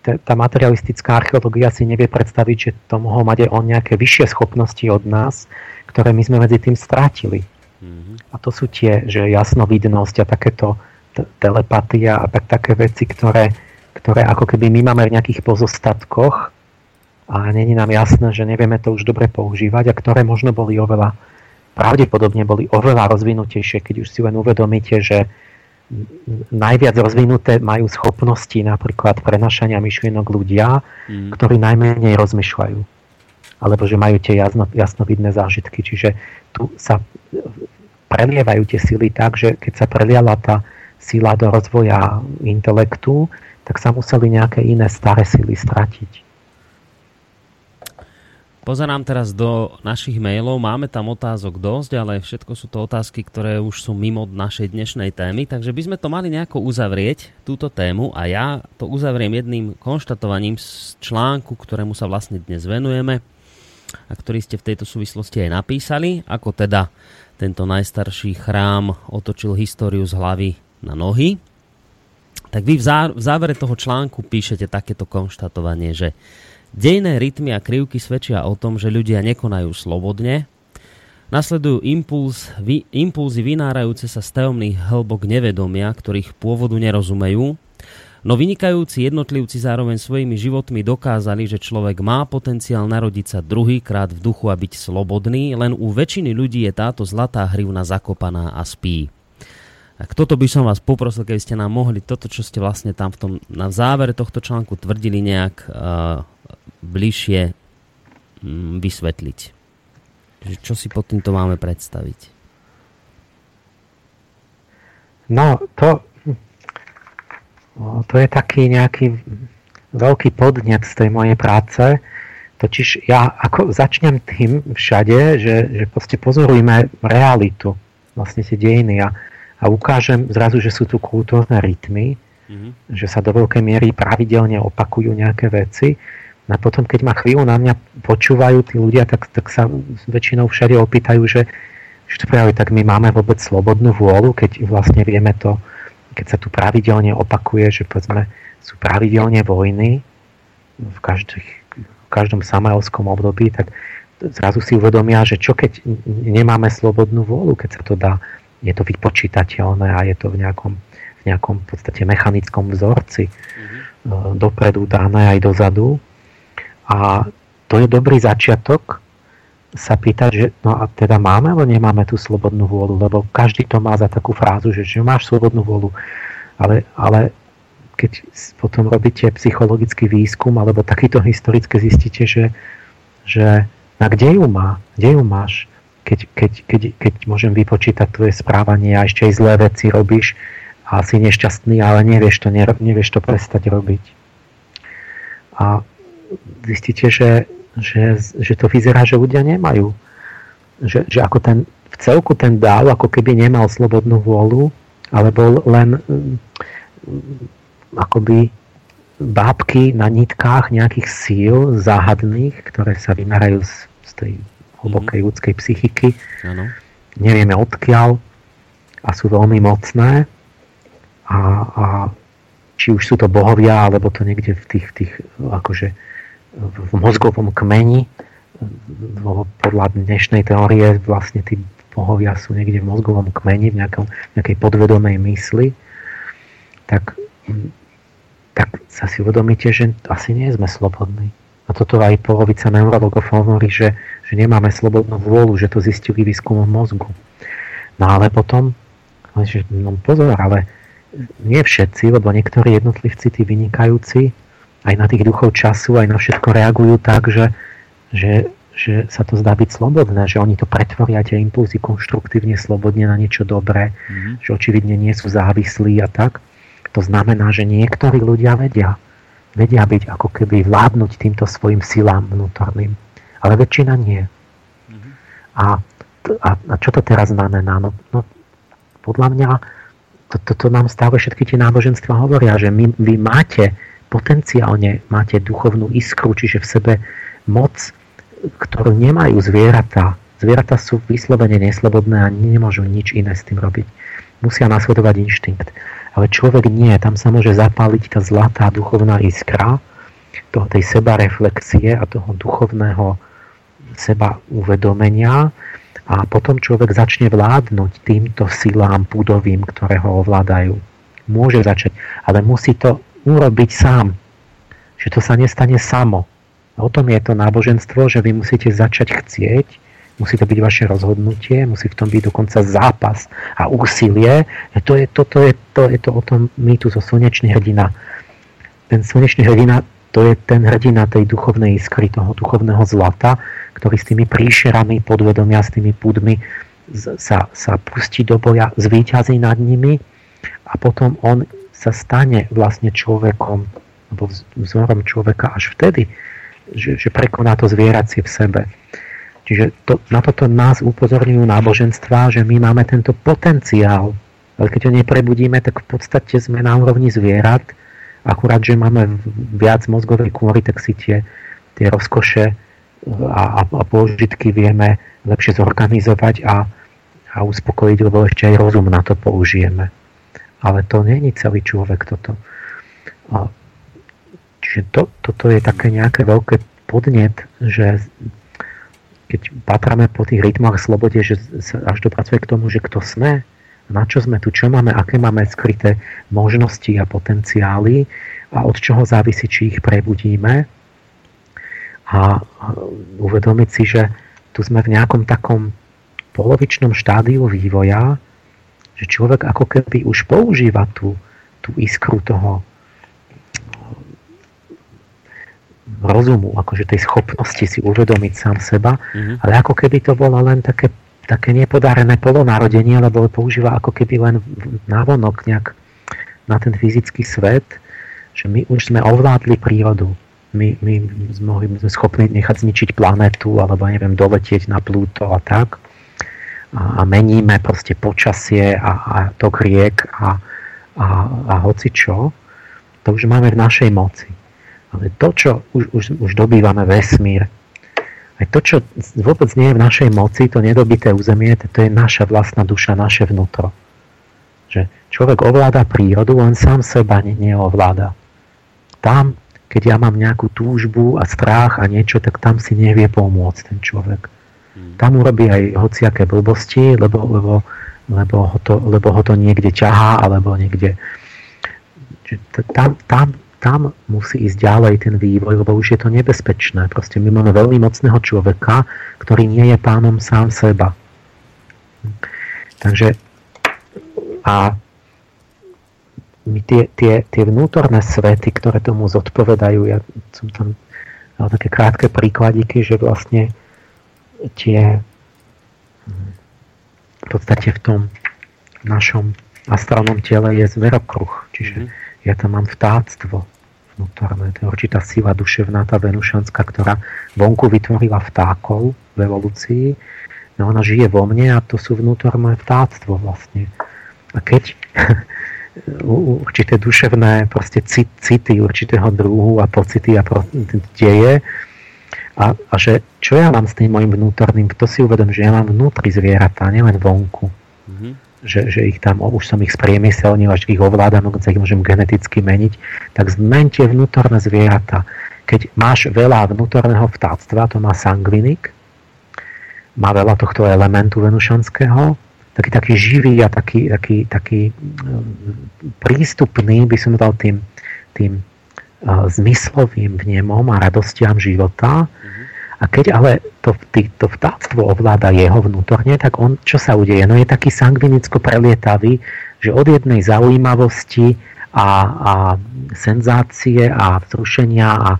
tá materialistická archeológia si nevie predstaviť, že to mohol mať aj on nejaké vyššie schopnosti od nás, ktoré my sme medzi tým strátili. Mm-hmm. A to sú tie, že jasnovidnosť a takéto telepatia a také veci, ktoré ako keby my máme v nejakých pozostatkoch a není nám jasné, že nevieme to už dobre používať a ktoré možno boli oveľa, pravdepodobne boli oveľa rozvinutejšie, keď už si len uvedomíte, že najviac rozvinuté majú schopnosti napríklad prenašania myšlienok ľudia, ktorí najmenej rozmýšľajú. Alebo že majú tie jasnovidné zážitky. Čiže tu sa prelievajú tie sily tak, že keď sa preliala tá sila do rozvoja intelektu, tak sa museli nejaké iné staré sily stratiť. Pozerám teraz do našich mailov, máme tam otázok dosť, ale všetko sú to otázky, ktoré už sú mimo našej dnešnej témy, takže by sme to mali nejako uzavrieť, túto tému, a ja to uzavriem jedným konštatovaním z článku, ktorému sa vlastne dnes venujeme a ktorý ste v tejto súvislosti aj napísali, ako teda tento najstarší chrám otočil históriu z hlavy na nohy. Tak vy v závere toho článku píšete takéto konštatovanie, že dejné rytmy a krivky svedčia o tom, že ľudia nekonajú slobodne. Nasledujú impulzy vynárajúce sa z tajomných hĺbok nevedomia, ktorých pôvodu nerozumejú. No vynikajúci jednotlivci zároveň svojimi životmi dokázali, že človek má potenciál narodiť sa druhýkrát v duchu a byť slobodný, len u väčšiny ľudí je táto zlatá hrivna zakopaná a spí. Tak toto by som vás poprosil, keby ste nám mohli toto, čo ste vlastne tam v tom, na závere tohto článku tvrdili, nejak bližšie vysvetliť. Čo si pod týmto máme predstaviť? No, to je taký nejaký veľký podnet z tej mojej práce. Totiž ja ako začnem tým všade, že proste pozorujme realitu, vlastne tie dejiny a ukážem zrazu, že sú tu kultúrne rytmy, že sa do veľkej miery pravidelne opakujú nejaké veci. A potom, keď ma chvíľu na mňa počúvajú tí ľudia, tak sa väčšinou všade opýtajú, že to práve tak my máme vôbec slobodnú vôľu, keď vlastne vieme to, keď sa tu pravidelne opakuje, že povedzme, sú pravidelne vojny v každom samaelskom období, tak zrazu si uvedomia, že čo keď nemáme slobodnú vôľu, keď sa to dá, je to vypočítateľné a je to v nejakom podstate mechanickom vzorci dopredu dané aj dozadu. A to je dobrý začiatok sa pýtať, že no a teda máme alebo nemáme tú slobodnú vôľu, lebo každý to má za takú frázu, že máš slobodnú vôľu, ale keď potom robíte psychologický výskum alebo takýto historické, zistíte, že na kde ju má, kde ju máš, keď môžem vypočítať tvoje správanie a ešte aj zlé veci robíš a si nešťastný, ale nevieš to prestať robiť. A zistíte, že to vyzerá, že ľudia nemajú. Že ako v celku ten dáv, ako keby nemal slobodnú vôľu, ale bol len akoby bábky na nitkách nejakých síl záhadných, ktoré sa vynárajú z tej hlbokej ľudskej psychiky. Ano. Nevieme odkiaľ. a sú veľmi mocné a či už sú to bohovia, alebo to niekde v tých akože v mozgovom kmeni, podľa dnešnej teórie vlastne tí bohovia sú niekde v mozgovom kmeni, v nejakej podvedomej mysli, tak sa si uvedomíte, že asi nie sme slobodní. A toto aj polovica neurologov hovorí, že nemáme slobodnú vôľu, že to zistili výskumom mozgu. No ale potom, že, no pozor, ale nie všetci, lebo niektorí jednotlivci, tí vynikajúci, aj na tých duchov času, aj na všetko reagujú tak, že sa to zdá byť slobodné, že oni to pretvoria tie impulzy konštruktívne, slobodne na niečo dobré, že očividne nie sú závislí a tak. To znamená, že niektorí ľudia vedia byť ako keby vládnuť týmto svojim silám vnútorným. Ale väčšina nie. Mm-hmm. A čo to teraz znamená? No, podľa mňa to nám stále všetky tie náboženstva hovoria, že vy máte potenciálne máte duchovnú iskru, čiže v sebe moc, ktorú nemajú zvieratá. Zvieratá sú vyslovene neslobodné a nemôžu nič iné s tým robiť. Musia nasledovať inštinkt. Ale človek nie, tam sa môže zapáliť tá zlatá duchovná iskra tej sebareflexie a toho duchovného seba uvedomenia a potom človek začne vládnuť týmto silám púdovým, ktoré ho ovládajú. Môže začať, ale musí to urobiť sám. Že to sa nestane samo. O tom je to náboženstvo, že vy musíte začať chcieť, musí to byť vaše rozhodnutie, musí v tom byť dokonca zápas a úsilie. To je to o tom mýtu, to slnečný hrdina. Ten slnečný hrdina, to je ten hrdina tej duchovnej iskry, toho duchovného zlata, ktorý s tými príšerami podvedomia, s tými púdmi sa pustí do boja, zvíťazí nad nimi a potom on sa stane vlastne človekom, alebo vzorom človeka až vtedy, že prekoná to zvieracie v sebe. Čiže na toto nás upozorňujú náboženstvá, že my máme tento potenciál. Ale keď ho neprebudíme, tak v podstate sme na úrovni zvierat. Akurát, že máme viac mozgovej kôry, tak si tie rozkoše a pôžitky vieme lepšie zorganizovať a uspokojiť, lebo ešte aj rozum na to použijeme. Ale to nie je celý človek toto. Čiže toto je také nejaké veľké podnet, že keď patráme po tých rytmoch slobode, že sa až dopracuje k tomu, že kto sme, na čo sme tu, čo máme, aké máme skryté možnosti a potenciály a od čoho závisí, či ich prebudíme. A uvedomiť si, že tu sme v nejakom takom polovičnom štádiu vývoja, že človek ako keby už používa tú iskru toho rozumu, akože tej schopnosti si uvedomiť sám seba, ale ako keby to bolo len také nepodarené polonarodenie, lebo používa ako keby len návonok nejak na ten fyzický svet, že my už sme ovládli prírodu. My sme schopní nechať zničiť planetu, alebo neviem, doletieť na Plúto a tak. A meníme proste počasie a tok riek a hocičo. To už máme v našej moci. Ale to, čo už dobývame vesmír, aj to, čo vôbec nie je v našej moci, to nedobité územie, to je naša vlastná duša, naše vnútro. Že človek ovláda prírodu, len sám seba neovláda. Tam, keď ja mám nejakú túžbu a strach a niečo, tak tam si nevie pomôcť ten človek. Tam urobí aj hociaké blbosti, lebo ho to niekde ťahá, alebo niekde... Tam musí ísť ďalej ten vývoj, lebo už je to nebezpečné. Proste my máme veľmi mocného človeka, ktorý nie je pánom sám seba. Takže a my tie vnútorné svety, ktoré tomu zodpovedajú, ja som tam dal také krátke príkladiky, že vlastne tie v podstate v tom našom astrálnom tele je zverokruh, čiže ja tam mám vtáctvo vnútorné, to je určitá sila duševná, tá venušanská, ktorá vonku vytvorila vtákov v evolúcii. No ona žije vo mne a to sú vnútorné vtáctvo vlastne. A keď určité duševné proste city určitého druhu a pocity a deje a že čo ja mám s tým mojim vnútorným, to si uvedom, že ja mám vnútri zvieratá, nielen vonku. že ich tam, už som ich spriemyselnil, až ich ovládam, dokonca ich môžem geneticky meniť, tak zmente vnútorné zvieratá. Keď máš veľa vnútorného vtáctva, to má sangvinik, má veľa tohto elementu venušanského, taký živý a taký prístupný, by som dal tým zmyslovým vnemom a radostiam života. A keď ale to vtáctvo ovláda jeho vnútorne, tak on, čo sa udeje? No je taký sangvinicko prelietavý, že od jednej zaujímavosti a senzácie a vzrušenia a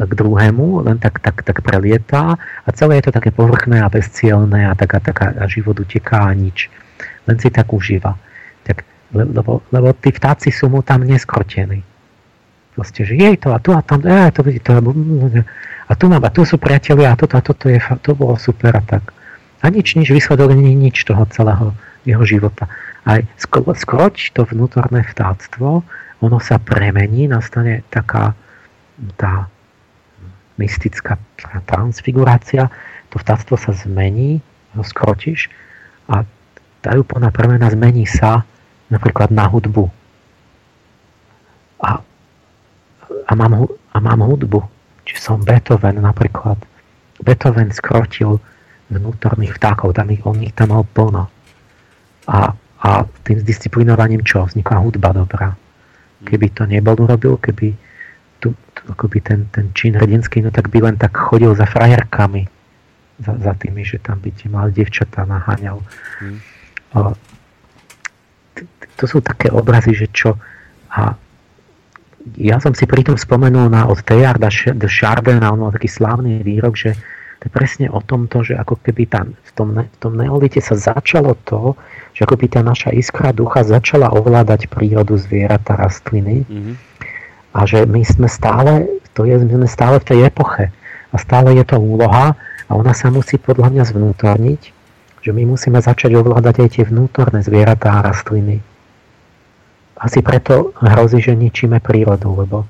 k druhému, len tak prelietá a celé je to také povrchné a bezcielné a život uteká a nič. Len si tak užíva. Tak, lebo tí vtáci sú mu tam neskrotení. Proste, že jej to a tu a tam, a tu sú priatelia a toto je, to bolo super a tak. A nič, výsledok nie je nič toho celého jeho života. Aj skroť to vnútorné vtáctvo, ono sa premení, nastane taká tá mystická transfigurácia, to vtáctvo sa zmení, ho skrotíš a tá úplná premena zmení sa napríklad na hudbu. A mám hudbu. Či som Beethoven napríklad. Beethoven skrotil vnútorných vtákov, on ich tam mal plno. A tým disciplinovaním čo? Vznikla hudba dobrá. Keby to nebol urobil, keby akoby ten čin hrdinský, no tak by len tak chodil za frajerkami, za tými, že tam by tie malé dievčatá naháňal. To sú také obrazy, že čo. A ja som si pritom spomenul od Teilharda de Chardina, on mal taký slávny výrok, že to je presne o tomto, že ako keby tam v tom neolite sa začalo to, že ako by tá naša iskra ducha začala ovládať prírodu, zvieratá, rastliny. A že my sme stále v tej epoche a stále je to úloha a ona sa musí podľa mňa zvnútorniť, že my musíme začať ovládať aj tie vnútorné zvieratá a rastliny. Asi preto hrozí, že ničíme prírodu, lebo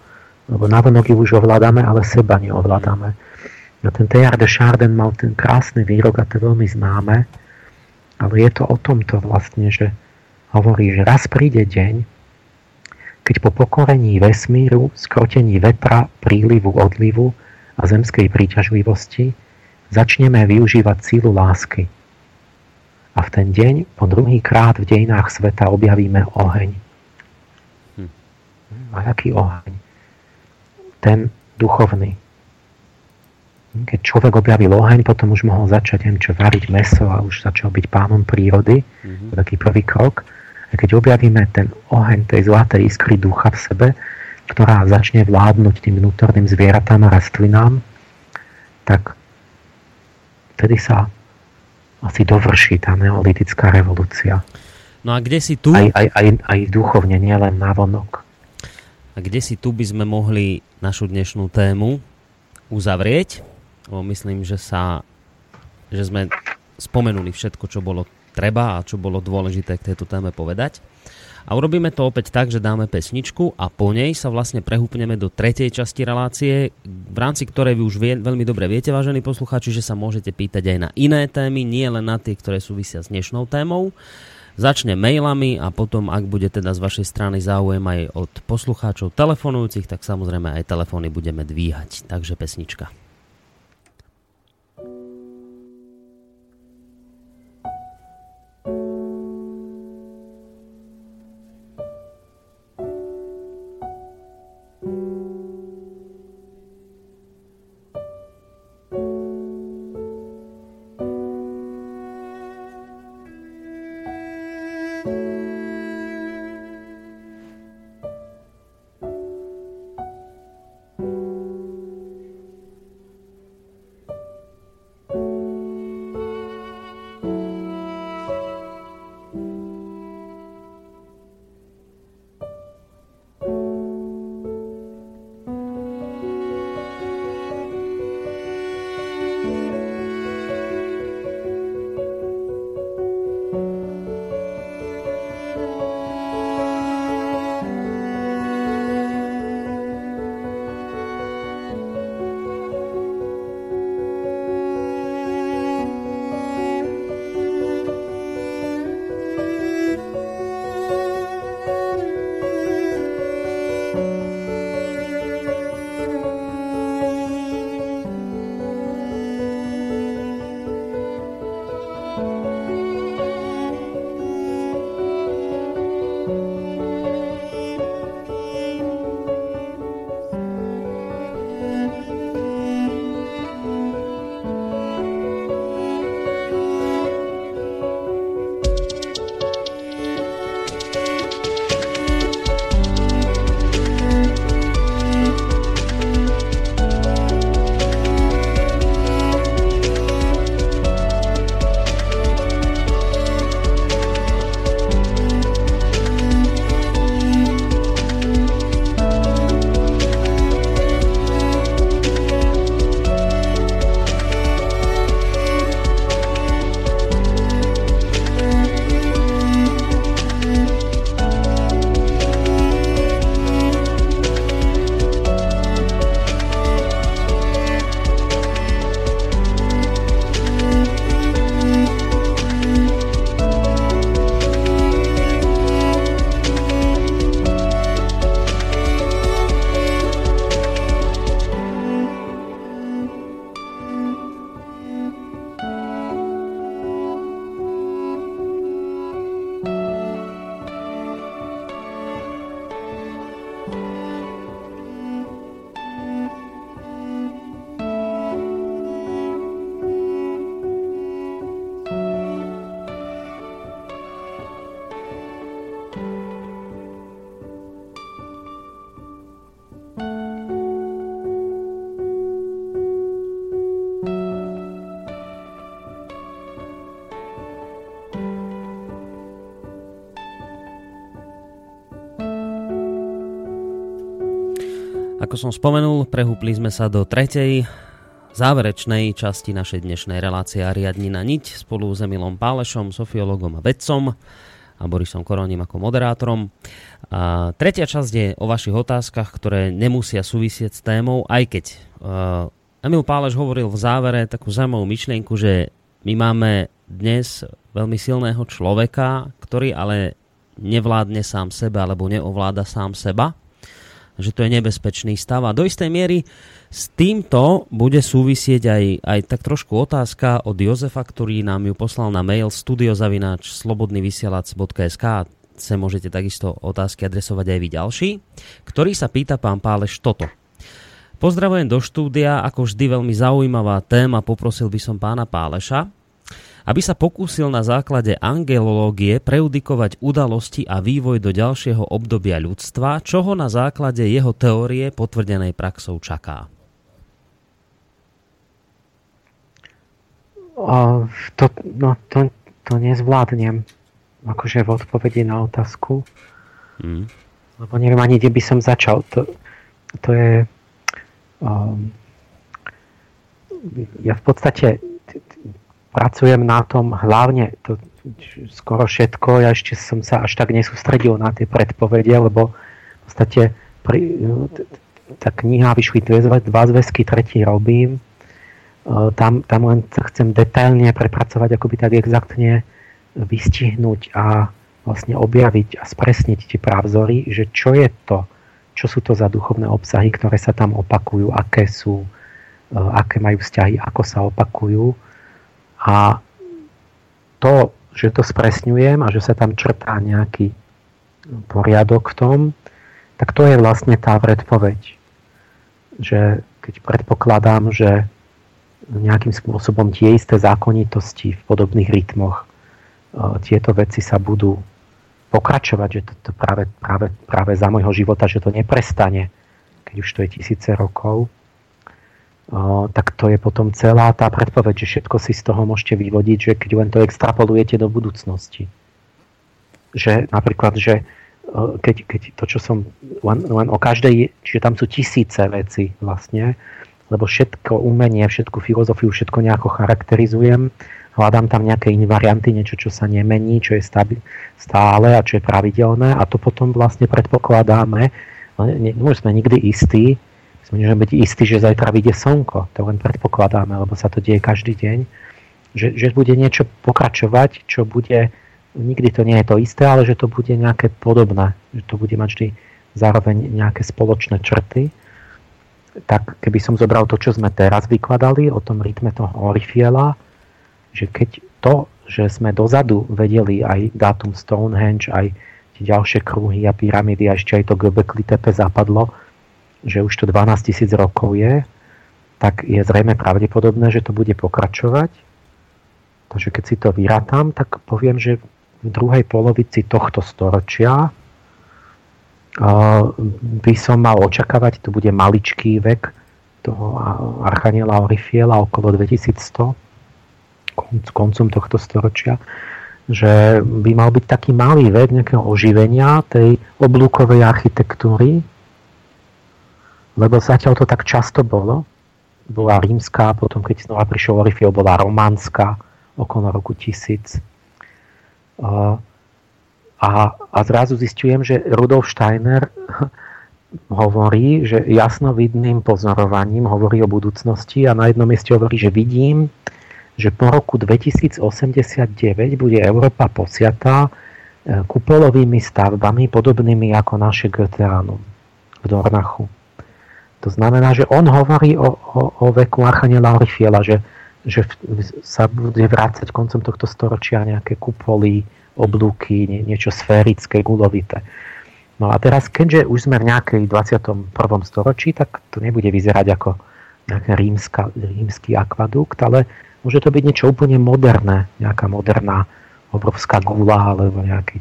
navonok ju už ovládame, ale seba neovládame. No ten Teilhard de Chardin mal ten krásny výrok a to je veľmi známe, ale je to o tomto vlastne, že hovorí, že raz príde deň, keď po pokorení vesmíru, skrotení vetra, prílivu, odlivu a zemskej príťažlivosti začneme využívať sílu lásky. A v ten deň po druhýkrát v dejinách sveta objavíme oheň. A aký oheň? Ten duchovný. Keď človek objavil oheň, potom už mohol začať variť mäso a už začal byť pánom prírody. To taký prvý krok. A keď objavíme ten oheň tej zlatej iskry ducha v sebe, ktorá začne vládnuť tým vnútorným zvieratám a rastlinám, tak vtedy sa asi dovrší tá neolitická revolúcia. No a kde si tu? Aj duchovne, nielen navonok. A kde si tu by sme mohli našu dnešnú tému uzavrieť? Myslím, že sme spomenuli všetko, čo bolo treba a čo bolo dôležité k tejto téme povedať. A urobíme to opäť tak, že dáme pesničku a po nej sa vlastne prehúpneme do tretej časti relácie, v rámci ktorej vy už veľmi dobre viete, vážení poslucháči, že sa môžete pýtať aj na iné témy, nie len na tie, ktoré súvisia s dnešnou témou. Začne mailami a potom, ak bude teda z vašej strany záujem aj od poslucháčov telefonujúcich, tak samozrejme aj telefóny budeme dvíhať. Takže pesnička. Ako som spomenul, prehúpli sme sa do tretej, záverečnej časti našej dnešnej relácie Ariadnina niť spolu s Emilom Pálešom, sofiologom a vedcom a Borisom Koronim ako moderátorom. A tretia časť je o vašich otázkach, ktoré nemusia súvisieť s témou, aj keď Emil Páleš hovoril v závere takú zaujímavú myšlienku, že my máme dnes veľmi silného človeka, ktorý ale nevládne sám seba alebo neovláda sám seba, že to je nebezpečný stav. A do istej miery s týmto bude súvisieť aj tak trošku otázka od Jozefa, ktorý nám ju poslal na mail studio@slobodnyvysielac.sk. Sem môžete takisto otázky adresovať aj vy ďalší, ktorý sa pýta pán Páleš toto. Pozdravujem do štúdia, ako vždy veľmi zaujímavá téma, poprosil by som pána Páleša, aby sa pokúsil na základe angelológie preudikovať udalosti a vývoj do ďalšieho obdobia ľudstva, čo ho na základe jeho teórie potvrdenej praxou čaká. To nezvládnem. Akože v odpovedi na otázku. Lebo neviem ani, kde by som začal. To je... ja v podstate... Pracujem na tom hlavne, to skoro všetko, ja ešte som sa až tak nesústredil na tie predpovede, lebo v podstate tá kniha vyšli dva zväzky, tretí robím. Tam len chcem detailne prepracovať, akoby tak exaktne vystihnúť a vlastne objaviť a spresniť tie pravzory, že čo je to, čo sú to za duchovné obsahy, ktoré sa tam opakujú, aké sú, aké majú vzťahy, ako sa opakujú. A to, že to spresňujem a že sa tam črtá nejaký poriadok v tom, tak to je vlastne tá predpoveď. Že keď predpokladám, že nejakým spôsobom tie isté zákonitosti v podobných rytmoch, tieto veci sa budú pokračovať, že to práve za môjho života, že to neprestane, keď už to je 1000 rokov, tak to je potom celá tá predpoveď, že všetko si z toho môžete vyvodiť, že keď len to extrapolujete do budúcnosti. Že napríklad, že keď to, čo som len o každej, čiže tam sú 1000 veci vlastne, lebo všetko umenie, všetku filozofiu, všetko nejako charakterizujem, hľadám tam nejaké invarianty, niečo, čo sa nemení, čo je stále a čo je pravidelné a to potom vlastne predpokladáme, no sme nikdy istí, môžeme byť istí, že zajtra vyjde slnko. To len predpokladáme, lebo sa to deje každý deň. Že bude niečo pokračovať, čo bude... Nikdy to nie je to isté, ale že to bude nejaké podobné. Že to bude mať vždy zároveň nejaké spoločné črty. Tak keby som zobral to, čo sme teraz vykladali o tom rytme toho Orifiela, že keď to, že sme dozadu vedeli aj dátum Stonehenge, aj tie ďalšie kruhy a pyramidy, a ešte aj to Göbekli Tepe zapadlo, že už to 12 000 rokov je, tak je zrejme pravdepodobné, že to bude pokračovať. Takže keď si to vyrátam, tak poviem, že v druhej polovici tohto storočia by som mal očakávať, to bude maličký vek toho archaniela Orifiela, okolo 2100, koncom tohto storočia, že by mal byť taký malý vek nejakého oživenia tej oblúkovej architektúry, lebo zatiaľ to tak často bolo. Bola rímska, potom keď znova prišiel Orifiel, bola románska okolo roku 1000. A zrazu zistujem, že Rudolf Steiner hovorí, že jasnovidným pozorovaním hovorí o budúcnosti a na jednom mieste hovorí, že vidím, že po roku 2089 bude Európa posiatá kupolovými stavbami podobnými ako naše Göteranum v Dornachu. To znamená, že on hovorí o veku archaniela Orifiela, že sa bude vrácať koncom tohto storočia nejaké kupoly, oblúky, niečo sférické, guľovité. No a teraz, keďže už sme v nejakej 21. storočí, tak to nebude vyzerať ako nejaký rímsky akvadukt, ale môže to byť niečo úplne moderné, nejaká moderná obrovská guľa, alebo nejaký,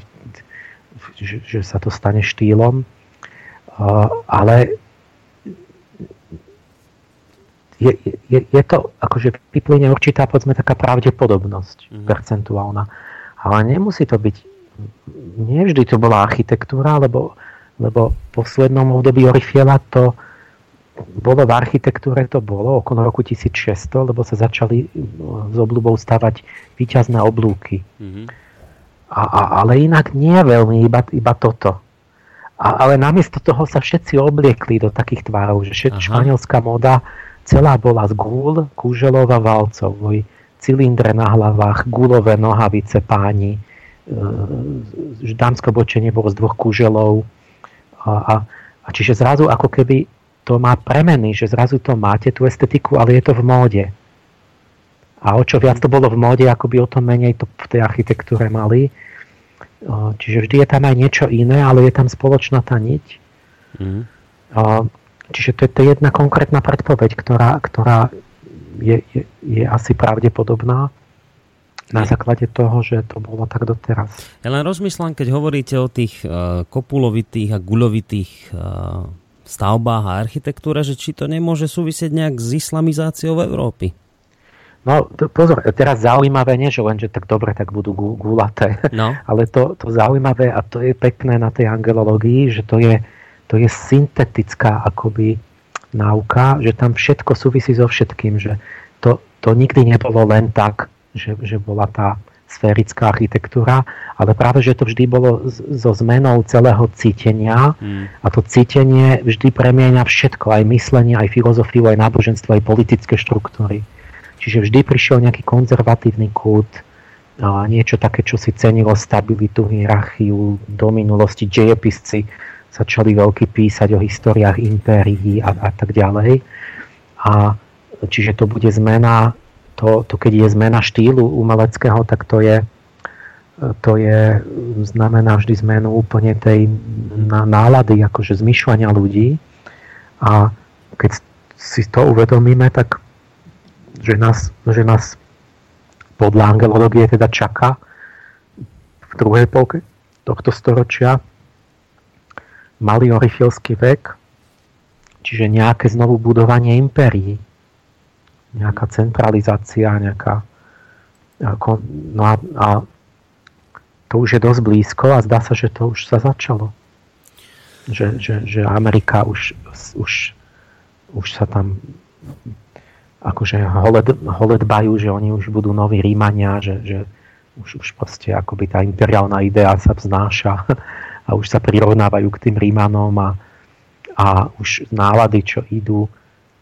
že sa to stane štýlom. Ale je to, akože vyplynie určitá, povedzme, taká pravdepodobnosť percentuálna. Ale nemusí to byť, nevždy to bola architektúra, lebo v poslednom období Orifiela to Bolo v architektúre, to bolo okolo roku 1600, lebo sa začali s obľubou stavať výťazné oblúky. Mm-hmm. Ale inak nie veľmi, iba toto. Ale namiesto toho sa všetci obliekli do takých tvárov, že španielská móda celá bola z gúl, kúželov a valcov, cylindre na hlavách, gúlové nohavice páni, dámske oblečenie bolo z dvoch kúželov. A čiže zrazu ako keby to má premeny, že zrazu to máte, tú estetiku, ale je to v móde. A o čo viac to bolo v móde, akoby o to menej to v tej architektúre mali. Čiže vždy je tam aj niečo iné, ale je tam spoločná tá niť. Mm. Čiže to je jedna konkrétna predpoveď, ktorá je asi pravdepodobná na základe toho, že to bolo tak doteraz. Ja len rozmýšľam, keď hovoríte o tých kopulovitých a guľovitých stavbách a architektúre, že či to nemôže súvisieť nejak s islamizáciou Európy. No, pozor, teraz zaujímavé nie, že len, že tak dobre, tak budú gulaté. No. Ale to zaujímavé, a to je pekné na tej angelológii, že to je syntetická akoby náuka, že tam všetko súvisí so všetkým, že to nikdy nebolo len tak, že bola tá sférická architektúra, ale práve, že to vždy bolo so zmenou celého cítenia a to cítenie vždy premieňa všetko, aj myslenie, aj filozofiu, aj náboženstvo, aj politické štruktúry. Čiže vždy prišiel nejaký konzervatívny kút, niečo také, čo si cenilo stabilitu, hierarchiu, do minulosti. Dejepisci začali veľký písať o históriách impérií a tak ďalej. A čiže to bude zmena, to keď je zmena štýlu umeleckého, tak to je znamená vždy zmenu úplne tej nálady, akože zmyšľania ľudí. A keď si to uvedomíme, tak že nás podľa angelológie teda čaká v druhej polke tohto storočia malý orifielský vek, čiže nejaké znovu budovanie impérií, nejaká centralizácia, a to už je dosť blízko a zdá sa, že to už sa začalo, že Amerika už sa tam akože hole dbajú, že oni už budú noví Rímania, že už proste akoby tá imperiálna idea sa vznáša a už sa prirovnávajú k tým Rímanom a už nálady, čo idú,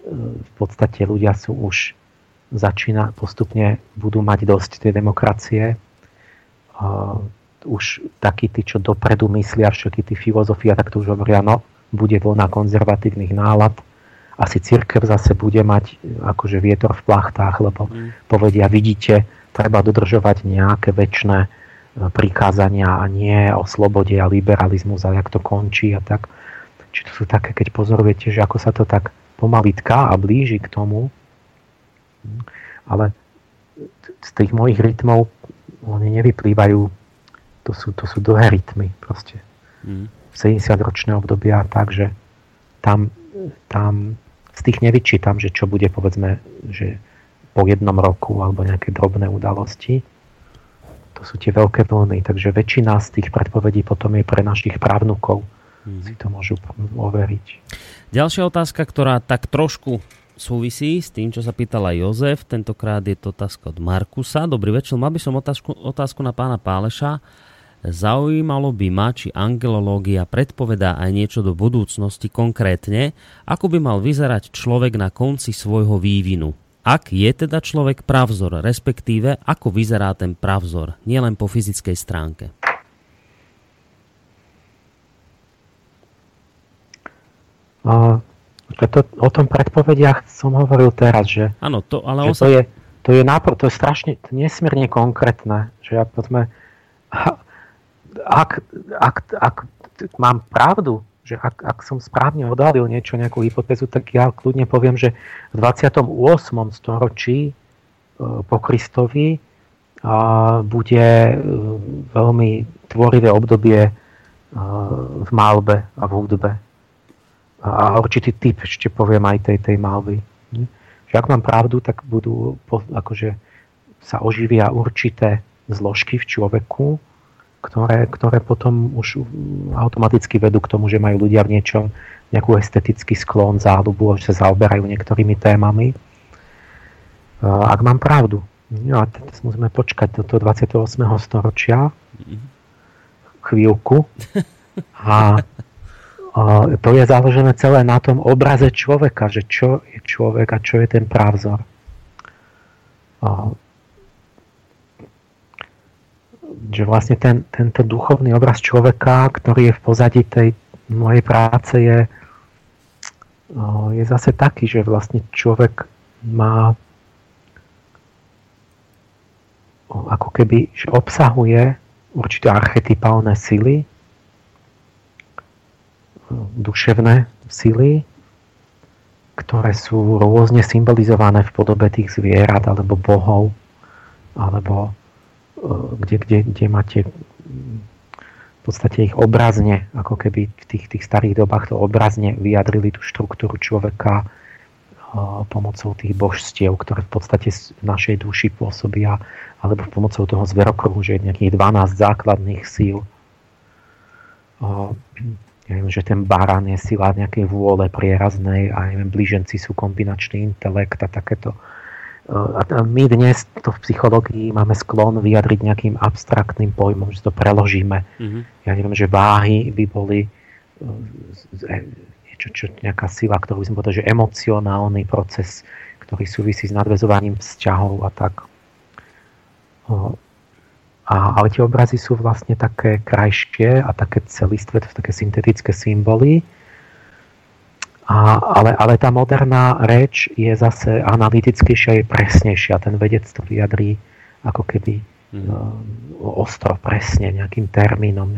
v podstate ľudia sú už začína postupne, budú mať dosť tej demokracie. Už takí tí, čo dopredu myslia, všetky tí filozofia, tak to už hovoria, no, bude vlna konzervatívnych nálad. Asi cirkev zase bude mať akože vietor v plachtách, lebo povedia, vidíte, treba dodržovať nejaké väčšie prikázania a nie o slobode a liberalizmus a jak to končí a tak. Či to sú také, keď pozorujete, že ako sa to tak pomaly tká a blíži k tomu. Ale z tých mojich rytmov oni nevyplývajú. To sú dlhé rytmy proste. 70-ročné obdobia, takže tam z tých nevyčítam, že čo bude, povedzme, že po jednom roku alebo nejaké drobné udalosti. To sú tie veľké vlny, takže väčšina z tých predpovedí potom je pre našich právnukov. Si to môžu overiť. Ďalšia otázka, ktorá tak trošku súvisí s tým, čo sa pýtala Jozef. Tentokrát je to otázka od Markusa. Dobrý večer, mal by som otázku na pána Páleša. Zaujímalo by ma, či angelológia predpovedá aj niečo do budúcnosti, konkrétne, ako by mal vyzerať človek na konci svojho vývinu. Ak je teda človek pravzor, respektíve ako vyzerá ten pravzor, nielen po fyzickej stránke. O tom predpovediach som hovoril teraz, že, ano, to, ale že to je strašne nesmierne konkrétne, že ja poďme... Ak mám pravdu, že ak som správne odhalil niečo, nejakú hypotézu, tak ja kľudne poviem, že v 28. storočí po Kristovi bude veľmi tvorivé obdobie v malbe a v hudbe. A určitý typ ešte poviem aj tej malby. Že ak mám pravdu, tak budú akože sa oživia určité zložky v človeku, ktoré potom už automaticky vedú k tomu, že majú ľudia v niečom nejakú estetický sklon, záľubu, že sa zaoberajú niektorými témami. Ak mám pravdu. No a teraz musíme počkať do toho 28. storočia. Chvíľku. A to je založené celé na tom obraze človeka, že čo je človek a čo je ten pravzor. Že vlastne tento duchovný obraz človeka, ktorý je v pozadí tej mojej práce, je zase taký, že vlastne človek má ako keby, že obsahuje určité archetypálne sily, duševné sily, ktoré sú rôzne symbolizované v podobe tých zvierat alebo bohov, alebo kde máte v podstate ich obrazne, ako keby v tých starých dobách to obrazne vyjadrili tú štruktúru človeka pomocou tých božstiev, ktoré v podstate v našej duši pôsobia, alebo pomocou toho zverokruhu, že je nejakých 12 základných síl. Ja viem, že ten barán je sila nejakej vôle prieraznej a neviem, blíženci sú kombinačný intelekt a takéto. A my dnes to v psychológii máme sklon vyjadriť nejakým abstraktným pojmom, že to preložíme. Ja neviem, že váhy by boli nejaká sila, ktorú by som povedal, že emocionálny proces, ktorý súvisí s nadväzovaním vzťahov a tak. Ale tie obrazy sú vlastne také krajšie a také celistvé, to sú také syntetické symboly. Ale tá moderná reč je zase analytickejšia, je presnejšia. Ten vedec to vyjadrí ako keby ostro, presne, nejakým termínom,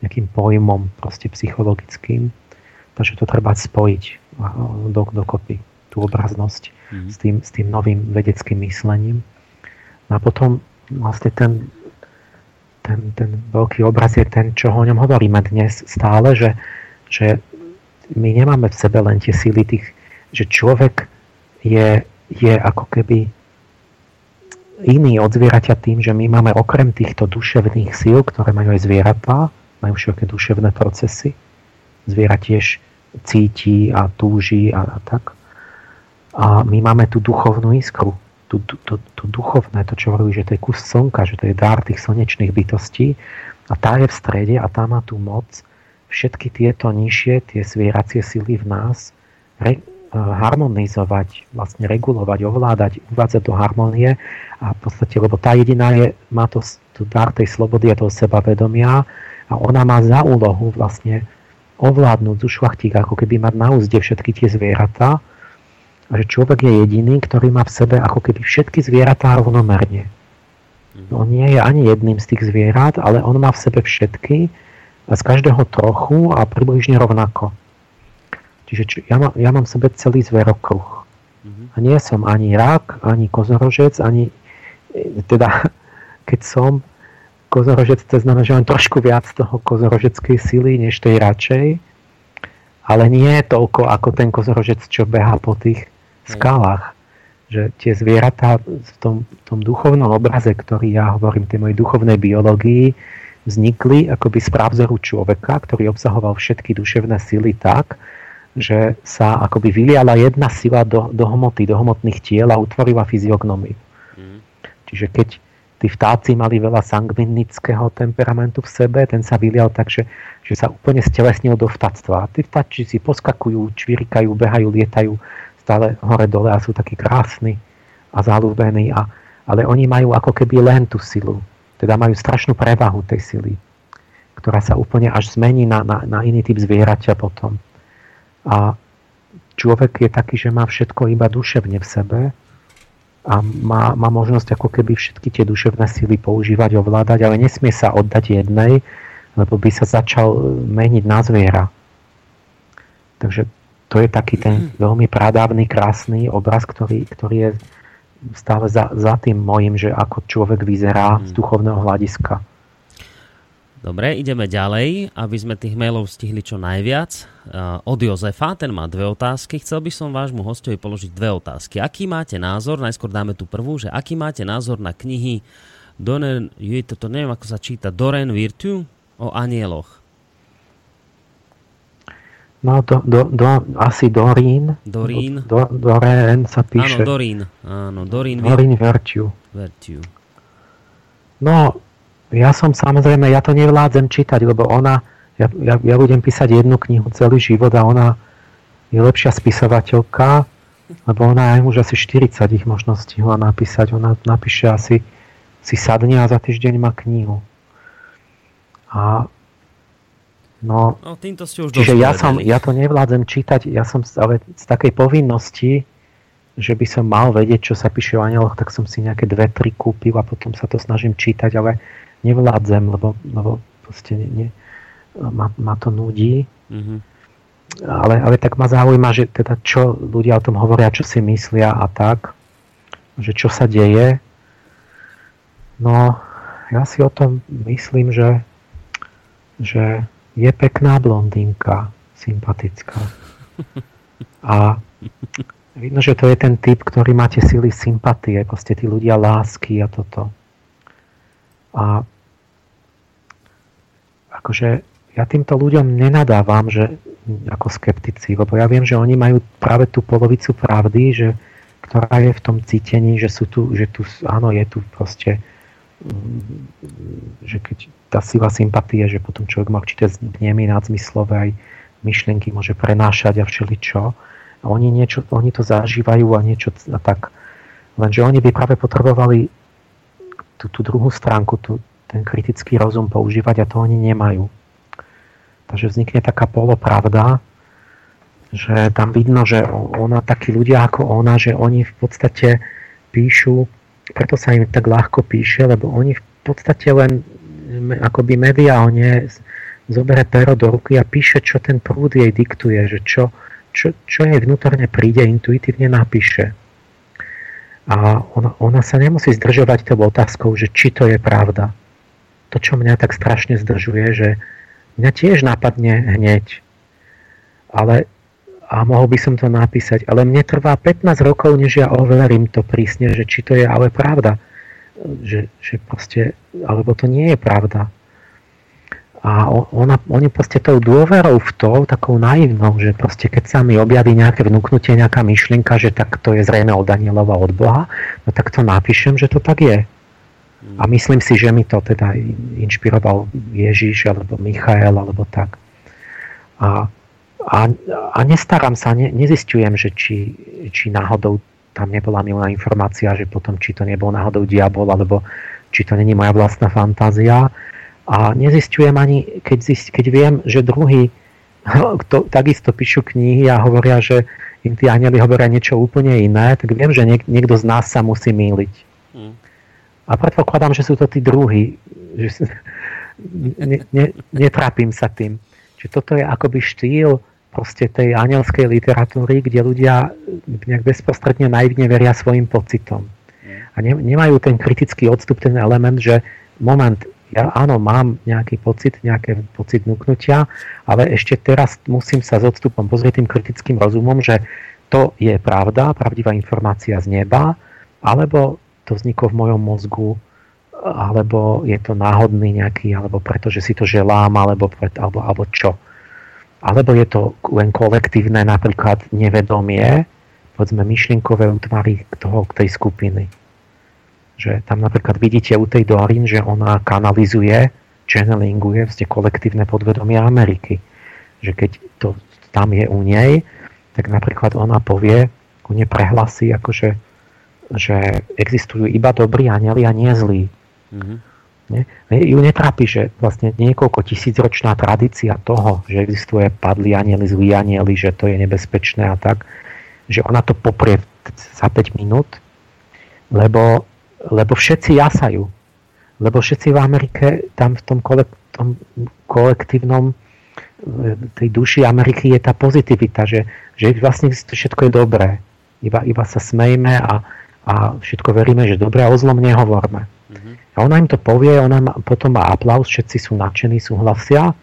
nejakým pojmom proste psychologickým. Takže to treba spojiť dokopy, tú obraznosť s tým novým vedeckým myslením. A potom vlastne ten veľký obraz je ten, čo o ňom hovoríme dnes stále, že my nemáme v sebe len tie síly tých, že človek je ako keby iný od zvieraťa tým, že my máme okrem týchto duševných síl, ktoré majú aj zvieratá, majú všetky duševné procesy, zviera tiež cíti a túži a tak. A my máme tú duchovnú iskru, tú duchovné, to čo hovorí, že to je kus slnka, že to je dár tých slnečných bytostí a tá je v strede a tá má tú moc všetky tieto nižšie, tie zvieracie sily v nás harmonizovať, vlastne regulovať, ovládať, uvádzať do harmonie a v podstate, lebo tá jediná má tú dár tej slobody a toho sebavedomia a ona má za úlohu vlastne ovládnuť, ušľachtík, ako keby mať na úzde všetky tie zvieratá a že človek je jediný, ktorý má v sebe ako keby všetky zvieratá rovnomerne. On nie je ani jedným z tých zvierat, ale on má v sebe všetky a z každého trochu a približne rovnako. Čiže ja mám v sebe celý zverokruh. A nie som ani rak, ani kozorožec, ani teda keď som kozorožec, to znamená, že mám trošku viac toho kozorožeckej sily, než tej radšej, ale nie toľko ako ten kozorožec, čo behá po tých skalách. Že tie zvieratá v tom duchovnom obraze, ktorý ja hovorím, tej mojej duchovnej biológii, vznikli akoby z právzoru človeka, ktorý obsahoval všetky duševné sily tak, že sa akoby vyliala jedna sila do hmoty, do hmotných tiel a utvorila fyziognomiu. Čiže keď tí vtáci mali veľa sangvinického temperamentu v sebe, ten sa vylial tak, že sa úplne stelesnil do vtáctva. Tí vtáči si poskakujú, čvirikajú, behajú, lietajú stále hore-dole a sú takí krásni a zalúbení. Ale oni majú ako keby len tú silu. Teda majú strašnú prevahu tej sily, ktorá sa úplne až zmení na iný typ zvieraťa potom. A človek je taký, že má všetko iba duševne v sebe, a má možnosť ako keby všetky tie duševné síly používať, ovládať, ale nesmie sa oddať jednej, lebo by sa začal meniť na zviera. Takže to je taký ten veľmi pradávny, krásny obraz, ktorý je stále za tým mojím, že ako človek vyzerá z duchovného hľadiska. Dobre, ideme ďalej, aby sme tých mailov stihli čo najviac. Od Jozefa, ten má dve otázky. Chcel by som vášmu hostovi položiť dve otázky. Aký máte názor, najskôr dáme tú prvú, že aký máte názor na knihy Doreen Virtue o anieloch? No, asi Doreen. Doreen. Doreen sa píše. Áno, Doreen. Áno, Doreen Virtue. Virtue. No, ja som samozrejme, ja to nevládzem čítať, lebo ona, ja budem písať jednu knihu celý život a ona je lepšia spisovateľka, lebo ona aj už asi 40 ich možno stihla napísať. Ona napíše asi, si sadne a za týždeň má knihu. A no, týmto ste už čiže ja to nevládzem čítať, ja som ale z takej povinnosti, že by som mal vedieť, čo sa píše o anjeloch, tak som si nejaké 2-3 kúpil a potom sa to snažím čítať, ale nevládzem, lebo proste ma to nudí. Mm-hmm. Ale tak ma zaujíma, že teda čo ľudia o tom hovoria, čo si myslia a tak, že čo sa deje. No, ja si o tom myslím, že je pekná blondínka, sympatická. A vidno, že to je ten typ, ktorý máte sily sympatie, proste tí ľudia lásky a toto. A akože ja týmto ľuďom nenadávam, že ako skeptici, lebo ja viem, že oni majú práve tú polovicu pravdy, že ktorá je v tom cítení, že tu áno, je tu proste, že keď tá sila sympatie, že potom človek má určité vnemy nadzmyslové, aj myšlienky môže prenášať a všeličo. A oni to zažívajú a niečo a tak. Lenže oni by práve potrebovali tú druhú stránku, ten kritický rozum používať a to oni nemajú. Takže vznikne taká polopravda, že tam vidno, že ona, takí ľudia ako ona, že oni v podstate píšu, preto sa im tak ľahko píše, lebo oni v podstate len akoby mediálne zoberie pero do ruky a píše, čo ten prúd jej diktuje, že čo jej vnútorne príde, intuitívne napíše. A ona sa nemusí zdržovať tou otázkou, že či to je pravda. To, čo mňa tak strašne zdržuje, že mňa tiež napadne hneď. Ale, a mohol by som to napísať, ale mne trvá 15 rokov, než ja overím to prísne, že či to je ale pravda. Že proste, alebo to nie je pravda. A oni proste tou dôverou v to, takou naivnou, že proste keď sa mi objaví nejaké vnúknutie, nejaká myšlienka, že tak to je zrejme od Anielova, od Boha, no tak to napíšem, že to tak je. A myslím si, že mi to teda inšpiroval Ježiš, alebo Michael, alebo tak. A nestarám sa, nezistujem, že či náhodou tam nebola milná informácia, že potom, či to nebol náhodou diabol, alebo či to není moja vlastná fantázia. A nezisťujem ani, keď viem, že druhý takisto píšu knihy a hovoria, že im tí anjeli hovoria niečo úplne iné, tak viem, že niekto z nás sa musí mýliť. A predpokladám, že sú to tí druhí. Netrápim sa tým. Čiže toto je akoby štýl proste tej anjelskej literatúry, kde ľudia nejak bezprostredne naivne veria svojim pocitom. A nemajú ten kritický odstup, ten element, že moment, ja áno, mám nejaký pocit, nejaké pocit vnúknutia, ale ešte teraz musím sa s odstupom pozrieť tým kritickým rozumom, že to je pravda, pravdivá informácia z neba, alebo to vzniklo v mojom mozgu, alebo je to náhodný nejaký, alebo preto, že si to želám, alebo čo. Alebo je to len kolektívne napríklad nevedomie, povedzme myšlienkové útvary tej skupiny. Že tam napríklad vidíte u tej Doreen, že ona kanalizuje, channelinguje kolektívne podvedomie Ameriky. Že keď to tam je u nej, tak napríklad ona povie, u nej prehlasí, akože, že existujú iba dobrí anjeli a nie zlí. Mhm. Ju netrápi, že vlastne niekoľko tisícročná tradícia toho, že existuje padlí anjeli, zlí anjeli, že to je nebezpečné a tak, že ona to poprie za 5 minút, lebo všetci jasajú. Lebo všetci v Amerike, tam v tom kolektívnom tej duši Ameriky je tá pozitivita, že vlastne všetko je dobré. Iba sa smejme a všetko veríme, že dobré a o zlom nehovorme. A ona im to povie, potom má aplauz, všetci sú nadšení, súhlasia,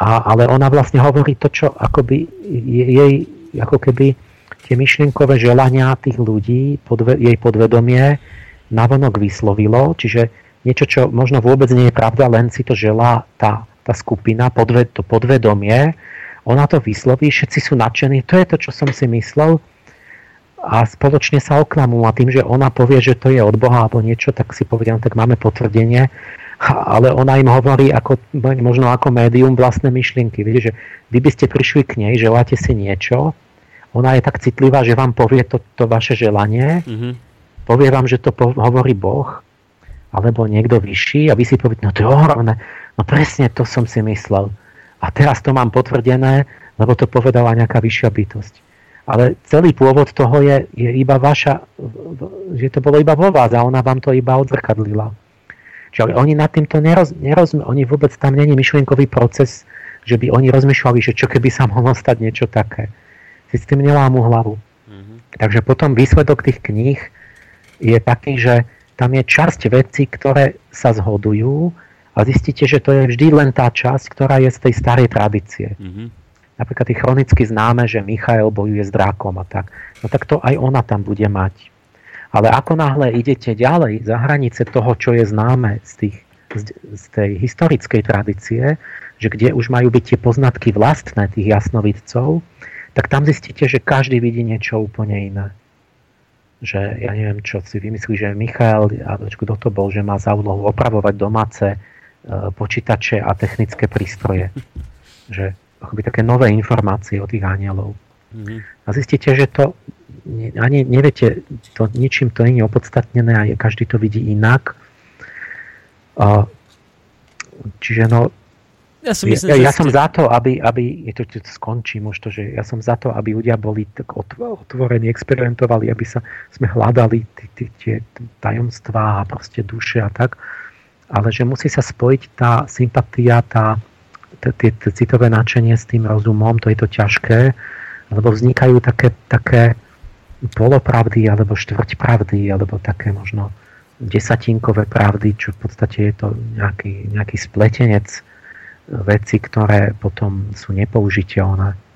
ale ona vlastne hovorí to, čo akoby jej, ako keby tie myšlienkové želania tých ľudí, jej podvedomie navonok vyslovilo, čiže niečo, čo možno vôbec nie je pravda, len si to želá tá tá skupina, to podvedomie, ona to vysloví, všetci sú nadšení, to je to, čo som si myslel, a spoločne sa oklamú, a tým, že ona povie, že to je od Boha alebo niečo, tak si povedal, tak máme potvrdenie, ale ona im hovorí ako, možno ako médium vlastné myšlienky, vieš, že vy by ste prišli k nej, želáte si niečo, ona je tak citlivá, že vám povie to vaše želanie, povie vám, že to hovorí Boh alebo niekto vyšší, a vy si poviete, no to je ohromné, no presne to som si myslel a teraz to mám potvrdené, lebo to povedala nejaká vyššia bytosť. Ale celý pôvod toho je iba vaša, že to bolo iba vo vás a ona vám to iba odzrkadlila. Čiže oni nad týmto oni vôbec tam není myšlienkový proces, že by oni rozmýšľali, že čo keby sa mohlo stať niečo také. Si s tým nelámu hlavu. Mm-hmm. Takže potom výsledok tých kníh je taký, že tam je časť vecí, ktoré sa zhodujú a zistíte, že to je vždy len tá časť, ktorá je z tej starej tradície. Mm-hmm. Napríklad je chronicky známe, že Michael bojuje s drákom a tak. No tak to aj ona tam bude mať. Ale ako náhle idete ďalej za hranice toho, čo je známe z tej historickej tradície, že kde už majú byť tie poznatky vlastné tých jasnovidcov, tak tam zistíte, že každý vidí niečo úplne iné. Že ja neviem, čo si vymyslí, že Michael, kto to bol, že má za úlohu opravovať domáce počítače a technické prístroje. Že akoby také nové informácie o tých anielov. A zistíte, že to ani neviete, to ničím to nie je opodstatnené a každý to vidí inak. Čiže no, ja som, myslím, ja som za to, aby to skončím už to, že ja som za to, aby ľudia boli tak otvorení, experimentovali, aby sme hľadali tie tajomstvá a proste duše a tak, ale že musí sa spojiť tá sympatia, tie citové nadšenie s tým rozumom, to je to ťažké, lebo vznikajú také polopravdy, alebo štvrťpravdy, alebo také možno desatinkové pravdy, čo v podstate je to nejaký spletenec veci, ktoré potom sú nepoužiteľné.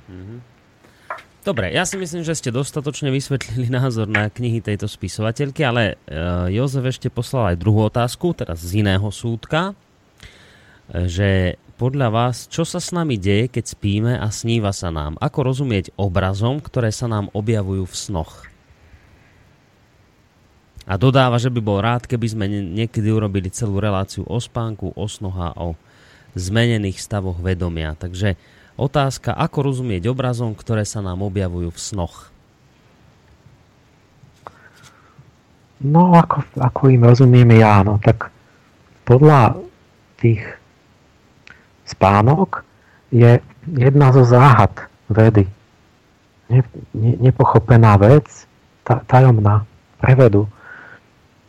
Dobre, ja si myslím, že ste dostatočne vysvetlili názor na knihy tejto spisovateľky, ale Jozef ešte poslal aj druhú otázku, teraz z iného súdka, že podľa vás, čo sa s nami deje, keď spíme a sníva sa nám? Ako rozumieť obrazom, ktoré sa nám objavujú v snoch? A dodáva, že by bol rád, keby sme niekedy urobili celú reláciu o spánku, o snoch a o zmenených stavoch vedomia. Takže otázka, ako rozumieť obrazom, ktoré sa nám objavujú v snoch? No, ako im rozumiem ja, no tak podľa tých spánok je jedna zo záhad vedy. Nepochopená vec, tajomná, prevedu.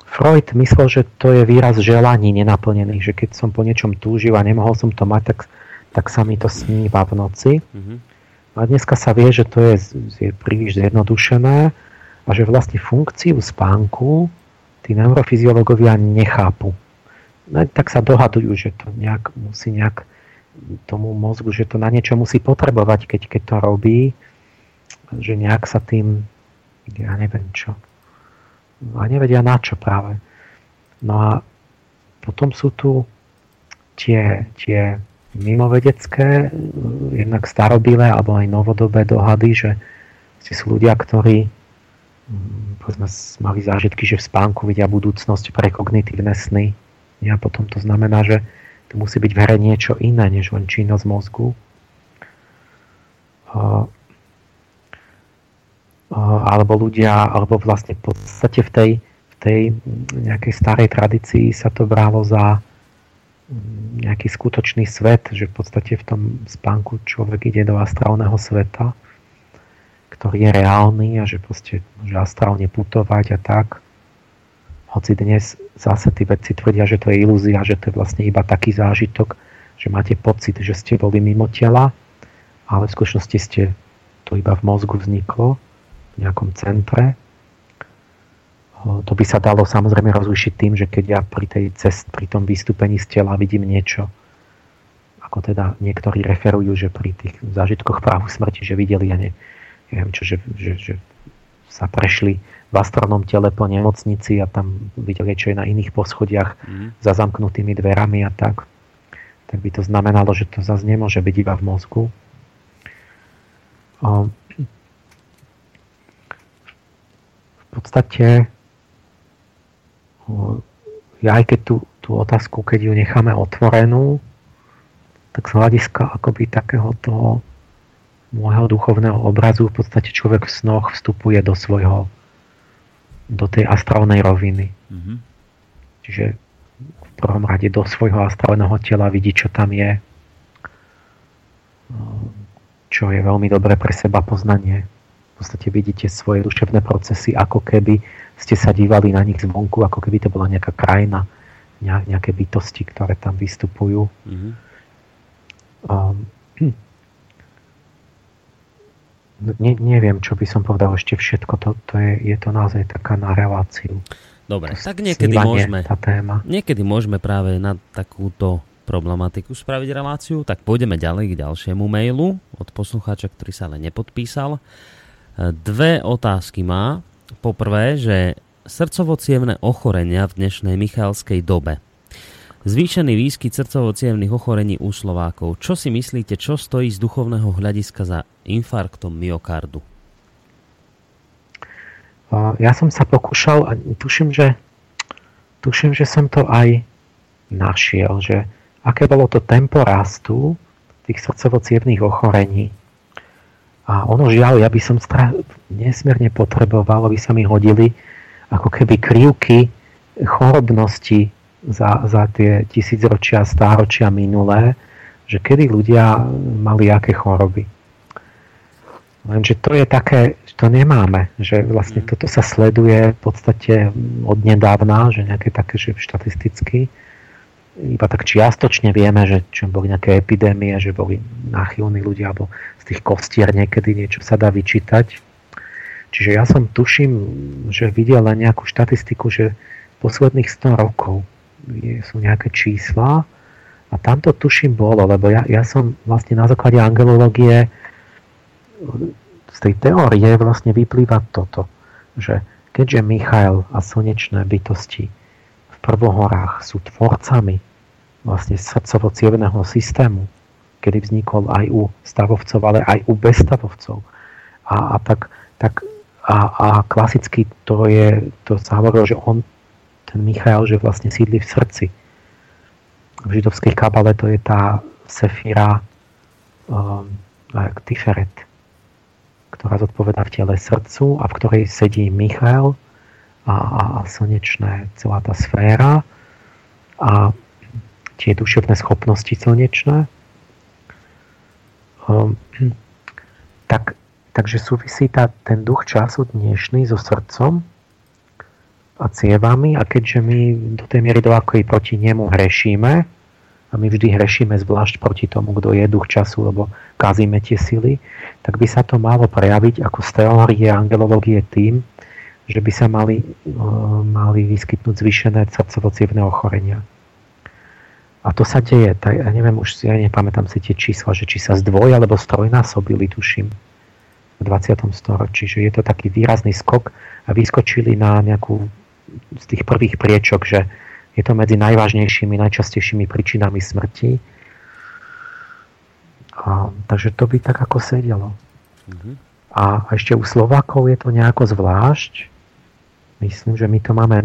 Freud myslel, že to je výraz želaní nenaplnených, že keď som po niečom túžil a nemohol som to mať, tak sa mi to sníva v noci. A dneska sa vie, že to je príliš zjednodušené a že vlastne funkciu spánku tí neurofyziológovia nechápu. No, tak sa dohadujú, že to nejak musí tomu mozgu, že to na niečo musí potrebovať, keď to robí, že nejak sa tým, ja neviem čo, a nevedia na čo práve. No a potom sú tu tie mimovedecké, jednak starobilé alebo aj novodobé dohady, že sú ľudia, ktorí povedzme, mali zážitky, že v spánku vidia budúcnosť pre kognitívne sny. A potom to znamená, že to musí byť v hre niečo iné, než len činnosť mozgu. Alebo ľudia, alebo vlastne v podstate v tej nejakej starej tradícii sa to bralo za nejaký skutočný svet, že v podstate v tom spánku človek ide do astrálneho sveta, ktorý je reálny a že proste môže astrálne putovať a tak. Hoci dnes zase tí vedci tvrdia, že to je ilúzia, že to je vlastne iba taký zážitok, že máte pocit, že ste boli mimo tela, ale v skutočnosti ste to iba v mozgu vzniklo, v nejakom centre. To by sa dalo samozrejme rozlišiť tým, že keď ja pri tom vystúpení z tela vidím niečo, ako teda niektorí referujú, že pri tých zážitkoch práhu smrti, že videli, že sa prešli v astrálnom tele po nemocnici a tam videli, čo je na iných poschodiach za zamknutými dverami a tak. tak by to znamenalo, že to zase nemôže byť iba v mozgu. V podstate aj keď tú otázku, keď ju necháme otvorenú, tak z hľadiska akoby takého toho môjho duchovného obrazu v podstate človek v snoch vstupuje do tej astrálnej roviny. Mm-hmm. Čiže v prvom rade do svojho astrálneho tela vidí, čo tam je, čo je veľmi dobré pre seba poznanie. V podstate vidíte svoje duševné procesy, ako keby ste sa dívali na nich zvonku, ako keby to bola nejaká krajina, nejaké bytosti, ktoré tam vystupujú. Mm-hmm. Neviem, čo by som povedal ešte všetko. Je to naozaj taká na reláciu. Dobre, tak niekedy môžeme, tá téma. Niekedy môžeme práve na takúto problematiku spraviť reláciu. Tak pôjdeme ďalej k ďalšiemu mailu od poslucháča, ktorý sa ale nepodpísal. Dve otázky má. Poprvé, že srdcovo-cievne ochorenia v dnešnej michalskej dobe. Zvýšený výskyt srdcovo-cievnych ochorení u Slovákov. Čo si myslíte, čo stojí z duchovného hľadiska za infarktom myokardu? Ja som sa pokúšal a tuším, že som to aj našiel, že aké bolo to tempo rastu tých srdcovo-cievnych ochorení. A ono žiaľ, ja by som nesmierne potreboval, aby sa mi hodili ako keby krivky chorobnosti za tie tisícročia, stáročia minulé, že kedy ľudia mali aké choroby. Lenže to je také, že to nemáme, že vlastne toto sa sleduje v podstate od nedávna, že nejaké také, že štatisticky iba tak čiastočne vieme, že čo boli nejaké epidémie, že boli náchylní ľudia, alebo z tých kostier niekedy niečo sa dá vyčítať. Čiže ja som tuším, že videl len nejakú štatistiku, že posledných 100 rokov sú nejaké čísla a tam to tuším bolo, lebo ja som vlastne na základe angelológie z tej teórie vlastne vyplýva toto, že keďže Michael a slnečné bytosti v prvohorách sú tvorcami vlastne srdcovo-cievneho systému, kedy vznikol aj u stavovcov, ale aj u bezstavovcov a klasicky to sa hovorilo, že ten Michael, že vlastne sídli v srdci. V židovskej kabale to je tá sefira Tiferet, ktorá zodpovedá v tele srdcu a v ktorej sedí Michael a slnečné, celá tá sféra a tie duševné schopnosti slnečné. Takže súvisí ten duch času dnešný so srdcom a cievami, a keďže my do tej miery doľakej proti nemu hrešíme a my vždy hrešíme zvlášť proti tomu, kto je duch času, lebo kazíme tie sily, tak by sa to malo prejaviť ako z teórie angelológie tým, že by sa mali vyskytnúť zvýšené srdcovo-cievne ochorenia. A to sa deje, ja neviem, už ja nepamätám si tie čísla, že či sa zdvoj alebo strojnásobili, tuším, v 20. storočí, že je to taký výrazný skok a vyskočili na nejakú z tých prvých priečok, že je to medzi najvážnejšími, najčastejšími príčinami smrti. Takže to by tak ako sedelo. Mm-hmm. A ešte u Slovákov je to nejako zvlášť. Myslím, že my to máme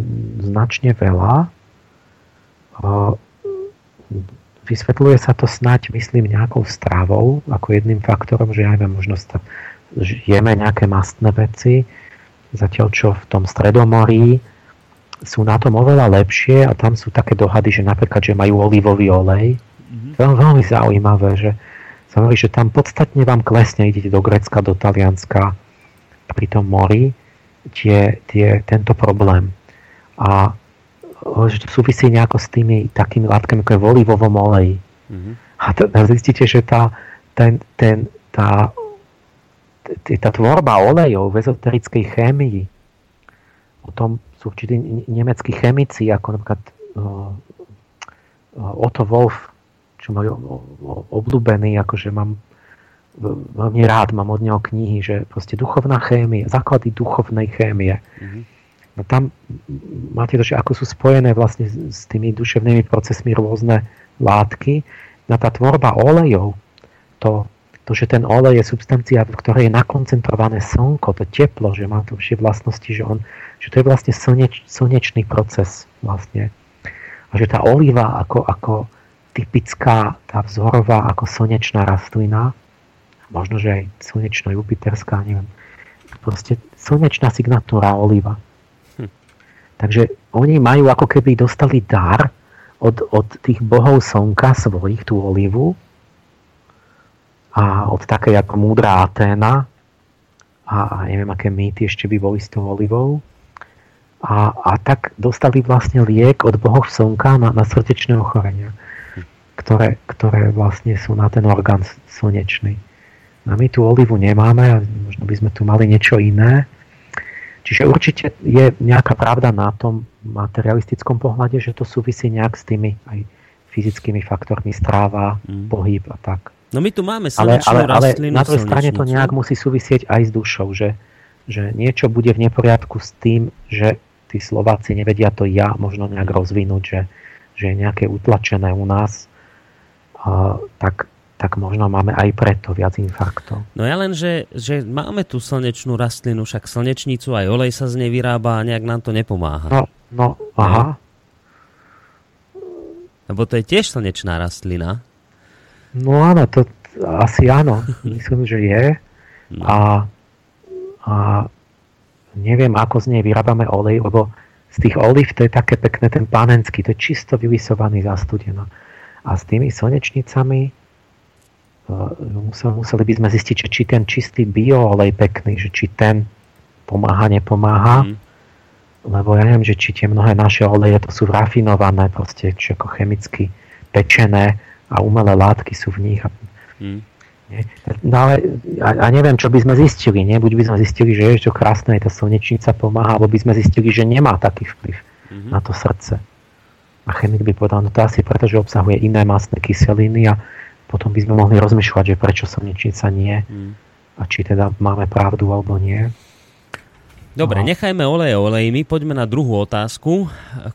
značne veľa. Vysvetľuje sa to snáď, myslím, nejakou stravou, ako jedným faktorom, že ja neviem, možno jeme nejaké mastné veci, zatiaľ čo v tom Stredomorí sú na tom oveľa lepšie a tam sú také dohady, že napríklad, že majú olivový olej. Mm-hmm. To je veľmi zaujímavé, že sa hovorí, že tam podstatne vám klesne, idete do Grécka, do Talianska, pri tom mori, tento problém. A že to súvisí nejako s tými takými látkami, ako je v olivovom oleji. Mm-hmm. A zistíte, že tá tvorba olejov v ezoterickej chémii, o tom sú určití nemeckí chemici, ako napríklad Otto Wolf, čo môj obľúbený, akože mám veľmi rád, mám od neho knihy, že proste duchovná chémia, základy duchovnej chémie. Mm-hmm. No tam máte to, že ako sú spojené vlastne s tými duševnými procesmi rôzne látky tá tvorba olejov, to, že ten olej je substancia, v ktorej je nakoncentrované slnko, to teplo, že má tu všetky vlastnosti, že to je vlastne slnečný proces vlastne. A že tá oliva ako typická, tá vzorová ako slnečná rastlina, možno, že aj slnečno-jupiterská, neviem, proste slnečná signatúra oliva. Takže oni majú ako keby dostali dar od tých bohov slnka svojich, tú olivu, a od takej ako múdra Aténa a neviem, aké mýty ešte by boli s tou olivou. A tak dostali vlastne liek od bohov slnka na srdečné ochorenia, ktoré vlastne sú na ten orgán slnečný. A my tú olivu nemáme a možno by sme tu mali niečo iné. Čiže určite je nejaká pravda na tom materialistickom pohľade, že to súvisí nejak s tými aj fyzickými faktormi, stráva, pohyb a tak. No my tu máme slnečnú rastlinu. Ale na druhej strane to nejak musí súvisieť aj s dušou, že niečo bude v neporiadku s tým, že tí Slováci nevedia to ja možno nejak rozvinúť, že je nejaké utlačené u nás, tak možno máme aj preto viac infarktov. No ja len, že máme tú slnečnú rastlinu, však slnečnicu, aj olej sa z nej vyrába a nejak nám to nepomáha. No aha. Lebo to je tiež slnečná rastlina. No áno, to asi áno. Myslím, že je. No. A neviem, ako z nej vyrábame olej, lebo z tých olív to je také pekné, ten panenský, to je čisto vylysovaný za studena. A s tými slnečnicami museli by sme zistiť, že či ten čistý bioolej pekný, že či ten pomáha, nepomáha. Lebo ja neviem, že či tie mnohé naše oleje to sú rafinované, proste či ako chemicky pečené a umelé látky sú v nich. No ale ja neviem, čo by sme zistili. Nie? Buď by sme zistili, že je to krásne, tá slnečnica pomáha, alebo by sme zistili, že nemá taký vplyv na to srdce. A chemik by povedal, no to asi preto, že obsahuje iné mastné kyseliny a potom by sme mohli rozmýšľať, že prečo slnečnica nie a či teda máme pravdu alebo nie. Dobre, nechajme oleje olejmi, poďme na druhú otázku,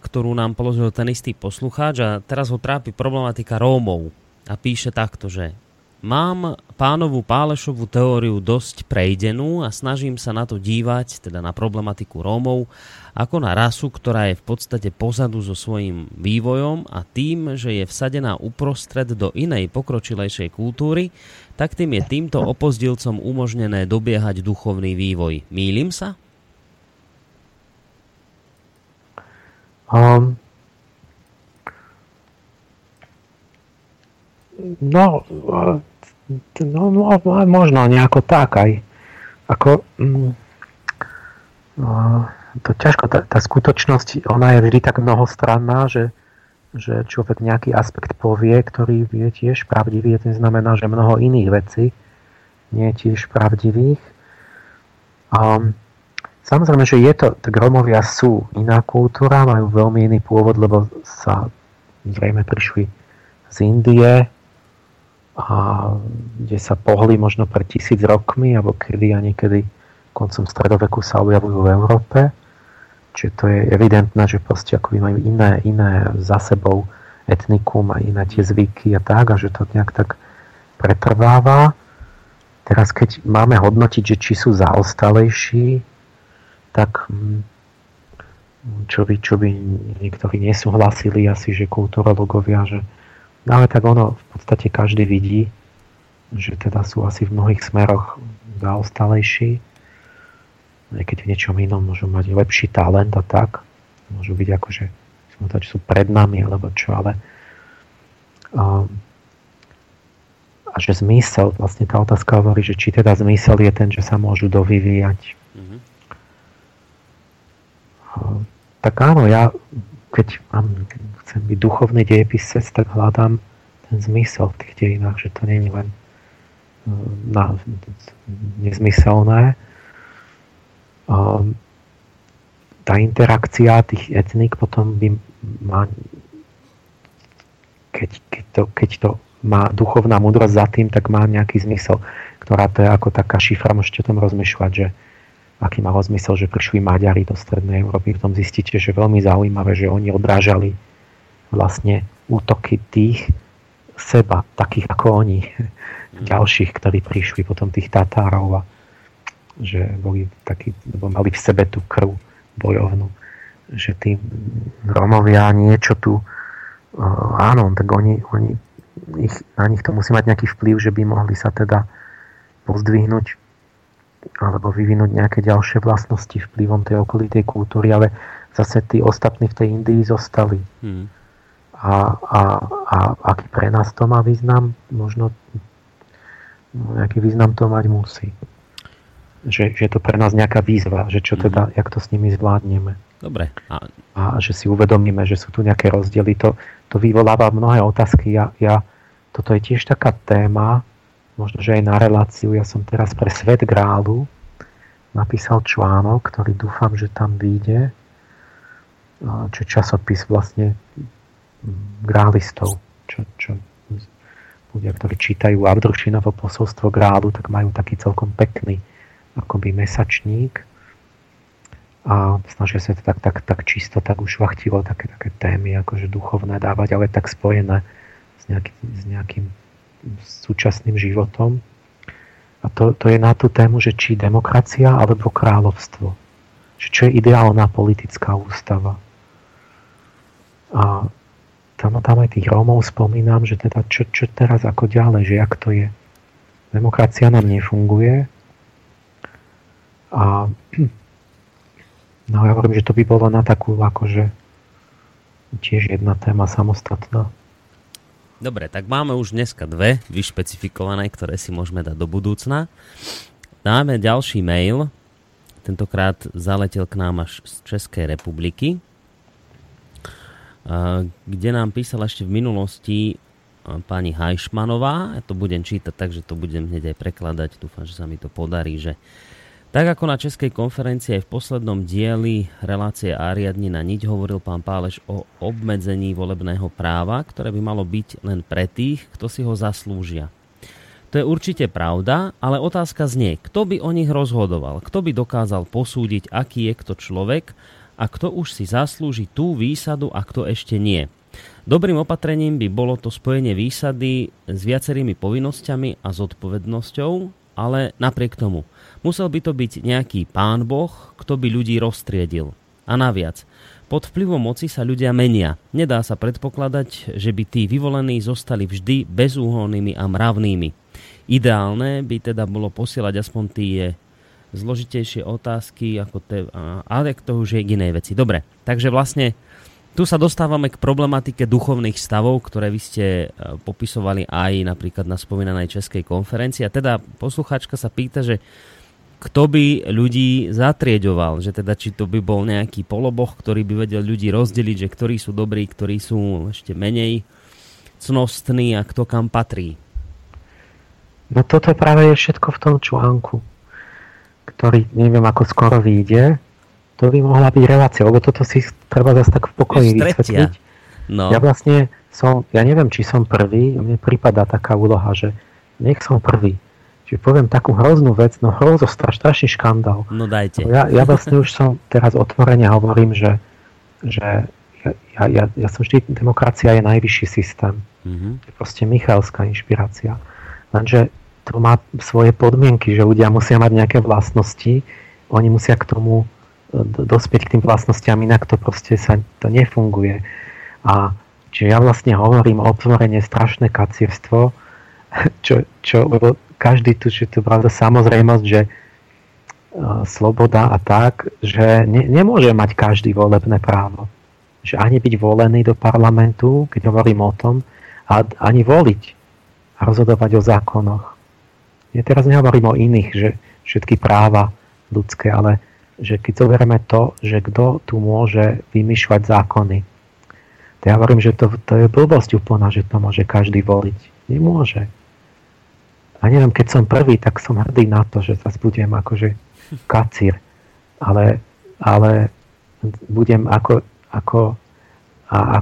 ktorú nám položil ten istý poslucháč a teraz ho trápi problematika Rómov a píše takto, že mám pánovu Pálešovú teóriu dosť prejdenú a snažím sa na to dívať, teda na problematiku Rómov, ako na rasu, ktorá je v podstate pozadu so svojím vývojom a tým, že je vsadená uprostred do inej pokročilejšej kultúry, tak tým je týmto opozdilcom umožnené dobiehať duchovný vývoj. Mýlim sa? No, možno nejako tak aj. Ako, to ťažko, tá skutočnosť, ona je vždy tak mnohostranná, že človek nejaký aspekt povie, ktorý je tiež pravdivý, to znamená, že mnoho iných vecí nie je tiež pravdivých. Samozrejme, že je to, tak Rómovia sú iná kultúra, majú veľmi iný pôvod, lebo sa zrejme prišli z Indie, a kde sa pohli možno pred 1000 rokmi, alebo kedy a niekedy koncom stredoveku sa objavujú v Európe. Čiže to je evidentné, že proste akoby majú iné za sebou etnikum a iné tie zvyky a tak, a že to nejak tak pretrváva. Teraz keď máme hodnotiť, že či sú zaostalejší, tak čo by niektorí nesúhlasili asi, že kulturologovia, že ale tak ono v podstate každý vidí, že teda sú asi v mnohých smeroch zaostalejší. Aj keď v niečom inom môžu mať lepší talent a tak. Môžu byť akože sú pred nami alebo čo, ale a že zmysel, vlastne tá otázka hovorí, že či teda zmysel je ten, že sa môžu dovyvíjať. Tak áno, ja keď chcem byť duchovný dejepisec, tak hľadám ten zmysel v tých dejinách, že to nie je len nezmyselné. Tá interakcia tých etník potom by má, keď to má duchovná múdrosť za tým, tak má nejaký zmysel, ktorá to je ako taká šifra, môžete o tom rozmýšľať, že aký malo zmysel, že prišli Maďari do Strednej Európy. V tom zistíte, že veľmi zaujímavé, že oni odrážali vlastne útoky tých seba, takých ako oni, ďalších, ktorí prišli potom tých Tatárov, a že boli takí, lebo mali v sebe tú krv bojovnú, že tí Rómovia niečo tu, áno, tak oni ich, na nich to musí mať nejaký vplyv, že by mohli sa teda pozdvihnúť alebo vyvinúť nejaké ďalšie vlastnosti vplyvom tej okolitej kultúry, ale zase tí ostatní v tej Indii zostali. A aký pre nás to má význam? Možno nejaký význam to mať musí. Že je to pre nás nejaká výzva, že čo teda, jak to s nimi zvládneme. Dobre. A že si uvedomíme, že sú tu nejaké rozdiely. To vyvoláva mnohé otázky. Toto je tiež taká téma, možno, že aj na reláciu. Ja som teraz pre Svet Grálu napísal článok, ktorý dúfam, že tam vyjde. Čo časopis vlastne grálistov, čo ľudia, ktorí čítajú Abdrušinovo posolstvo Grálu, tak majú taký celkom pekný akoby mesačník a snažia sa to tak čisto, tak ušľachtilo také témy, akože duchovné dávať, ale tak spojené s nejakým súčasným životom. A to je na tú tému, že či demokracia alebo kráľovstvo. Že čo je ideálna politická ústava. A tam aj tých Rómov spomínam, že teda čo teraz ako ďalej, že jak to je. Demokracia nám nefunguje. A no ja hovorím, že to by bolo na takú akože tiež jedna téma samostatná. Dobre, tak máme už dneska dve vyšpecifikované, ktoré si môžeme dať do budúcna. Dáme ďalší mail. Tentokrát zaletel k nám až z Českej republiky, kde nám písala ešte v minulosti pani Hajšmanová. Ja to budem čítať, takže to budem hneď aj prekladať. Dúfam, že sa mi to podarí, že tak ako na Českej konferencii aj v poslednom dieli relácie Ariadnina niť hovoril pán Páleš o obmedzení volebného práva, ktoré by malo byť len pre tých, kto si ho zaslúžia. To je určite pravda, ale otázka znie, kto by o nich rozhodoval, kto by dokázal posúdiť, aký je kto človek a kto už si zaslúži tú výsadu a kto ešte nie. Dobrým opatrením by bolo to spojenie výsady s viacerými povinnosťami a zodpovednosťou, ale napriek tomu. Musel by to byť nejaký pán Boh, kto by ľudí roztriedil. A naviac, pod vplyvom moci sa ľudia menia. Nedá sa predpokladať, že by tí vyvolení zostali vždy bezúhonnými a mravnými. Ideálne by teda bolo posielať aspoň tie zložitejšie otázky, ale to už je inej veci. Dobre, takže vlastne tu sa dostávame k problematike duchovných stavov, ktoré vy ste popisovali aj napríklad na spomínanej Českej konferencii. A teda poslucháčka sa pýta, že kto by ľudí zatrieďoval, že teda či to by bol nejaký poloboh, ktorý by vedel ľudí rozdeliť, že ktorí sú dobrí, ktorí sú ešte menej cnostní a kto kam patrí. No toto práve je všetko v tom článku, ktorý neviem ako skoro vyjde. To by mohla byť relácia, lebo toto si treba zase tak v pokoji vysvetliť. No. Ja vlastne ja neviem, či som prvý, mne prípada taká úloha, že nech som prvý. Čiže poviem takú hroznú vec, strašný škandál. No dajte. Ja vlastne už som teraz otvorene hovorím, že ja som vždy, demokracia je najvyšší systém. Mm-hmm. Proste Michalská inšpirácia. Lenže to má svoje podmienky, že ľudia musia mať nejaké vlastnosti, oni musia k tomu dospieť k tým vlastnostiam, inak to proste to nefunguje. A čiže ja vlastne hovorím o otvorene strašné kacírstvo, lebo každý tu, že to pravda samozrejmosť, že sloboda a tak, že nemôže mať každý volebné právo. Že ani byť volený do parlamentu, keď hovorím o tom, a ani voliť a rozhodovať o zákonoch. Ja teraz nehovorím o iných, že všetky práva ľudské, ale že keď zoberieme to, že kto tu môže vymýšľať zákony. To ja hovorím, že to je blbosť úplná, že to môže každý voliť. Nemôže. A neviem, keď som prvý, tak som hrdý na to, že zase budem akože kacír. Ale budem ako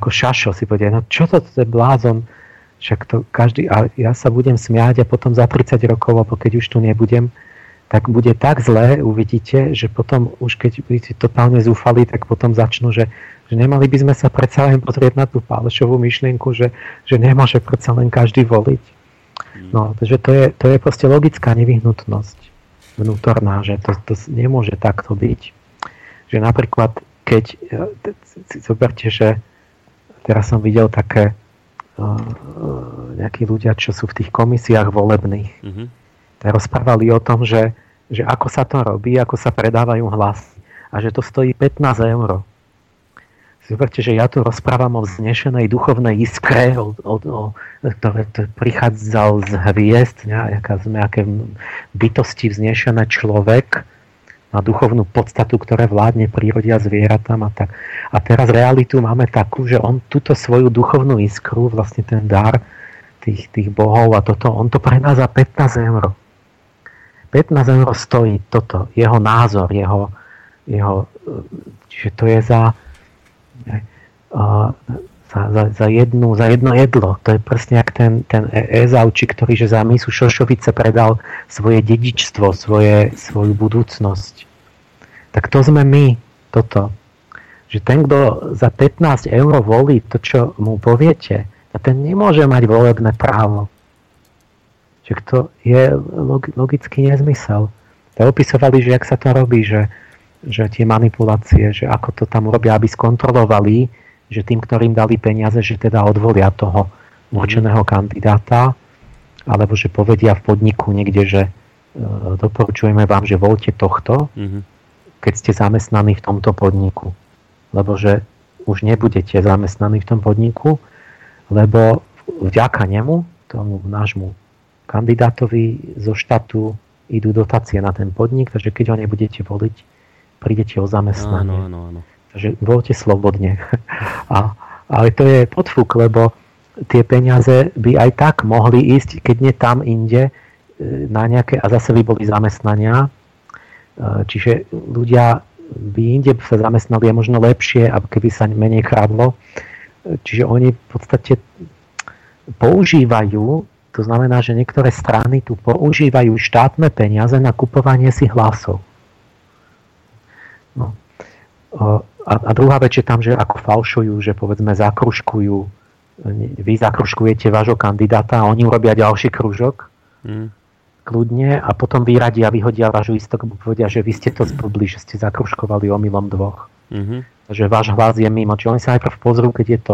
šašo si povedať. No čo to je blázon? Však to každý... A ja sa budem smiať a potom za 30 rokov, alebo keď už tu nebudem, tak bude tak zlé, uvidíte, že potom už keď budete totálne zúfali, tak potom začnú, že Že nemali by sme sa predsa len pozrieť na tú Pálešovú myšlienku, že nemôže predsa len každý voliť. No, takže to je proste logická nevyhnutnosť vnútorná, že to nemôže takto byť. Že napríklad, keď si zoberte, že teraz som videl také nejakí ľudia, čo sú v tých komisiách volebných. Mm-hmm. Rozprávali o tom, že ako sa to robí, ako sa predávajú hlasy a že to stojí 15 €. Zoberte, že ja tu rozprávam o vznešenej duchovnej iskre, ktoré prichádzal z hviezd, nejaké bytosti vznešené človek na duchovnú podstatu, ktoré vládne prírode a zvieratám a tak. A teraz realitu máme takú, že on túto svoju duchovnú iskru, vlastne ten dar tých bohov a toto, on to prená za 15 €. 15 € stojí toto, jeho názor, jeho čiže to je za jedno jedlo. To je presne jak ten Ezaučík, ktorý že za misu šošovice predal svoje dedičstvo, svoju budúcnosť. Tak to sme my, toto. Že ten, kto za 15 € volí to, čo mu poviete, a ten nemôže mať volebné právo. Čiže to je logický nezmysel. To opisovali, že jak sa to robí, že tie manipulácie, že ako to tam robia, aby skontrolovali, že tým, ktorým dali peniaze, že teda odvolia toho určeného kandidáta, alebo že povedia v podniku niekde, že doporučujeme vám, že voľte tohto, keď ste zamestnaní v tomto podniku. Lebo že už nebudete zamestnaní v tom podniku, lebo vďaka nemu, tomu nášmu kandidátovi zo štátu idú dotácie na ten podnik, takže keď ho nebudete voliť, prídete o zamestnanie. Áno. Takže voľte slobodne. Ale to je podfúk, lebo tie peniaze by aj tak mohli ísť, keď nie tam inde, na nejaké, a zase by boli zamestnania. Čiže ľudia by inde sa zamestnali a možno lepšie, keby sa menej kradlo. Čiže oni v podstate používajú, to znamená, že niektoré strany tu používajú štátne peniaze na kupovanie si hlasov. No. A druhá vec je tam, že ako falšujú, že povedzme zakružkujú, vy zakružkujete vášho kandidáta a oni urobia ďalší kružok kľudne a potom vyradia, vyhodia vášu istok, povedia, že vy ste to zblbli, že ste zakružkovali omylom dvoch. Že váš hlas je mimo. Čiže oni sa najprv pozrú, keď je to,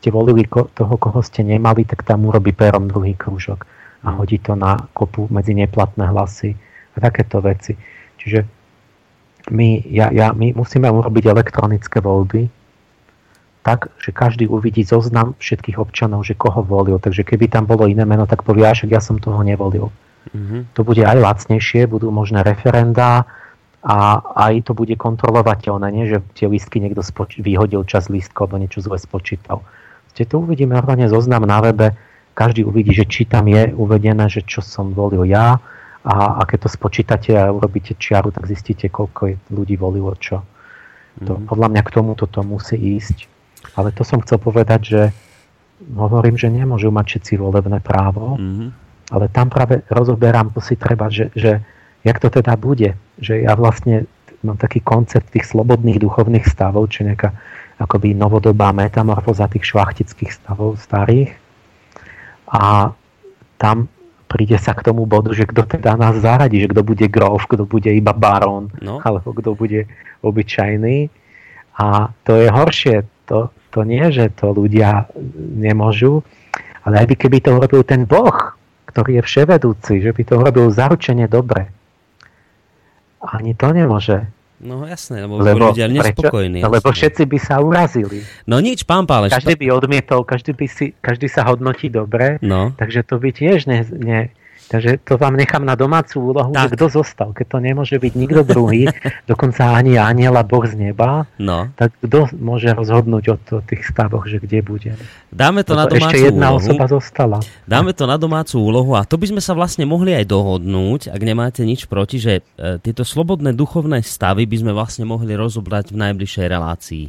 ste volili toho, koho ste nemali, tak tam urobí perom druhý krúžok a hodí to na kopu medzi neplatné hlasy a takéto veci. Čiže my musíme urobiť elektronické voľby tak, že každý uvidí zoznam všetkých občanov, že koho volil. Takže keby tam bolo iné meno, tak povie, že ja som toho nevolil. To bude aj lacnejšie, budú možné referendá, a aj to bude kontrolovateľné, nie? Že tie lístky niekto vyhodil čas lístkov alebo niečo zle spočítal. To uvidíme normálne zoznam na webe, každý uvidí, že či tam je uvedené, že čo som volil ja a keď to spočítate a urobíte čiaru, tak zistíte, koľko ľudí volilo čo. To, podľa mňa k tomuto to musí ísť. Ale to som chcel povedať, že hovorím, že nemôžu mať všetci volebné právo, ale tam práve rozoberám, to si treba, že jak to teda bude, že ja vlastne mám taký koncept tých slobodných duchovných stavov, či nejaká akoby novodobá metamorfóza tých šlachtických stavov starých a tam príde sa k tomu bodu, že kto teda nás zaradí, že kto bude grof, kto bude iba barón, alebo kto bude obyčajný a to je horšie, to nie, že to ľudia nemôžu, ale aj by keby to urobil ten Boh, ktorý je vševedúci, že by to urobil zaručene dobre. Ani to nemôže. No jasné, lebo ľudia nespokojní. Lebo všetci by sa urazili. No nič, pán Páleš. Každý by odmietol, každý sa hodnotí dobre, takže to by tiež takže to vám nechám na domácu úlohu, že kto zostal, keď to nemôže byť nikto druhý, dokonca ani anjela Boh z neba, tak kto môže rozhodnúť o tých stavoch, že kde bude. Dáme to na domácu ešte jedna úlohu. Osoba zostala. Dáme to na domácu úlohu a to by sme sa vlastne mohli aj dohodnúť, ak nemáte nič proti, že tieto slobodné duchovné stavy by sme vlastne mohli rozobrať v najbližšej relácii.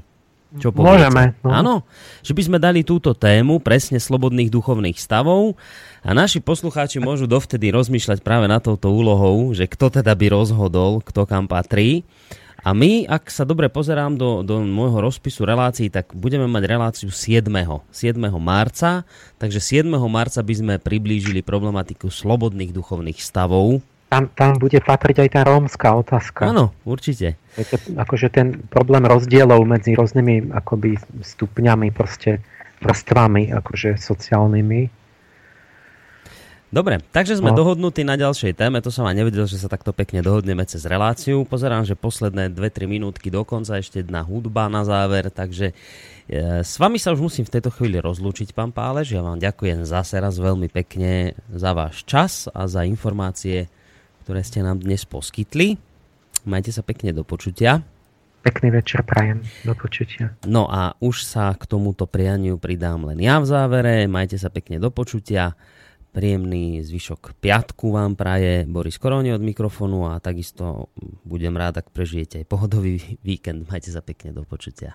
Čo poviete? Môžeme. No. Áno, že by sme dali túto tému presne slobodných duchovných stavov a naši poslucháči môžu dovtedy rozmýšľať práve na touto úlohou, že kto teda by rozhodol, kto kam patrí. A my, ak sa dobre pozerám do môjho rozpisu relácií, tak budeme mať reláciu 7. marca. Takže 7. marca by sme priblížili problematiku slobodných duchovných stavov. Tam bude patriť aj tá rómska otázka. Áno, určite. Akože ten problém rozdielov medzi rôznymi akoby stupňami, proste vrstvami, akože sociálnymi. Dobre, takže sme dohodnutí na ďalšej téme. To som aj nevedel, že sa takto pekne dohodneme cez reláciu. Pozerám, že posledné 2-3 minútky dokonca, ešte jedna hudba na záver, takže s vami sa už musím v tejto chvíli rozlúčiť, pán Páleš. Ja vám ďakujem zase raz veľmi pekne za váš čas a za informácie, ktoré ste nám dnes poskytli. Majte sa pekne, do počutia. Pekný večer prajem, do počutia. No a už sa k tomuto prianiu pridám len ja v závere. Majte sa pekne, do počutia. Príjemný zvyšok piatku vám praje Boris Koroni od mikrofónu a takisto budem rád, ak prežijete aj pohodový víkend. Majte sa pekne, do počutia.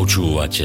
Počúvate